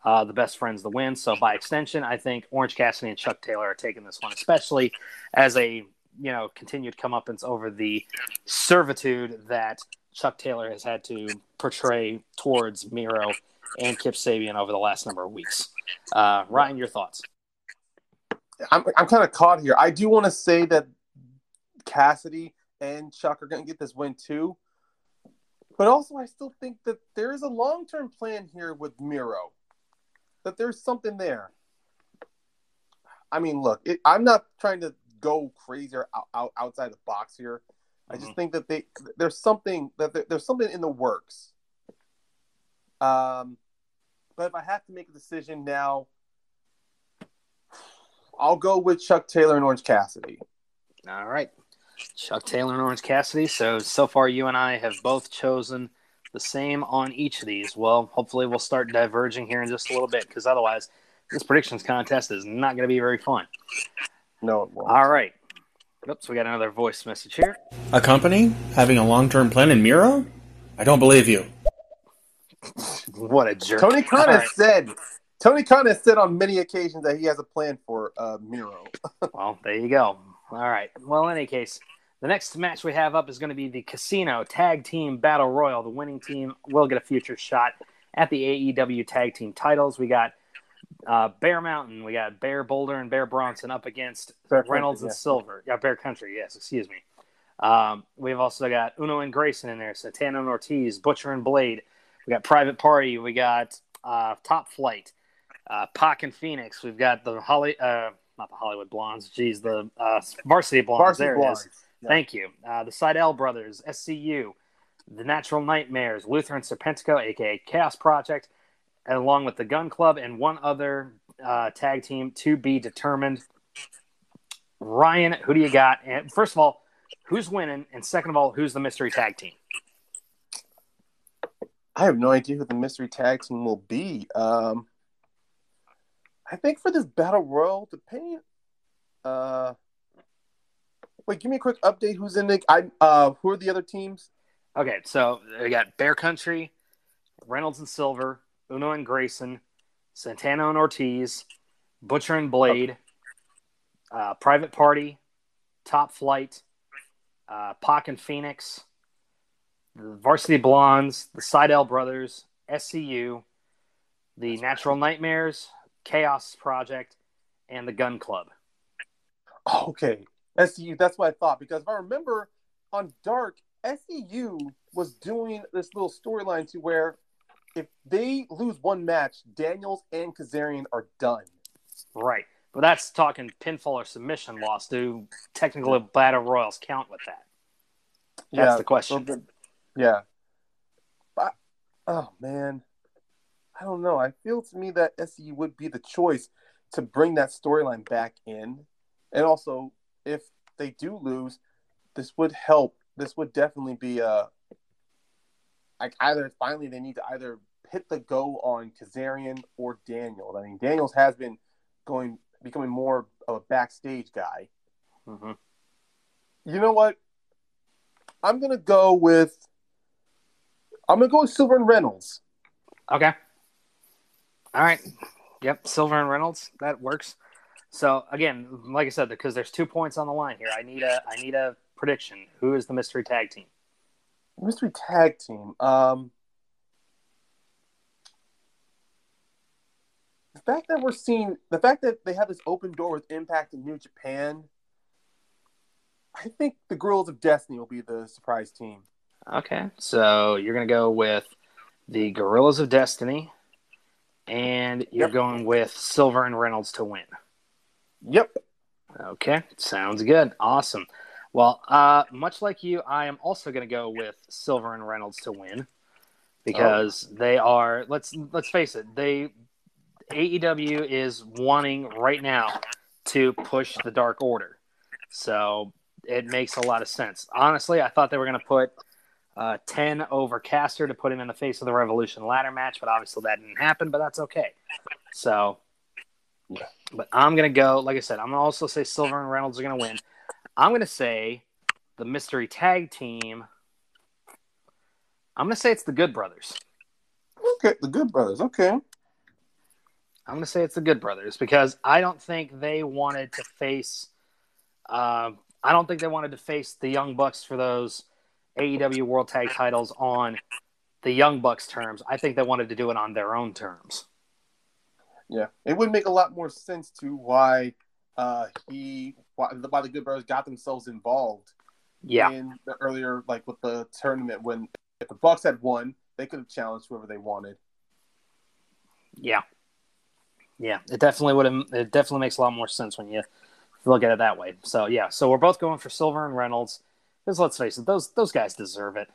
uh, the best friends the win. So by extension, I think Orange Cassidy and Chuck Taylor are taking this one, especially as a you know continued comeuppance over the servitude that Chuck Taylor has had to portray towards Miro and Kip Sabian over the last number of weeks. Uh, Ryan, your thoughts? I'm I'm kind of caught here. I do want to say that Cassidy and Chuck are going to get this win too. But also, I still think that there is a long-term plan here with Miro. That there's something there. I mean, look, it, I'm not trying to go crazy or out, out, outside the box here. I just mm-hmm. think that they there's something that there, there's something in the works. Um, but if I have to make a decision now, I'll go with Chuck Taylor and Orange Cassidy. All right. Chuck Taylor and Orange Cassidy. So, so far you and I have both chosen the same on each of these. Well, hopefully we'll start diverging here in just a little bit, because otherwise this predictions contest is not going to be very fun. No, it won't. All right. Oops, we got another voice message here. A company having a long-term plan in Miro? I don't believe you. What a jerk. Tony Khan has right. said... Tony Khan has said on many occasions that he has a plan for uh, Miro. Well, there you go. All right. Well, in any case, the next match we have up is going to be the Casino Tag Team Battle Royal. The winning team will get a future shot at the A E W Tag Team titles. We got uh, Bear Mountain. We got Bear Boulder and Bear Bronson up against Bear Reynolds Country, and yeah. Silver. Yeah, Bear Country, yes, excuse me. Um, we've also got Uno and Grayson in there, Santana and Ortiz, Butcher and Blade. We got Private Party. We got uh, Top Flight. Uh, Pac and Phoenix. We've got the Holly, uh, not the Hollywood Blondes. Geez, the uh, Varsity Blondes. Varsity there Blondes. It is. Yeah. Thank you. Uh, the Seidel Brothers, S C U, the Natural Nightmares, Lutheran Serpentico, aka Chaos Project, and along with the Gun Club and one other uh, tag team to be determined. Ryan, who do you got? And first of all, who's winning? And second of all, who's the mystery tag team? I have no idea who the mystery tag team will be. Um... I think for this Battle Royal, depending, uh, wait, give me a quick update. Who's in the? I uh, who are the other teams? Okay, so we got Bear Country, Reynolds and Silver, Uno and Grayson, Santana and Ortiz, Butcher and Blade, okay. uh, Private Party, Top Flight, uh, Pac and Phoenix, the Varsity Blondes, the Seidel Brothers, S C U, the Natural Nightmares, Chaos Project, and the Gun Club. Okay. S E U, that's what I thought. Because if I remember, on Dark, S E U was doing this little storyline to where if they lose one match, Daniels and Kazarian are done. Right. But that's talking pinfall or submission loss. Do technical Battle Royals count with that? That's yeah, the question. Bit, yeah. But, oh, man. I don't know. I feel to me that S E U would be the choice to bring that storyline back in. And also, if they do lose, this would help. This would definitely be a like either finally they need to either hit the go on Kazarian or Daniels. I mean, Daniels has been going becoming more of a backstage guy. Mm-hmm. You know what? I'm gonna go with I'm gonna go with Silver and Reynolds. Okay. All right. Yep. Silver and Reynolds. That works. So again, like I said, because there's two points on the line here, I need a, I need a prediction. Who is the mystery tag team? Mystery tag team. Um, the fact that we're seeing, the fact that they have this open door with Impact and New Japan, I think the Girls of Destiny will be the surprise team. Okay. So you're going to go with the Gorillas of Destiny. And you're yep. going with Silver and Reynolds to win. Yep. Okay. Sounds good. Awesome. Well, uh, much like you, I am also going to go with Silver and Reynolds to win because oh. they are. Let's let's face it. They A E W is wanting right now to push the Dark Order, so it makes a lot of sense. Honestly, I thought they were going to put Uh, ten over Caster to put him in the face of the Revolution ladder match, but obviously that didn't happen, but that's okay. So, yeah. But I'm going to go, like I said, I'm going to also say Silver and Reynolds are going to win. I'm going to say the mystery tag team, I'm going to say it's the Good Brothers. Okay, the Good Brothers, okay. I'm going to say it's the Good Brothers because I don't think they wanted to face, uh, I don't think they wanted to face the Young Bucks for those A E W World Tag Titles on the Young Bucks terms. I think they wanted to do it on their own terms. Yeah, it would make a lot more sense to why uh, he, why, why the Good Brothers got themselves involved. Yeah, in the earlier, like with the tournament, when if the Bucks had won, they could have challenged whoever they wanted. Yeah, yeah, it definitely would have. It definitely makes a lot more sense when you look at it that way. So yeah, so we're both going for Silver and Reynolds. Because let's face it, those those guys deserve it.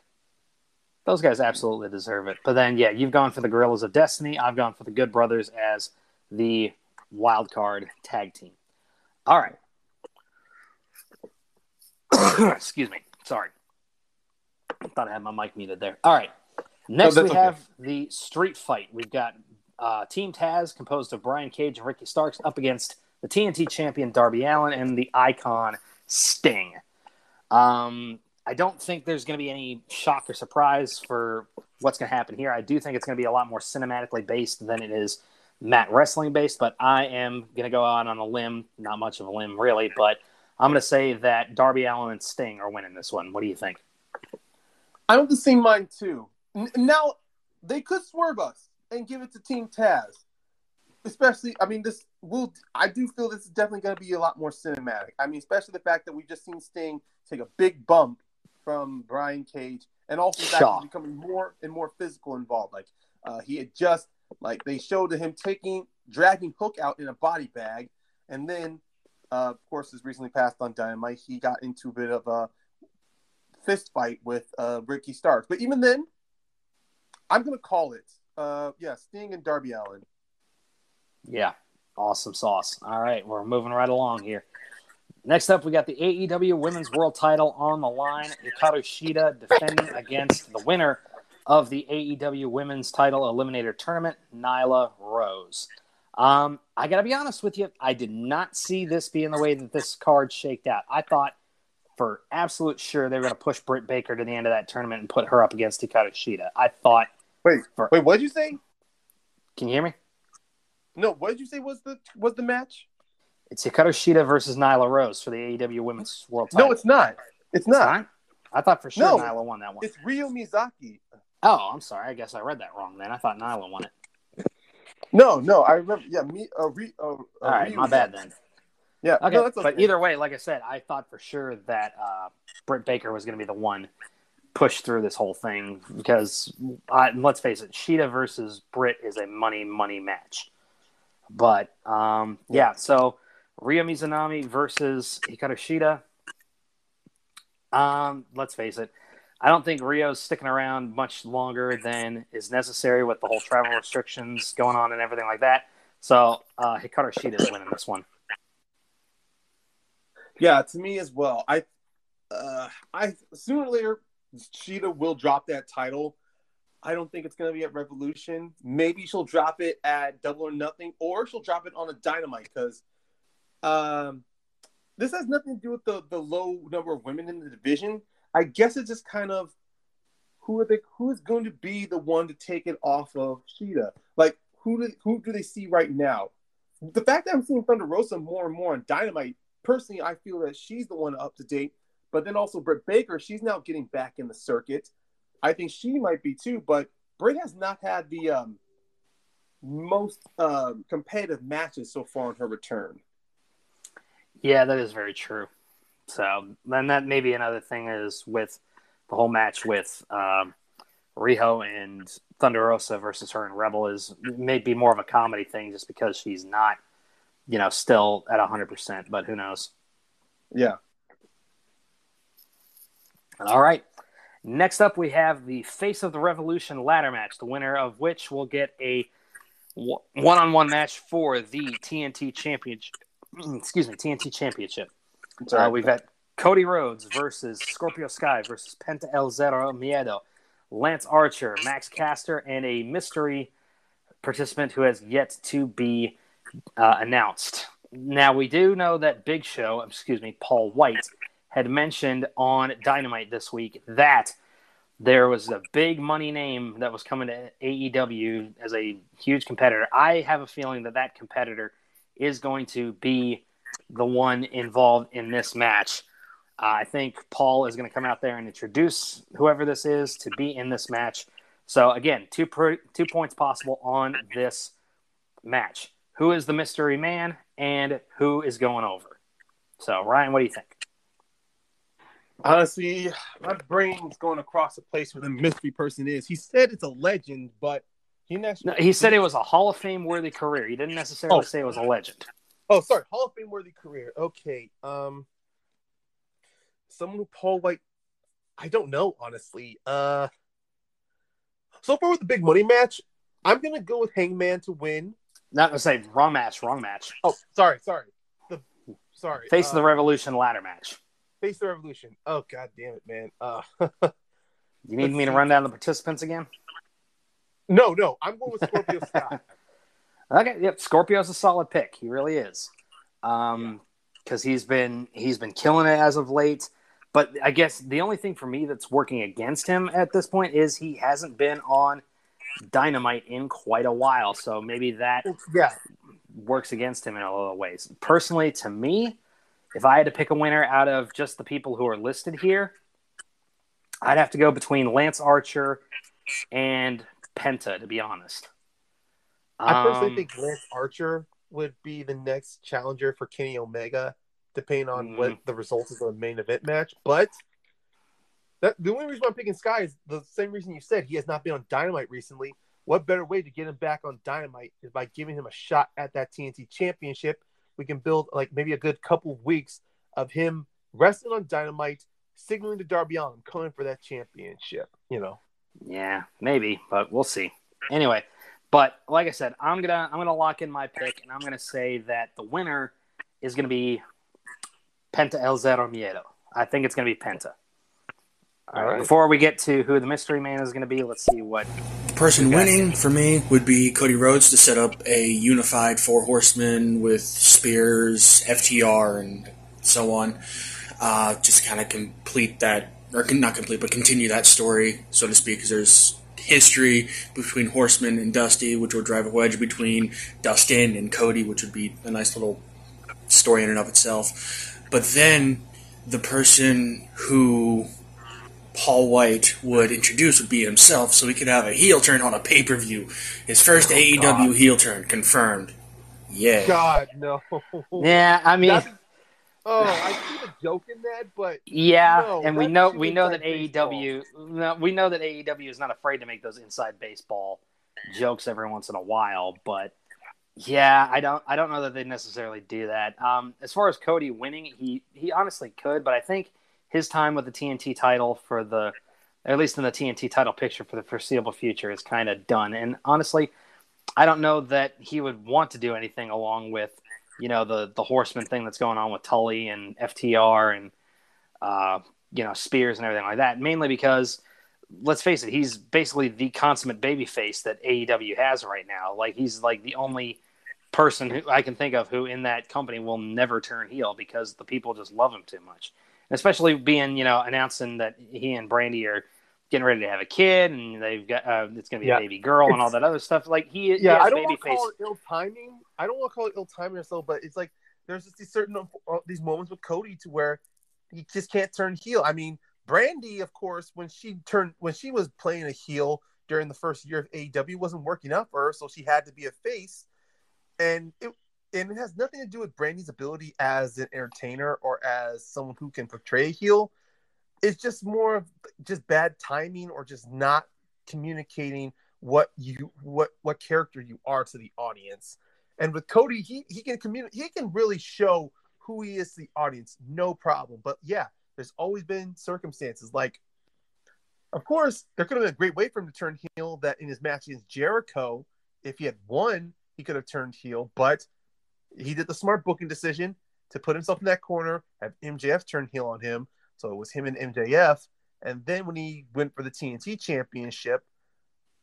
Those guys absolutely deserve it. But then, yeah, you've gone for the Guerrillas of Destiny. I've gone for the Good Brothers as the wild card tag team. All right. Excuse me. Sorry. I thought I had my mic muted there. All right. Next, no, we okay. have the street fight. We've got uh, Team Taz, composed of Brian Cage and Ricky Starks, up against the T N T champion Darby Allin and the Icon Sting. Um... I don't think there's going to be any shock or surprise for what's going to happen here. I do think it's going to be a lot more cinematically based than it is mat wrestling based, but I am going to go out on a limb. Not much of a limb, really, but I'm going to say that Darby Allin and Sting are winning this one. What do you think? I have the same mind, too. Now, they could swerve us and give it to Team Taz. Especially, I mean, this will. I do feel this is definitely going to be a lot more cinematic. I mean, especially the fact that we've just seen Sting take a big bump from Brian Cage, and also that he's becoming more and more physical involved. Like uh, he had just like they showed him taking dragging Hook out in a body bag, and then uh, of course his recently passed on Dynamite, he got into a bit of a fist fight with uh, Ricky Starks. But even then, I'm gonna call it. Uh, yeah, Sting and Darby Allin. Yeah, awesome sauce. All right, we're moving right along here. Next up, we got the A E W Women's World Title on the line. Hikaru Shida defending against the winner of the A E W Women's Title Eliminator Tournament, Nyla Rose. Um, I got to be honest with you, I did not see this being the way that this card shaked out. I thought for absolute sure they were going to push Britt Baker to the end of that tournament and put her up against Hikaru Shida. I thought... Wait, for... wait, what did you say? Can you hear me? No, what did you say was the was the match? It's Hikaru Shida versus Nyla Rose for the A E W Women's World Title. No, it's not. It's, it's not. not. I thought for sure no, Nyla won that one. It's Ryo Miyazaki. Oh, I'm sorry. I guess I read that wrong, man. I thought Nyla won it. No, no, I remember. Yeah, me. Uh, re, uh, All uh, right, Ryu my bad then. Yeah, okay. No, that's okay. But either way, like I said, I thought for sure that uh, Britt Baker was going to be the one pushed through this whole thing because I, let's face it, Shida versus Britt is a money money match. But, um, yeah, so Ryo Mizunami versus Hikaru Shida. Um, let's face it. I don't think Ryo's sticking around much longer than is necessary with the whole travel restrictions going on and everything like that. So uh, Hikaru Shida is winning this one. Yeah, to me as well. I, uh, I sooner or later, Shida will drop that title. I don't think it's going to be at Revolution. Maybe she'll drop it at Double or Nothing, or she'll drop it on a Dynamite, because um, this has nothing to do with the, the low number of women in the division. I guess it's just kind of who are they, who's going to be the one to take it off of Shida? Like, who do, who do they see right now? The fact that I'm seeing Thunder Rosa more and more on Dynamite, personally, I feel that she's the one up to date. But then also Britt Baker, she's now getting back in the circuit. I think she might be too, but Britt has not had the um, most uh, competitive matches so far on her return. Yeah, that is very true. So, and that may be another thing is with the whole match with um, Riho and Thunder Rosa versus her and Rebel is maybe more of a comedy thing just because she's not, you know, still at one hundred percent, but who knows? Yeah. All right. Next up, we have the Face of the Revolution ladder match, the winner of which will get a one-on-one match for the T N T Championship. Excuse me, T N T Championship. Uh, we've got Cody Rhodes versus Scorpio Sky versus Penta El Zero Miedo, Lance Archer, Max Caster, and a mystery participant who has yet to be uh, announced. Now, we do know that Big Show, excuse me, Paul White, had mentioned on Dynamite this week that there was a big money name that was coming to A E W as a huge competitor. I have a feeling that that competitor is going to be the one involved in this match. Uh, I think Paul is going to come out there and introduce whoever this is to be in this match. So, again, two per, two points possible on this match. Who is the mystery man and who is going over? So, Ryan, what do you think? Honestly, my brain's going across the place where the mystery person is. He said it's a legend, but he next. No, he said it was a Hall of Fame worthy career. He didn't necessarily oh. say it was a legend. Oh, sorry, Hall of Fame worthy career. Okay, um, someone who Paul White. I don't know, honestly. Uh, So far with the big money match, I'm going to go with Hangman to win. Not going to say wrong match, wrong match. Oh, sorry, sorry. The sorry. Face uh, of the Revolution ladder match. Face of the Revolution. Oh, God damn it, man. Uh, you need me to run down the participants again? No, no. I'm going with Scorpio Sky. Okay, yep. Scorpio's a solid pick. He really is. Um, because yeah. he's been he's been killing it as of late. But I guess the only thing for me that's working against him at this point is he hasn't been on Dynamite in quite a while. So maybe that yeah. works against him in a lot of ways. Personally, to me, if I had to pick a winner out of just the people who are listed here, I'd have to go between Lance Archer and Penta, to be honest. I personally um, think Lance Archer would be the next challenger for Kenny Omega, depending on mm-hmm. what the results of the main event match. But that, the only reason I'm picking Sky is the same reason you said. He has not been on Dynamite recently. What better way to get him back on Dynamite is by giving him a shot at that T N T championship. We can build like maybe a good couple of weeks of him wrestling on Dynamite, signaling to Darby Allin, coming for that championship, you know. Yeah, maybe, but we'll see. Anyway, but like I said, I'm going to I'm gonna lock in my pick, and I'm going to say that the winner is going to be Penta El Zero Miedo. I think it's going to be Penta. All right. Before we get to who the mystery man is going to be, let's see what... The person winning for me would be Cody Rhodes to set up a unified four horsemen with spears, F T R, and so on. Uh, just kind of complete that, or not complete, but continue that story, so to speak, because there's history between Horseman and Dusty, which will drive a wedge between Dustin and Cody, which would be a nice little story in and of itself. But then the person who Paul White would introduce would be himself, so he could have a heel turn on a pay-per-view. His first oh, A E W God. heel turn confirmed. Yeah. God, no. Yeah, I mean... That's, oh, I see the joke in that, but... Yeah, no, and we know we know that A E W... No, we know that A E W is not afraid to make those inside baseball jokes every once in a while, but... Yeah, I don't I don't know that they necessarily do that. Um, as far as Cody winning, he, he honestly could, but I think... His time with the T N T title for the, at least in the T N T title picture for the foreseeable future, is kind of done. And honestly, I don't know that he would want to do anything along with, you know, the the Horseman thing that's going on with Tully and F T R and, uh, you know, Spears and everything like that. Mainly because, let's face it, he's basically the consummate babyface that A E W has right now. Like, he's like the only person who I can think of who in that company will never turn heel because the people just love him too much. Especially being, you know, announcing that he and Brandy are getting ready to have a kid, and they've got uh, it's going to be yeah. a baby girl and all that other stuff. Like he, yeah, he has I don't want to call it ill timing. I don't want to call it ill timing or so, but it's like there's just these certain uh, these moments with Cody to where he just can't turn heel. I mean, Brandy, of course, when she turned when she was playing a heel during the first year of A E W, wasn't working out for her, so she had to be a face, and it. And it has nothing to do with Brandy's ability as an entertainer or as someone who can portray a heel. It's just more of just bad timing or just not communicating what you what what character you are to the audience. And with Cody, he he can communi- he can really show who he is to the audience, no problem. But yeah, there's always been circumstances like, of course, there could have been a great way for him to turn heel. That in his match against Jericho, if he had won, he could have turned heel, but he did the smart booking decision to put himself in that corner, have M J F turn heel on him. So it was him and M J F. And then when he went for the T N T championship,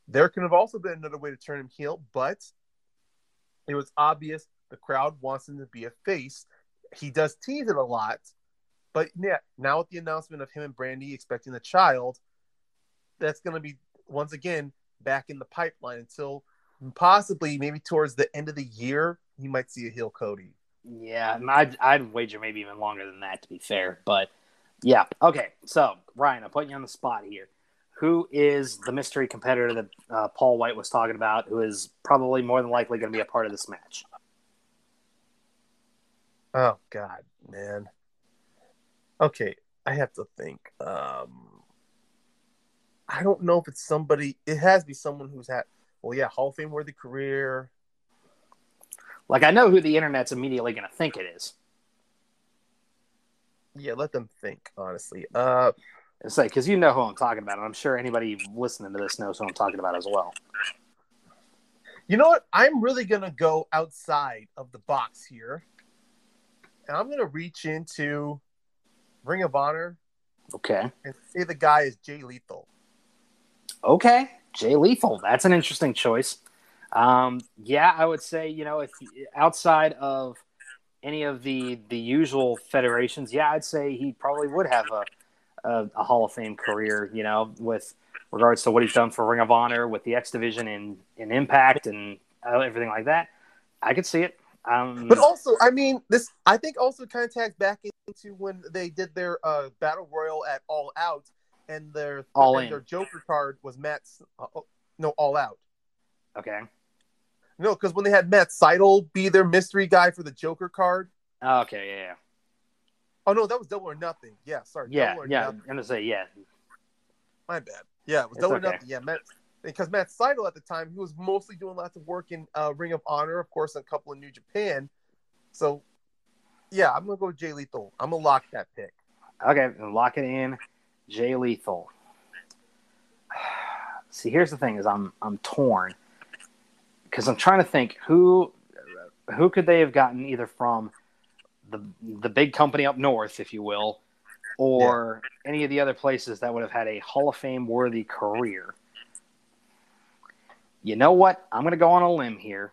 there could have also been another way to turn him heel, but it was obvious the crowd wants him to be a face. He does tease it a lot, but yeah, now with the announcement of him and Brandy expecting a child, that's going to be, once again, back in the pipeline until possibly maybe towards the end of the year. You might see a heel Cody. Yeah, I'd, I'd wager maybe even longer than that, to be fair. But, yeah. Okay, so, Ryan, I'm putting you on the spot here. Who is the mystery competitor that uh, Paul White was talking about, who is probably more than likely going to be a part of this match? Oh, God, man. Okay, I have to think. Um, I don't know if it's somebody. It has to be someone who's had, well, yeah, Hall of Fame-worthy career. Like, I know who the internet's immediately going to think it is. Yeah, let them think, honestly. Uh, It's like, because you know who I'm talking about, and I'm sure anybody listening to this knows who I'm talking about as well. You know what? I'm really going to go outside of the box here, and I'm going to reach into Ring of Honor. Okay. And say the guy is Jay Lethal. Okay. Jay Lethal. That's an interesting choice. Um, yeah, I would say, you know, if outside of any of the, the usual federations, yeah, I'd say he probably would have a A, a Hall of Fame career, you know, with regards to what he's done for Ring of Honor, with the X Division and in, in Impact and uh, everything like that. I could see it. Um, but also, I mean, this, I think also kind of tags back into when they did their uh, Battle Royal at All Out, and their all and their Joker card was Matt's, uh, no, All Out. Okay. No, because when they had Matt Seidel be their mystery guy for the Joker card. Okay, yeah, yeah. Oh, no, that was Double or Nothing. Yeah, sorry. Yeah, double or yeah. Nothing. I'm going to say, yeah. My bad. Yeah, it was it's double okay. or nothing. Yeah, Matt, because Matt Seidel at the time, he was mostly doing lots of work in uh, Ring of Honor, of course, a couple in New Japan. So, yeah, I'm going to go with Jay Lethal. I'm going to lock that pick. Okay, lock it in. Jay Lethal. See, here's the thing is I'm I'm torn because I'm trying to think who who could they have gotten either from the the big company up north, if you will, or yeah. any of the other places that would have had a Hall of Fame-worthy career. You know what? I'm going to go on a limb here.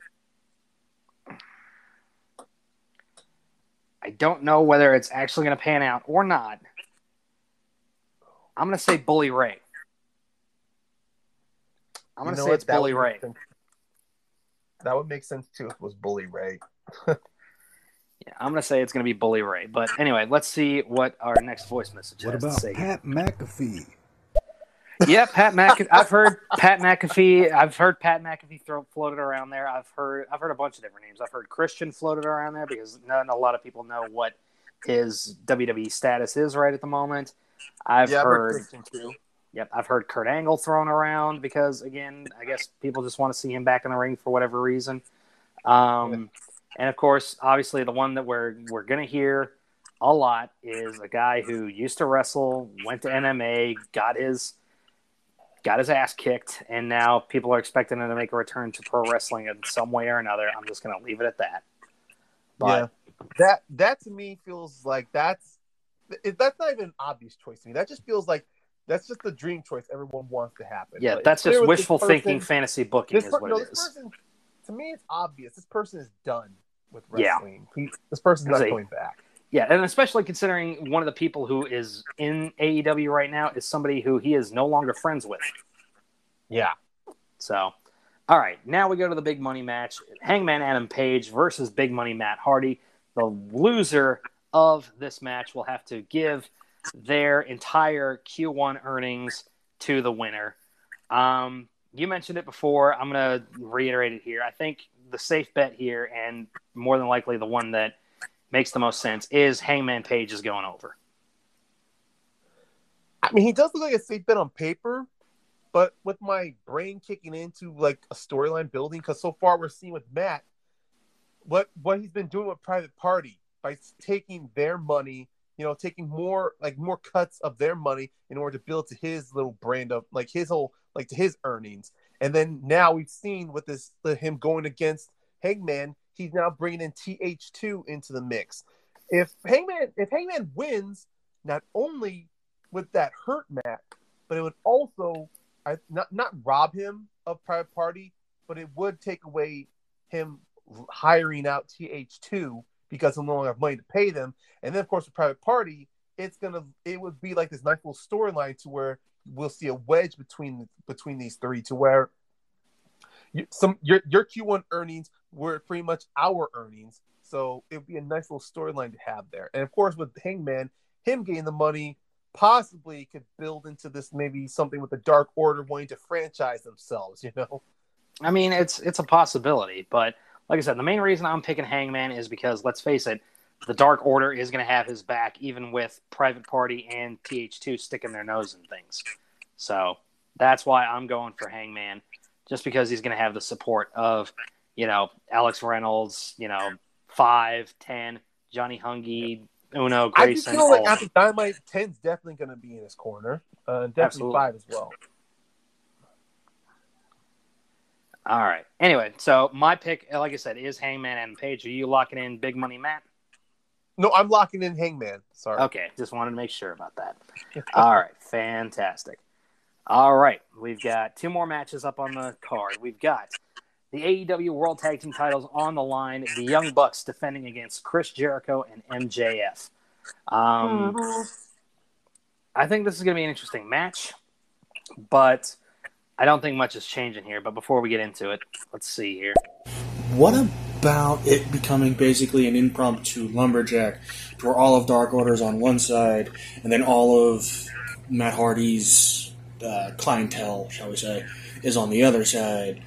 I don't know whether it's actually going to pan out or not. I'm going to say Bully Ray. I'm going to say it's Bully Ray. That would make sense, too, if it was Bully Ray. Yeah, I'm going to say it's going to be Bully Ray. But anyway, let's see what our next voice message what has to say. What about Pat McAfee? Yeah, Pat McAfee. I've heard Pat McAfee. I've heard Pat McAfee throw, floated around there. I've heard I've heard a bunch of different names. I've heard Christian floated around there because not a lot of people know what his W W E status is right at the moment. I've yeah, heard, heard Christian too. Yep, I've heard Kurt Angle thrown around because, again, I guess people just want to see him back in the ring for whatever reason. Um yeah. And, of course, obviously the one that we're we're going to hear a lot is a guy who used to wrestle, went to M M A, got his got his ass kicked, and now people are expecting him to make a return to pro wrestling in some way or another. I'm just going to leave it at that. But yeah. That, that to me feels like that's that's not even an obvious choice to me. That just feels like that's just the dream choice everyone wants to happen. Yeah, like, that's just wishful person, thinking, fantasy booking is what per, no, it is. Person, to me, it's obvious. This person is done with wrestling. Yeah. This person's not going back. Yeah, and especially considering one of the people who is in A E W right now is somebody who he is no longer friends with. Yeah. So, all right, now we go to the big money match. Hangman Adam Page versus Big Money Matt Hardy. The loser of this match will have to give their entire Q one earnings to the winner. Um, you mentioned it before. I'm going to reiterate it here. I think the safe bet here, and more than likely the one that makes the most sense, is Hangman Page is going over. I mean, he does look like a safe bet on paper, but with my brain kicking into like a storyline building, because so far we're seeing with Matt what what he's been doing with Private Party by taking their money, you know, taking more like more cuts of their money in order to build to his little brand of like his whole like to his earnings. And then now we've seen with this with him going against Hangman, he's now bringing in T H two into the mix. If Hangman if Hangman wins, not only would that hurt Matt, but it would also I, not not rob him of Private Party, but it would take away him hiring out T H two because he'll no longer have money to pay them. And then of course with Private Party, it's gonna it would be like this nice little storyline to where we'll see a wedge between between these three to where you, some your your Q one earnings were pretty much our earnings. So it would be a nice little storyline to have there. And, of course, with Hangman, him getting the money possibly could build into this maybe something with the Dark Order wanting to franchise themselves, you know? I mean, it's it's a possibility. But, like I said, the main reason I'm picking Hangman is because, let's face it, the Dark Order is going to have his back, even with Private Party and T H two sticking their nose in things. So that's why I'm going for Hangman, just because he's going to have the support of, you know, Alex Reynolds, you know, five, ten, Johnny Hungy, Uno, Grayson. I feel like after Dynamite, ten's definitely going to be in his corner. Uh, definitely Absolutely. five as well. All right. Anyway, so my pick, like I said, is Hangman and Page. Are you locking in Big Money Matt? No, I'm locking in Hangman. Sorry. Okay. Just wanted to make sure about that. All right. Fantastic. All right. We've got two more matches up on the card. We've got the A E W World Tag Team titles on the line. The Young Bucks defending against Chris Jericho and M J F. Um, I think this is going to be an interesting match, but I don't think much is changing here. But before we get into it, let's see here. What about it becoming basically an impromptu lumberjack where all of Dark Order's on one side and then all of Matt Hardy's uh, clientele, shall we say, is on the other side?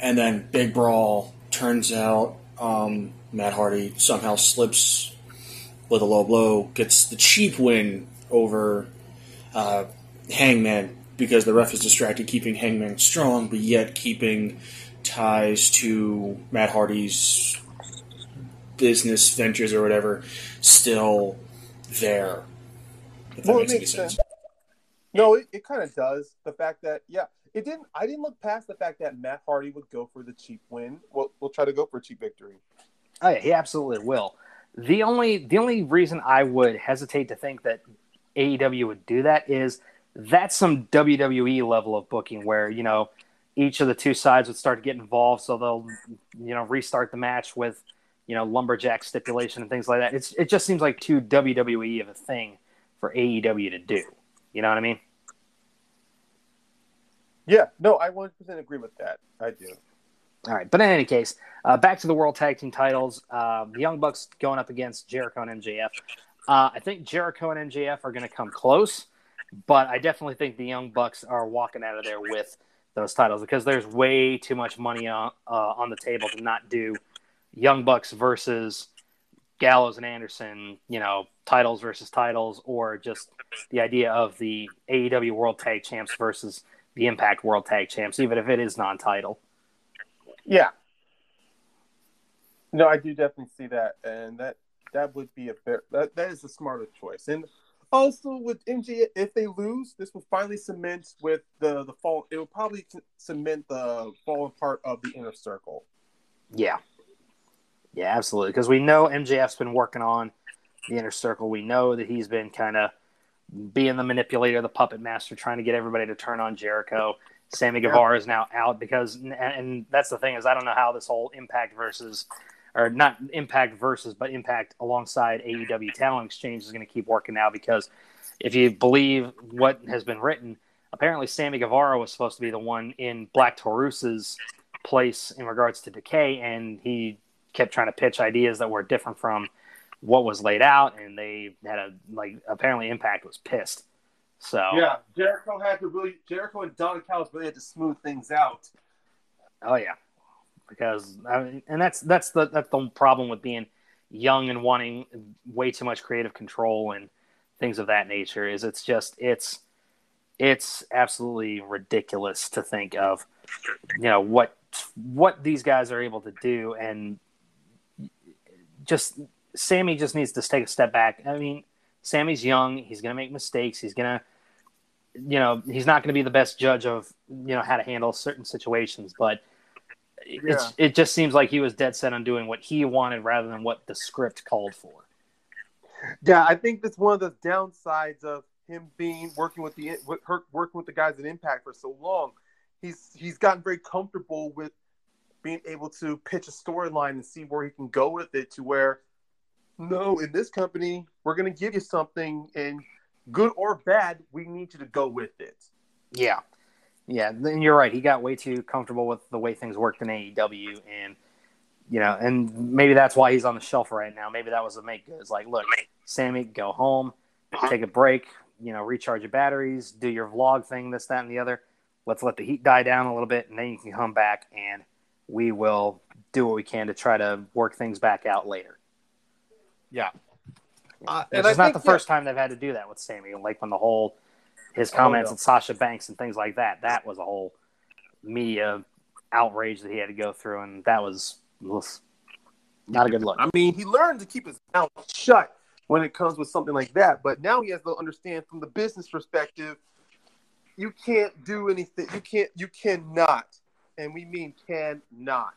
And then big brawl. Turns out um, Matt Hardy somehow slips with a low blow, gets the cheap win over uh, Hangman because the ref is distracted, keeping Hangman strong, but yet keeping ties to Matt Hardy's business ventures or whatever still there. If that well, makes it makes any sense. sense. No, it, it kind of does. The fact that, yeah. It didn't. I didn't look past the fact that Matt Hardy would go for the cheap win. We'll, we'll try to go for a cheap victory. Oh yeah, he absolutely will. The only the only reason I would hesitate to think that A E W would do that is that's some W W E level of booking where, you know, each of the two sides would start to get involved, so they'll, you know, restart the match with, you know, lumberjack stipulation and things like that. It's it just seems like too W W E of a thing for A E W to do. You know what I mean? Yeah, no, I one hundred percent agree with that. I do. All right, but in any case, uh, back to the World Tag Team titles. Uh, the Young Bucks going up against Jericho and M J F. Uh, I think Jericho and M J F are going to come close, but I definitely think the Young Bucks are walking out of there with those titles because there's way too much money on, uh, on the table to not do Young Bucks versus Gallows and Anderson, you know, titles versus titles, or just the idea of the A E W World Tag Champs versus the Impact World Tag Champs, even if it is non-title. Yeah. No, I do definitely see that, and that that would be a fair, that, that is the smarter choice. And also with M J F, if they lose, this will finally cement with the the fall. It will probably cement the fallen part of the Inner Circle. Yeah. Yeah, absolutely. Because we know M J F's been working on the Inner Circle. We know that he's been kind of being the manipulator, the puppet master, trying to get everybody to turn on Jericho. Sammy Guevara is now out because, and that's the thing is, I don't know how this whole Impact versus, or not Impact versus, but Impact alongside A E W Talent Exchange is going to keep working now because if you believe what has been written, apparently Sammy Guevara was supposed to be the one in Black Taurus's place in regards to Decay, and he kept trying to pitch ideas that were different from what was laid out, and they had a, like, apparently Impact was pissed. So yeah, Jericho had to really, Jericho and Don Callis really had to smooth things out. Oh yeah, because I mean, and that's that's the that's the problem with being young and wanting way too much creative control and things of that nature. Is it's just it's it's absolutely ridiculous to think of, you know, what what these guys are able to do, and just. Sammy just needs to take a step back. I mean, Sammy's young. He's going to make mistakes. He's going to, you know, he's not going to be the best judge of, you know, how to handle certain situations. But yeah. it's, it just seems like he was dead set on doing what he wanted rather than what the script called for. Yeah, I think that's one of the downsides of him being working with the with, working with the guys at Impact for so long. He's he's gotten very comfortable with being able to pitch a storyline and see where he can go with it to where. No, in this company, we're going to give you something, and good or bad, we need you to go with it. Yeah. Yeah, and you're right. He got way too comfortable with the way things worked in A E W, and you know, and maybe that's why he's on the shelf right now. Maybe that was the make-good. It's like, look, Sammy, go home, take a break, you know, recharge your batteries, do your vlog thing, this, that, and the other. Let's let the heat die down a little bit, and then you can come back, and we will do what we can to try to work things back out later. Yeah, uh, and it's not the first yeah. time they've had to do that with Sammy. Like when the whole his comments oh, no. on Sasha Banks and things like that. That was a whole media outrage that he had to go through, and that was oof, not a good look. I mean, he learned to keep his mouth shut when it comes with something like that. But now he has to understand from the business perspective, you can't do anything. You can't, you cannot, and we mean cannot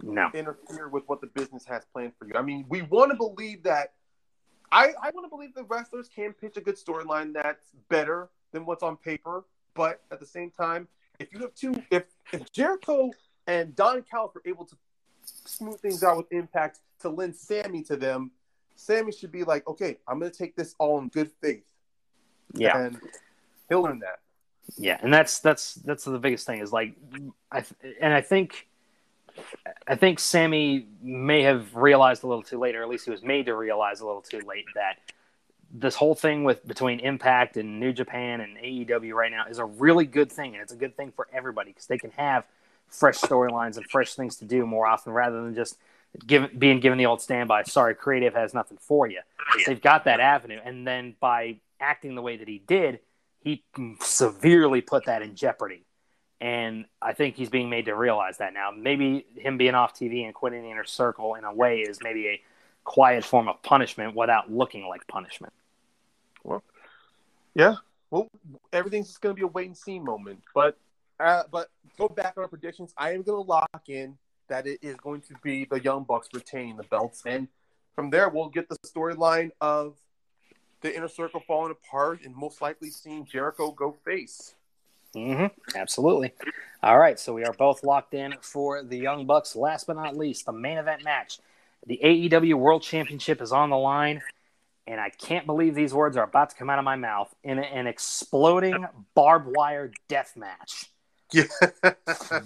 no. interfere with what the business has planned for you. I mean, we want to believe that. I, I want to believe the wrestlers can pitch a good storyline that's better than what's on paper. But at the same time, if you have two, if, if Jericho and Don Callis are able to smooth things out with Impact to lend Sammy to them, Sammy should be like, okay, I'm going to take this all in good faith. Yeah. And he'll learn that. Yeah. And that's, that's, that's the biggest thing is like, I, and I think, I think Sammy may have realized a little too late, or at least he was made to realize a little too late that this whole thing with between Impact and New Japan and A E W right now is a really good thing. And it's a good thing for everybody because they can have fresh storylines and fresh things to do more often rather than just give, being given the old standby, sorry, creative has nothing for you. Yeah. They've got that avenue. And then by acting the way that he did, he severely put that in jeopardy. And I think he's being made to realize that now. Maybe him being off T V and quitting the inner circle in a way is maybe a quiet form of punishment without looking like punishment. Well, yeah. Well, everything's just going to be a wait and see moment. But uh, but go back on our predictions. I am going to lock in that it is going to be the Young Bucks retaining the belts. And from there, we'll get the storyline of the inner circle falling apart and most likely seeing Jericho go face. Mm-hmm. Absolutely. All right. So we are both locked in for the Young Bucks. Last but not least, the main event match. The A E W World Championship is on the line. And I can't believe these words are about to come out of my mouth in a, an exploding barbed wire death match. Yeah.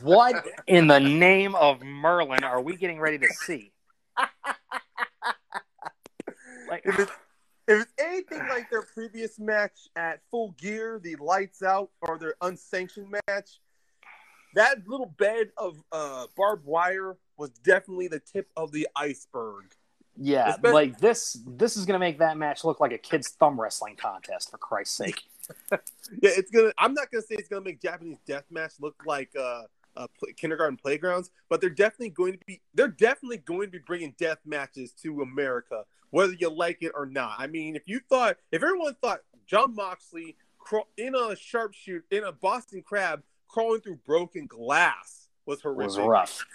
What in the name of Merlin are we getting ready to see? Like, if, it's, if it's anything like their previous match at Full Gear, the Lights Out, or their unsanctioned match, that little bed of uh, barbed wire was definitely the tip of the iceberg. Yeah, been... like this this is going to make that match look like a kid's thumb wrestling contest, for Christ's sake. Yeah, it's going to I'm not going to say it's going to make Japanese deathmatch look like uh, uh play, kindergarten playgrounds, but they're definitely going to be they're definitely going to be bringing death matches to America, whether you like it or not. I mean, if you thought if everyone thought John Moxley crawl, in a sharpshoot in a Boston Crab crawling through broken glass was horrific. It was rough.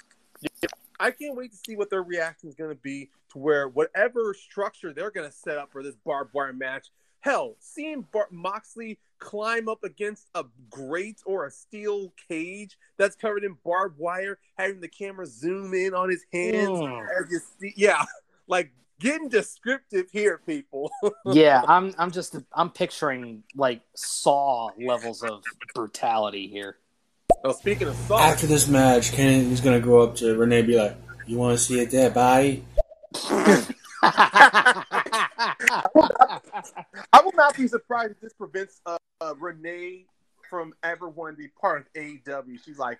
Yeah. I can't wait to see what their reaction is going to be to where whatever structure they're going to set up for this barbed wire match. Hell, seeing Bar- Moxley climb up against a grate or a steel cage that's covered in barbed wire, having the camera zoom in on his hands. Mm. As you see, yeah, like getting descriptive here, people. Yeah, I'm. I'm just. I'm picturing like Saw levels of brutality here. Oh, speaking of Saw. After this match, Ken is going to go up to Renee and be like, you want to see a dead body? I will not be surprised if this prevents uh, uh, Renee from ever wanting to be part of A E W. She's like,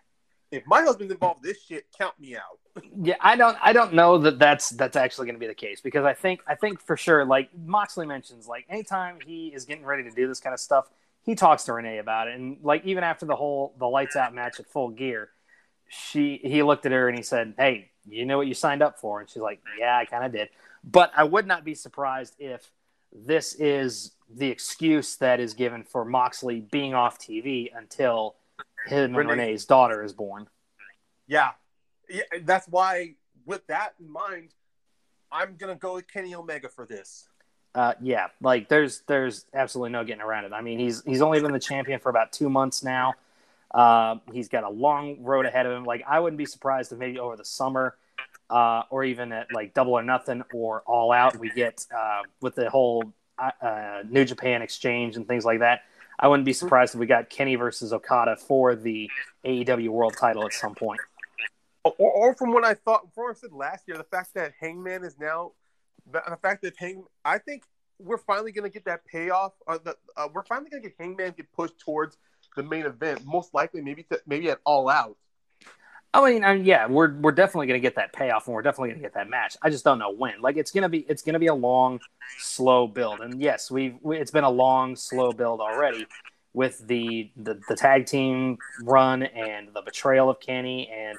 if my husband's involved in this shit, count me out. Yeah, I don't I don't know that that's, that's actually going to be the case because I think, I think for sure, like Moxley mentions, like anytime he is getting ready to do this kind of stuff, he talks to Renee about it. And like, even after the whole, the lights out match at Full Gear, she, he looked at her and he said, hey, you know what you signed up for? And she's like, yeah, I kind of did. But I would not be surprised if this is the excuse that is given for Moxley being off T V until him Renee. and Renee's daughter is born. Yeah. Yeah. That's why with that in mind, I'm going to go with Kenny Omega for this. Uh, yeah, like there's there's absolutely no getting around it. I mean, he's he's only been the champion for about two months now. Uh, he's got a long road ahead of him. Like, I wouldn't be surprised if maybe over the summer uh, or even at like Double or Nothing or All Out, we get uh, with the whole uh, New Japan exchange and things like that. I wouldn't be surprised if we got Kenny versus Okada for the A E W World Title at some point. Or, or from what I thought, before I said last year, the fact that Hangman is now. The fact that Hangman, I think we're finally going to get that payoff. Or the, uh, we're finally going to get Hangman get pushed towards the main event, most likely maybe to, maybe at All Out. I mean, I mean yeah, we're we're definitely going to get that payoff, and we're definitely going to get that match. I just don't know when. Like it's gonna be it's gonna be a long, slow build. And yes, we've we, it's been a long, slow build already with the, the the tag team run and the betrayal of Kenny and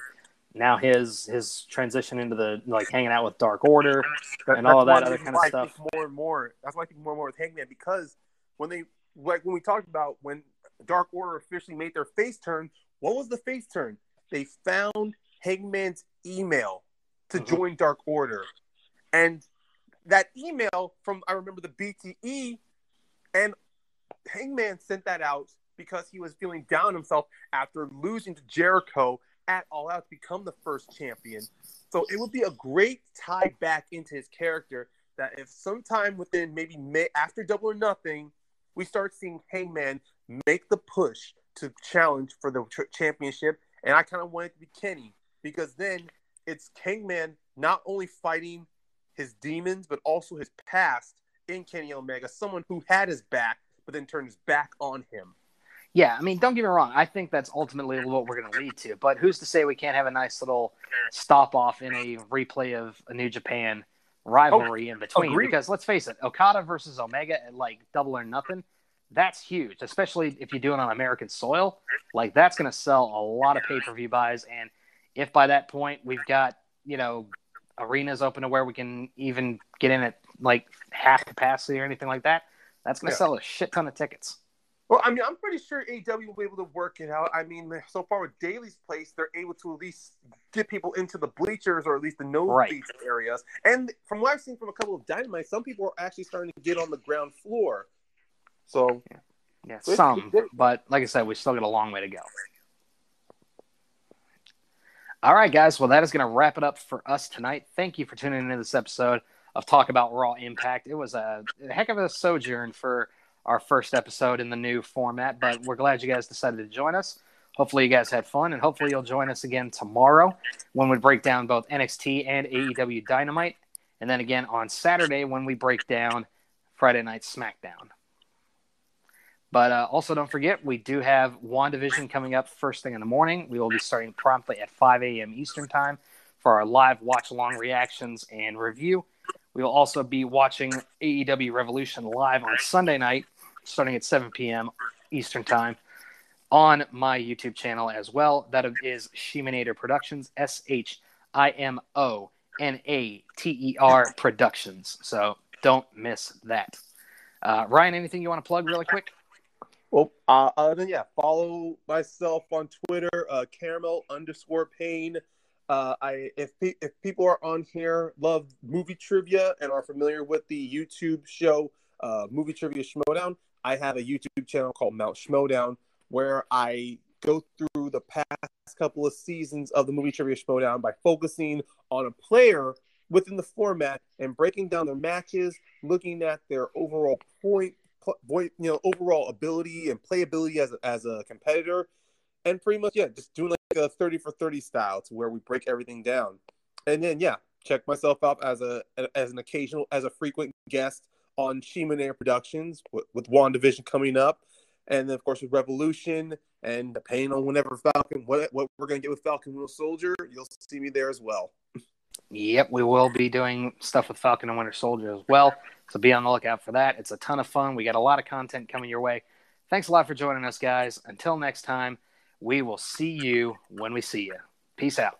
now his his transition into the like hanging out with Dark Order and all of that other kind of stuff. More and more, that's why I think more and more with Hangman, because when they like when we talked about when Dark Order officially made their face turn, what was the face turn? They found Hangman's email to mm-hmm. join Dark Order, and that email from I remember the B T E, and Hangman sent that out because he was feeling down himself after losing to Jericho at All Out to become the first champion. So it would be a great tie back into his character that if sometime within maybe May, after Double or Nothing, we start seeing Hangman make the push to challenge for the tr- championship. And I kind of want it to be Kenny, because then it's Hangman not only fighting his demons, but also his past in Kenny Omega, someone who had his back, but then turned his back on him. Yeah, I mean, don't get me wrong. I think that's ultimately what we're going to lead to. But who's to say we can't have a nice little stop-off in a replay of a New Japan rivalry oh, in between? Agreed. Because let's face it, Okada versus Omega at, like, Double or Nothing, that's huge, especially if you do it on American soil. Like, that's going to sell a lot of pay-per-view buys. And if by that point we've got, you know, arenas open to where we can even get in at, like, half capacity or anything like that, that's going to yeah. sell a shit ton of tickets. Well, I mean, I'm pretty sure A E W will be able to work it out. I mean, so far with Daily's Place, they're able to at least get people into the bleachers or at least the nosebleed right. areas. And from what I've seen from a couple of Dynamites, some people are actually starting to get on the ground floor. So, yeah, yeah so some. But like I said, we still got a long way to go. All right, guys. Well, that is going to wrap it up for us tonight. Thank you for tuning into this episode of Talk About Raw Impact. It was a heck of a sojourn for our first episode in the new format, but we're glad you guys decided to join us. Hopefully you guys had fun, and hopefully you'll join us again tomorrow when we break down both N X T and A E W Dynamite, and then again on Saturday when we break down Friday Night SmackDown. But uh, also don't forget, we do have WandaVision coming up first thing in the morning. We will be starting promptly at five a.m. Eastern Time for our live watch-along reactions and review. We will also be watching A E W Revolution live on Sunday night, starting at seven p.m. Eastern Time on my YouTube channel as well. That is Shiminator Productions, S H I M O N A T E R Productions. So don't miss that. Uh, Ryan, anything you want to plug really quick? Well, uh, uh, yeah, follow myself on Twitter, uh, caramel underscore pain. Uh, I if pe- if people are on here, love movie trivia and are familiar with the YouTube show, Uh, movie Trivia Schmodown, I have a YouTube channel called Mount Schmodown where I go through the past couple of seasons of the Movie Trivia Schmodown by focusing on a player within the format and breaking down their matches, looking at their overall point, point you know, overall ability and playability as a, as a competitor, and pretty much yeah, just doing like a thirty for thirty style to where we break everything down. And then yeah, check myself out as a as an occasional as a frequent guest on Shiminator Productions with, with WandaVision coming up, and then of course with Revolution and depending on whenever Falcon, what what we're gonna get with Falcon Winter Soldier, you'll see me there as well. Yep, we will be doing stuff with Falcon and Winter Soldier as well, so be on the lookout for that. It's a ton of fun. We got a lot of content coming your way. Thanks a lot for joining us, guys. Until next time, we will see you when we see you. Peace out.